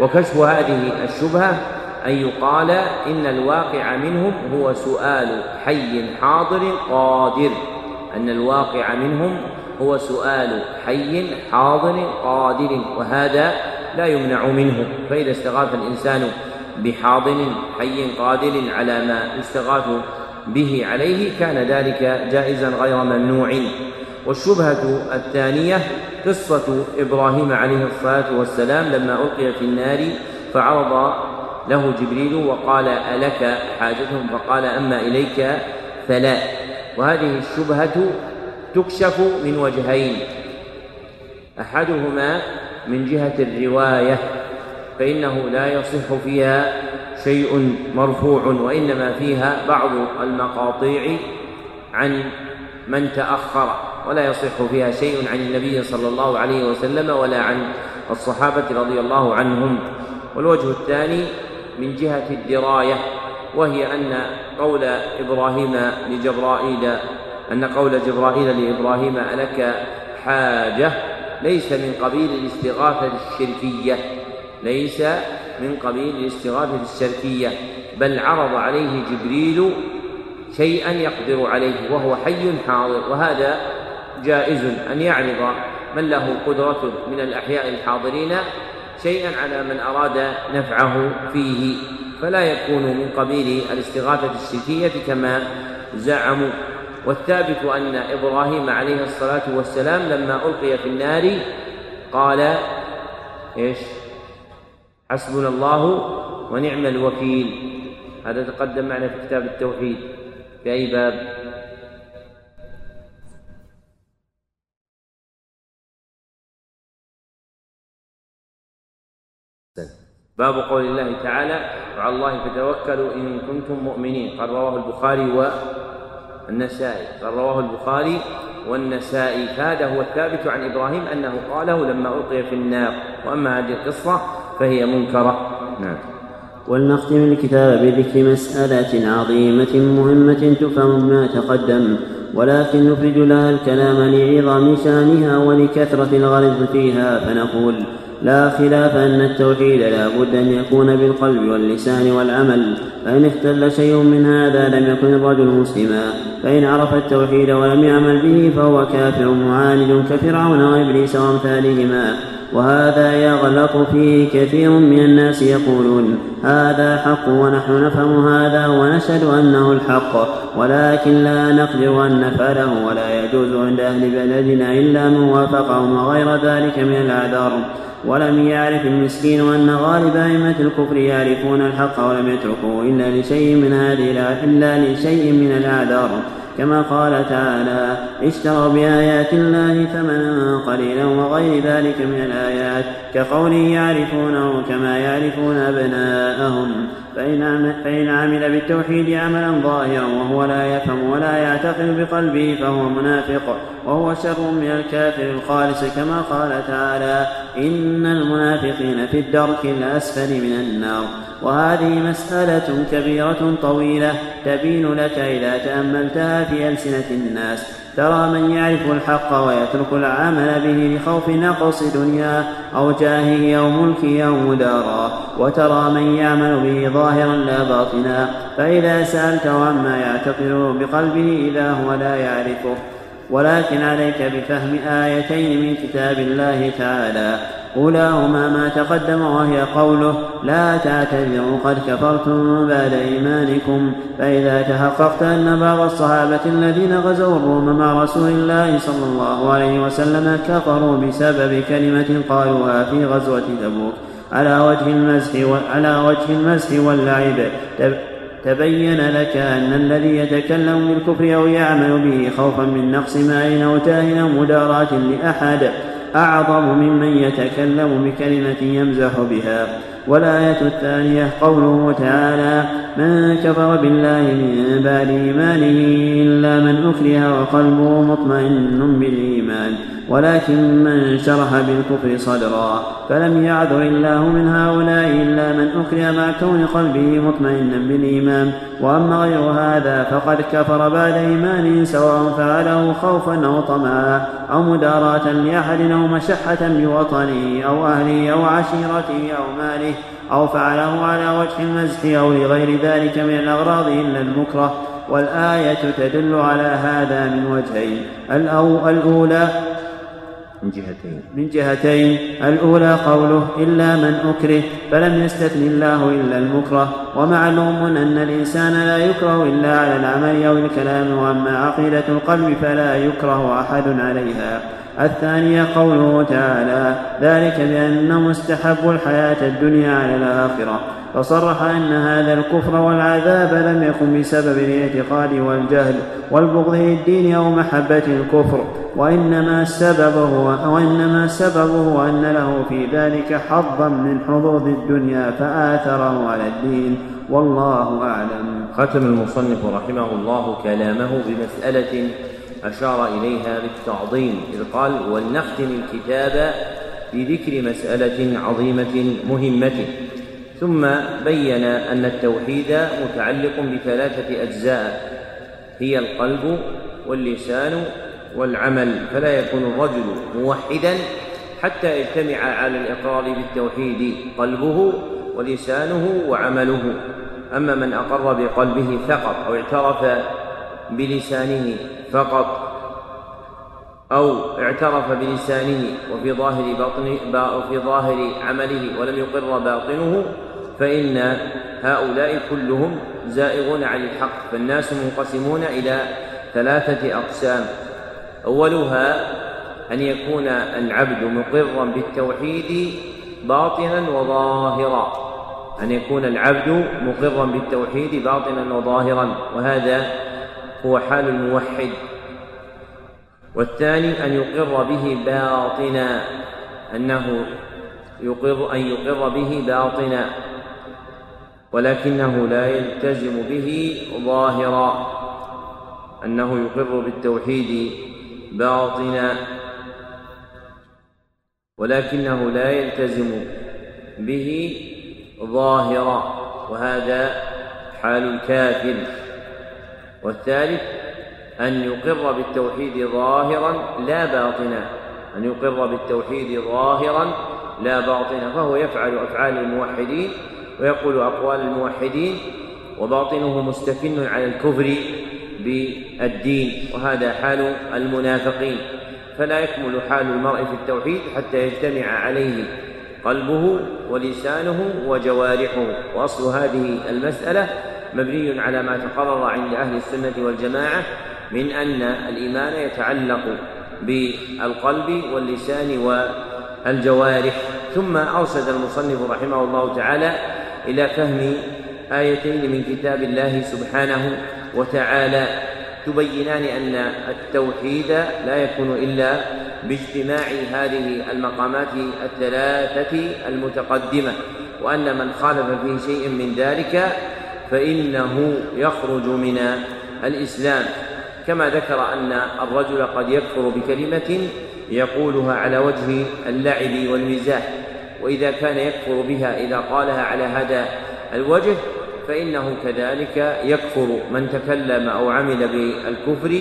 وكشف هذه الشبهة أن يقال إن الواقع منهم هو سؤال حي حاضر قادر، أن الواقع منهم هو سؤال حي حاضر قادر، وهذا لا يمنع منه. فإذا استغاث الإنسان بحاضر حي قادر على ما يستغاث به عليه كان ذلك جائزا غير ممنوع. والشبهة الثانية قصة إبراهيم عليه الصلاة والسلام لما ألقي في النار فعرض له جبريل وقال ألك حاجة؟ فقال أما إليك فلا. وهذه الشبهة تكشف من وجهين، أحدهما من جهة الرواية فإنه لا يصح فيها شيء مرفوع، وإنما فيها بعض المقاطيع عن من تأخر، ولا يصح فيها شيء عن النبي صلى الله عليه وسلم ولا عن الصحابة رضي الله عنهم. والوجه الثاني من جهة الدراية، وهي أن قول إبراهيم لجبرائيل لإبراهيم ألك حاجة ليس من قبيل الاستغاثة الشركية، ليس من قبيل الاستغاثة الشركية، بل عرض عليه جبريل شيئا يقدر عليه وهو حي حاضر. وهذا جائز أن يعرض من له قدرة من الأحياء الحاضرين شيئا على من أراد نفعه فيه، فلا يكون من قبيل الاستغاثة الشركية كما زعموا. والثابت أن إبراهيم عليه الصلاة والسلام لما ألقي في النار قال حسبنا الله ونعم الوكيل. هذا تقدم معنا في كتاب التوحيد في أي باب؟ باب قول الله تعالى وعلى الله فتوكلوا إن كنتم مؤمنين. قد رواه البخاري والنسائي هذا هو الثابت عن إبراهيم أنه قاله لما ألقي في النار. وأما هذه القصة فهي منكرة. ولنختم الكتاب بذكر مسألة عظيمة مهمة تفهم ما تقدم، ولكن نفرد لها الكلام لعظم شأنها ولكثرة الغلط فيها. فنقول: لا خلاف أن التوحيد لا بد أن يكون بالقلب واللسان والعمل، فإن اختل شيء من هذا لم يكن الرجل مسلما، فإن عرف التوحيد ولم يعمل به فهو كافر معاند كفرعون وإبليس وأمثالهما. وهذا يغلط فيه كثير من الناس، يقولون هذا حق ونحن نفهم هذا ونشهد أنه الحق، ولكن لا نقدر أن نفعله، ولا يجوز عند أهل بلدنا إلا من وافقهم وغير ذلك من الأعذار. ولم يعرف المسكين أن غالب أئمة الكفر يعرفون الحق ولم يتركوه إلا لشيء من الأعذار، كما قال تعالى: اشتروا بآيات الله ثمنا قليلا، وغير ذلك من الآيات، كقوله يعرفونه كما يعرفون أبناءهم. فإن عمل بالتوحيد عملا ظاهرا وهو لا يفهم ولا يعتقد بقلبه فهو منافق، وهو شر من الكافر الخالص، كما قال تعالى: إن المنافقين في الدرك الأسفل من النار. وهذه مسألة كبيرة طويلة تبين لك إذا تأملتها في ألسنة الناس، ترى من يعرف الحق ويترك العمل به لخوف نقص دنياه أو جاهه أو ملكه أو مداراه، وترى من يعمل به ظاهرا لا باطنا، فإذا سألته عما يعتقده بقلبه إذا هو لا يعرفه. ولكن عليك بفهم آيتين من كتاب الله تعالى، أولاهما ما تقدم وهي قوله لا تعتذروا قد كفرتم بعد إيمانكم، فإذا تحققت أن بعض الصحابة الذين غزوا الروم مع رسول الله صلى الله عليه وسلم كفروا بسبب كلمة قالوها في غزوة تبوك على وجه المزح واللعب، تبين لك أن الذي يتكلم بالكفر أو يعمل به خوفا من نقص مال أو تاه أو مداراة لأحد أعظم ممن يتكلم بكلمة يمزح بها. والآية الثانية قوله تعالى من كفر بالله من بعد إيمانه إلا من أكره وقلبه مطمئن بالإيمان، ولكن من شرح بالكفر صدرا فلم يعذر الله من هؤلاء إلا من أكره مع كون قلبه مطمئنا بالإيمان، وأما غير هذا فقد كفر بعد إيمانه سواء فعله خوفا أو طمعا أو مداراة لأحد أو مشحة بوطنه أو أهله أو عشيرته أو ماله أو فعله على وجه المزح أو لغير ذلك من الأغراض إلا المكره. والآية تدل على هذا من وجهين، الأولى من جهتين الأولى قوله إلا من أكره، فلم يستثن الله إلا المكره، ومعلوم أن الإنسان لا يكره إلا على العمل أو الكلام، وأما عقيدة القلب فلا يكره أحد عليها. الثانية قوله تعالى ذلك بأنه مستحب الحياة الدنيا على الآخرة، فصرح أن هذا الكفر والعذاب لم يكن بسبب الاعتقاد والجهل والبغض للدين أو محبة الكفر، وإنما سببه أن له في ذلك حظا من حظوظ الدنيا فآثره على الدين، والله أعلم. ختم المصنف رحمه الله كلامه بمسألة أشار إليها بالتعظيم، إذ قال ولنختم الكتاب بذكر مسألة عظيمة مهمة. ثم بين أن التوحيد متعلق بثلاثة أجزاء هي القلب واللسان والعمل، فلا يكون الرجل موحدا حتى يجتمع على الإقرار بالتوحيد قلبه ولسانه وعمله. أما من أقر بقلبه فقط أو اعترف بلسانه فقط أو اعترف بلسانه وفي ظاهر عمله ولم يقر باطنه، فإن هؤلاء كلهم زائغون عن الحق. فالناس منقسمون إلى ثلاثة أقسام، أولها أن يكون العبد مقرا بالتوحيد باطنا وظاهرا، وهذا هو حال الموحد. والثاني أن يقر به باطنا، ولكنه لا يلتزم به ظاهرا، أنه يقر بالتوحيد باطنا ولكنه لا يلتزم به ظاهرا، وهذا حال الكافر. والثالث أن يقر بالتوحيد ظاهرا لا باطنا، فهو يفعل أفعال الموحدين ويقول أقوال الموحدين وباطنه مستكن على الكفر بالدين، وهذا حال المنافقين. فلا يكمل حال المرء في التوحيد حتى يجتمع عليه قلبه ولسانه وجوارحه. وأصل هذه المسألة مبني على ما تقرر عند أهل السنة والجماعة من أن الإيمان يتعلق بالقلب واللسان والجوارح. ثم أرشد المصنف رحمه الله تعالى إلى فهم آيتين من كتاب الله سبحانه وتعالى تبينان أن التوحيد لا يكون إلا باجتماع هذه المقامات الثلاثة المتقدمة، وأن من خالف في شيء من ذلك فإنه يخرج من الإسلام، كما ذكر أن الرجل قد يكفر بكلمة يقولها على وجه اللعب والمزاح، وإذا كان يكفر بها إذا قالها على هذا الوجه فإنه كذلك يكفر. من تكلم أو عمل بالكفر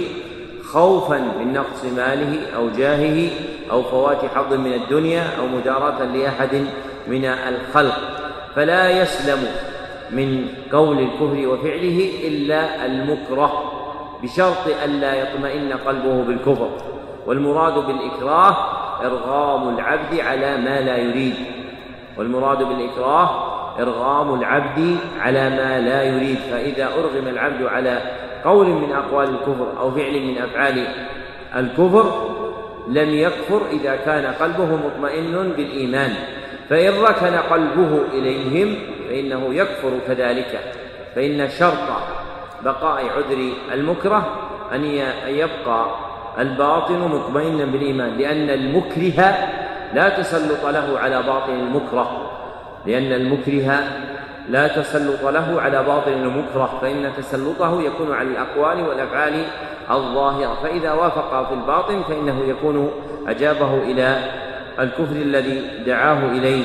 خوفا من نقص ماله أو جاهه أو فوات حظ من الدنيا أو مداراة لأحد من الخلق، فلا يسلم من قول الكفر وفعله إلا المكره، بشرط ألا يطمئن قلبه بالكفر. والمراد بالإكراه إرغام العبد على ما لا يريد، فإذا أرغم العبد على قول من أقوال الكفر أو فعل من أفعال الكفر لم يكفر إذا كان قلبه مطمئن بالإيمان، فإن ركن قلبه إليهم فإنه يكفر كذلك. فإن شرط بقاء عذر المكره أن يبقى الباطن مطمئنا بالإيمان، لأن المكره لا تسلط له على باطن المكره، فإن تسلطه يكون على الأقوال والأفعال الظاهرة، فإذا وافق في الباطن فإنه يكون أجابه إلى الكفر الذي دعاه إليه.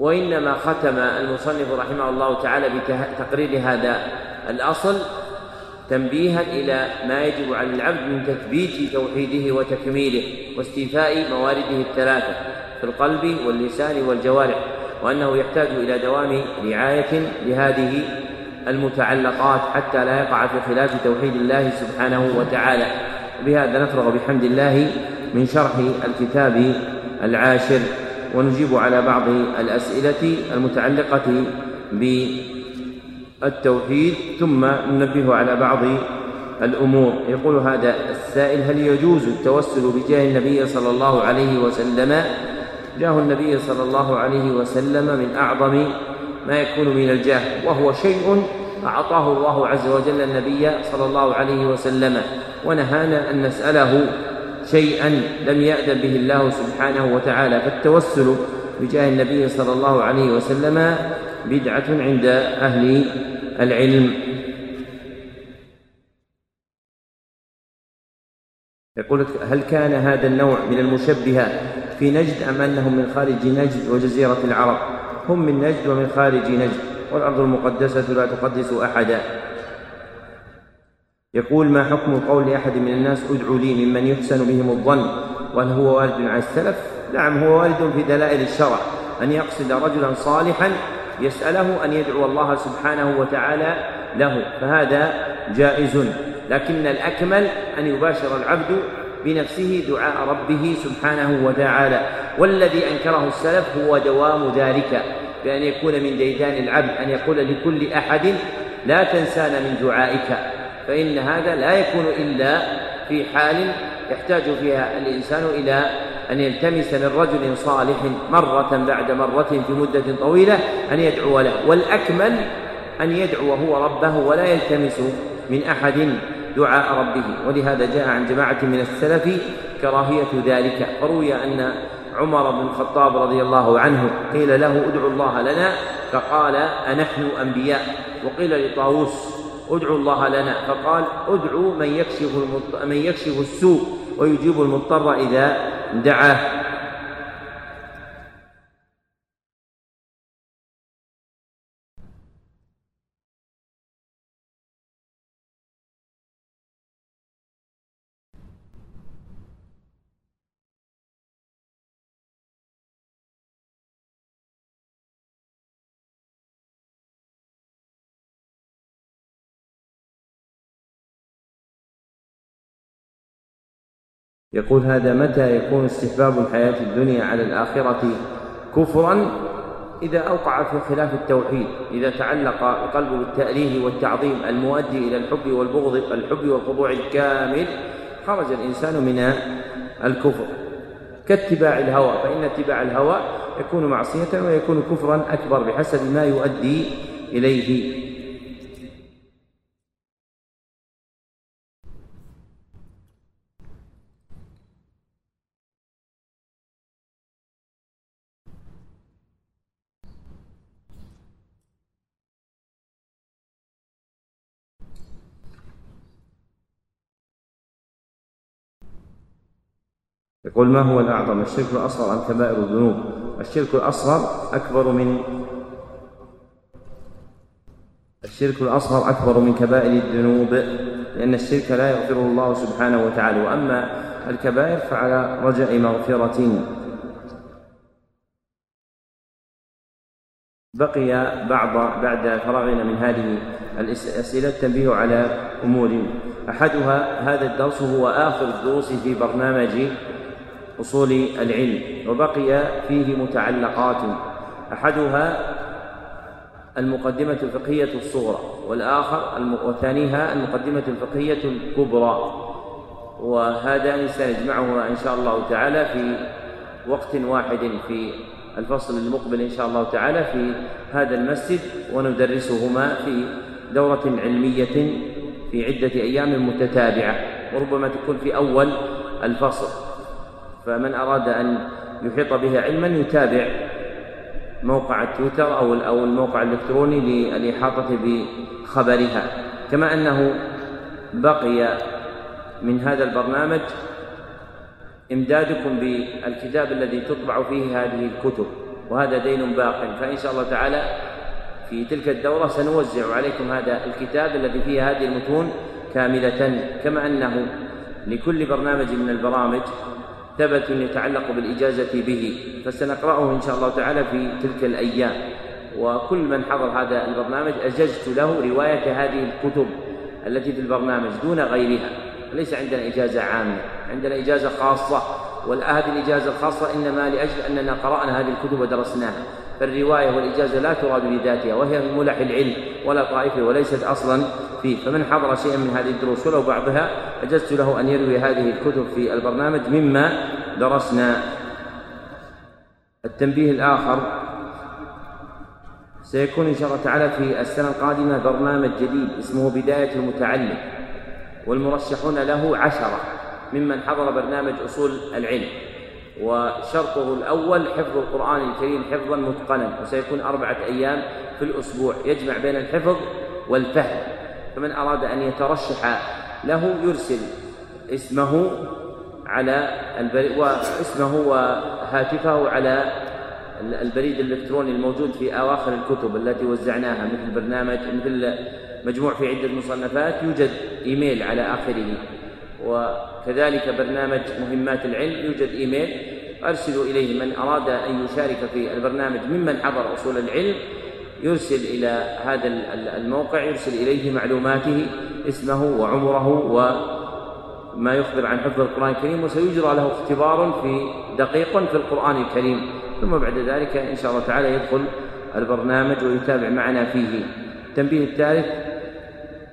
وإنما ختم المصنف رحمه الله تعالى بتقرير هذا الأصل تنبيها إلى ما يجب على العبد من تثبيت توحيده وتكميله، واستيفاء موارده الثلاثة في القلب واللسان والجوارح، وأنه يحتاج إلى دوام رعاية لهذه المتعلقات حتى لا يقع في خلاف توحيد الله سبحانه وتعالى. بهذا نفرغ بحمد الله من شرح الكتاب العاشر، ونجيب على بعض الأسئلة المتعلقة بالتوحيد، ثم ننبه على بعض الأمور. يقول هذا السائل: هل يجوز التوسل بجاه النبي صلى الله عليه وسلم؟ جاه النبي صلى الله عليه وسلم من أعظم ما يكون من الجاه، وهو شيء أعطاه الله عز وجل النبي صلى الله عليه وسلم، ونهانا أن نسأله شيئا لم يأذن به الله سبحانه وتعالى، فالتوسل بجاه النبي صلى الله عليه وسلم بدعة عند أهل العلم. يقول: هل كان هذا النوع من المشبهة في نجد أم أنهم من خارج نجد وجزيرة العرب؟ هم من نجد ومن خارج نجد، والأرض المقدسة لا تقدس أحدا. يقول: ما حكم قول أحد من الناس ادعوا لي ممن يحسن بهم الظن، وهل هو وارد عن السلف؟ نعم، هو وارد في دلائل الشرع، أن يقصد رجلا صالحا يسأله أن يدعو الله سبحانه وتعالى له، فهذا جائز، لكن الأكمل أن يباشر العبد بنفسه دعاء ربه سبحانه وتعالى. والذي أنكره السلف هو دوام ذلك، بأن يكون من ديدان العبد أن يقول لكل أحد لا تنسانا من دعائك، فإن هذا لا يكون إلا في حال يحتاج فيها الإنسان إلى أن يلتمس من رجل صالح مرة بعد مرة في مدة طويلة أن يدعو له، والأكمل أن يدعو هو ربه ولا يلتمس من أحد دعاء ربه. ولهذا جاء عن جماعة من السلف كراهية ذلك، فروي أن عمر بن الخطاب رضي الله عنه قيل له ادعوا الله لنا، فقال أنحن أنبياء، وقيل لطاووس ادعوا الله لنا، فقال ادعوا من يكشف السوء ويجيب المضطر إذا دعاه. يقول هذا: متى يكون استحباب الحياة الدنيا على الآخرة كفرا؟ إذا أوقع في خلاف التوحيد، إذا تعلق القلب بالتأليه والتعظيم المؤدي إلى الحب والبغض، الحب والخضوع الكامل، خرج الإنسان من الكفر، كاتباع الهوى، فإن اتباع الهوى يكون معصية ويكون كفرا أكبر بحسب ما يؤدي إليه. يقول: ما هو الأعظم، الشرك الأصغر أم كبائر الذنوب؟ الشرك الأصغر أكبر من كبائر الذنوب، لأن الشرك لا يغفره الله سبحانه وتعالى، وأما الكبائر فعلى رجاء مغفرة. بقي بعد فراغنا من هذه الأسئلة التنبيه على أمور. أحدها هذا الدرس هو آخر الدروس في برنامج أصول العلم، وبقي فيه متعلقات. أحدها المقدمة الفقهية الصغرى، والثانيها المقدمة الفقهية الكبرى، وهذان سنجمعهما إن شاء الله تعالى في وقت واحد في الفصل المقبل إن شاء الله تعالى في هذا المسجد، وندرسهما في دورة علمية في عدة أيام متتابعة، وربما تكون في أول الفصل، فمن أراد أن يحيط به علما يتابع موقع تويتر أو الموقع الإلكتروني للإحاطة بخبرها. كما أنه بقي من هذا البرنامج إمدادكم بالكتاب الذي تطبع فيه هذه الكتب، وهذا دين باق، فإن شاء الله تعالى في تلك الدورة سنوزع عليكم هذا الكتاب الذي فيه هذه المتون كاملة. كما أنه لكل برنامج من البرامج ثبت يتعلق بالإجازة به، فسنقرأه إن شاء الله تعالى في تلك الأيام، وكل من حضر هذا البرنامج أجزت له رواية هذه الكتب التي في البرنامج دون غيرها. ليس عندنا إجازة عامة، عندنا إجازة خاصة، والآهد الإجازة الخاصة إنما لأجل أننا قرأنا هذه الكتب ودرسناها، فالرواية والإجازة لا تراد لذاتها، وهي من ملح العلم ولا طائفة وليست أصلا فيه. فمن حضر شيئا من هذه الدروس ولو بعضها أجزت له أن يروي هذه الكتب في البرنامج مما درسنا. التنبيه الآخر سيكون إن شاء الله تعالى في السنة القادمة برنامج جديد اسمه بداية المتعلم، والمرشحون له 10 ممن حضر برنامج أصول العلم، وشرطه الأول حفظ القرآن الكريم حفظا متقنا، وسيكون 4 أيام في الأسبوع يجمع بين الحفظ والفهم. فمن أراد أن يترشح له يرسل اسمه على واسمه وهاتفه على البريد الإلكتروني الموجود في أواخر الكتب التي وزعناها، مثل مجموع في عدة مصنفات يوجد إيميل على آخره، وكذلك برنامج مهمات العلم يوجد إيميل. أرسلوا إليه من أراد أن يشارك في البرنامج ممن حضر أصول العلم، يرسل إلى هذا الموقع، يرسل إليه معلوماته، اسمه وعمره وما يخبر عن حفظ القرآن الكريم، وسيجرى له اختبار دقيق في القرآن الكريم، ثم بعد ذلك إن شاء الله تعالى يدخل البرنامج ويتابع معنا فيه. التنبيه الثالث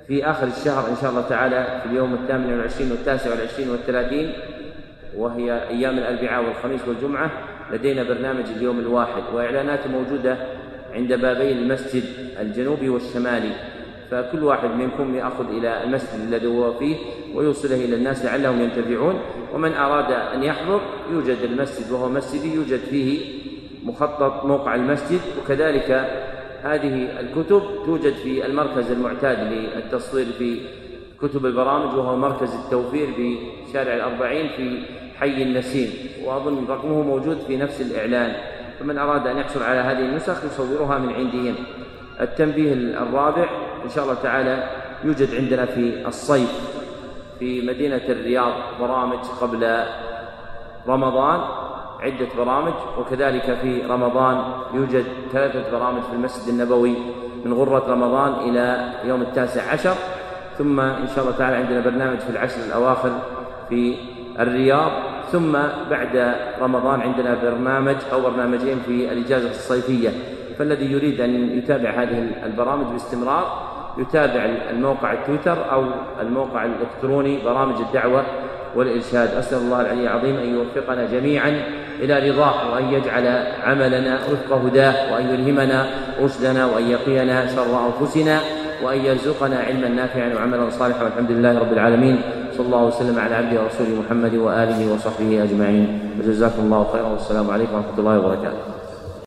في آخر الشهر إن شاء الله تعالى في اليوم 28 و29 و30 وهي أيام الأربعاء والخميس والجمعة لدينا برنامج اليوم الواحد، وإعلاناته موجودة عند بابي المسجد الجنوبي والشمالي، فكل واحد منكم يأخذ إلى المسجد الذي هو فيه ويوصله إلى الناس لعلهم ينتفعون. ومن أراد أن يحضر يوجد المسجد وهو مسجدي، يوجد فيه مخطط موقع المسجد، وكذلك هذه الكتب توجد في المركز المعتاد للتصوير في كتب البرامج وهو مركز التوفير في شارع 40 في حي النسيم، وأظن رقمه موجود في نفس الإعلان، فمن أراد أن يحصل على هذه النسخ يصورها من عندهم. التنبيه الرابع إن شاء الله تعالى يوجد عندنا في الصيف في مدينة الرياض برامج قبل رمضان، عدة برامج، وكذلك في رمضان يوجد 3 برامج في المسجد النبوي من غرة رمضان إلى يوم 19، ثم إن شاء الله تعالى عندنا برنامج في ال10 الأواخر في الرياض، ثم بعد رمضان عندنا برنامج أو برنامجين في الإجازة الصيفية. فالذي يريد أن يتابع هذه البرامج باستمرار يتابع الموقع التويتر أو الموقع الإلكتروني برامج الدعوة والإرشاد. أسأل الله العلي العظيم أن يوفقنا جميعا إلى رضاه، وأن يجعل عملنا وفق هداه، وأن يلهمنا رشدنا، وأن يقينا شر أنفسنا، وأن يرزقنا علما نافعا وعملا صالحا، والحمد لله رب العالمين. صلى الله وسلم على عبده ورسوله محمد وآله وصحبه أجمعين، وجزاكم الله خيرا، والسلام عليكم ورحمة الله وبركاته.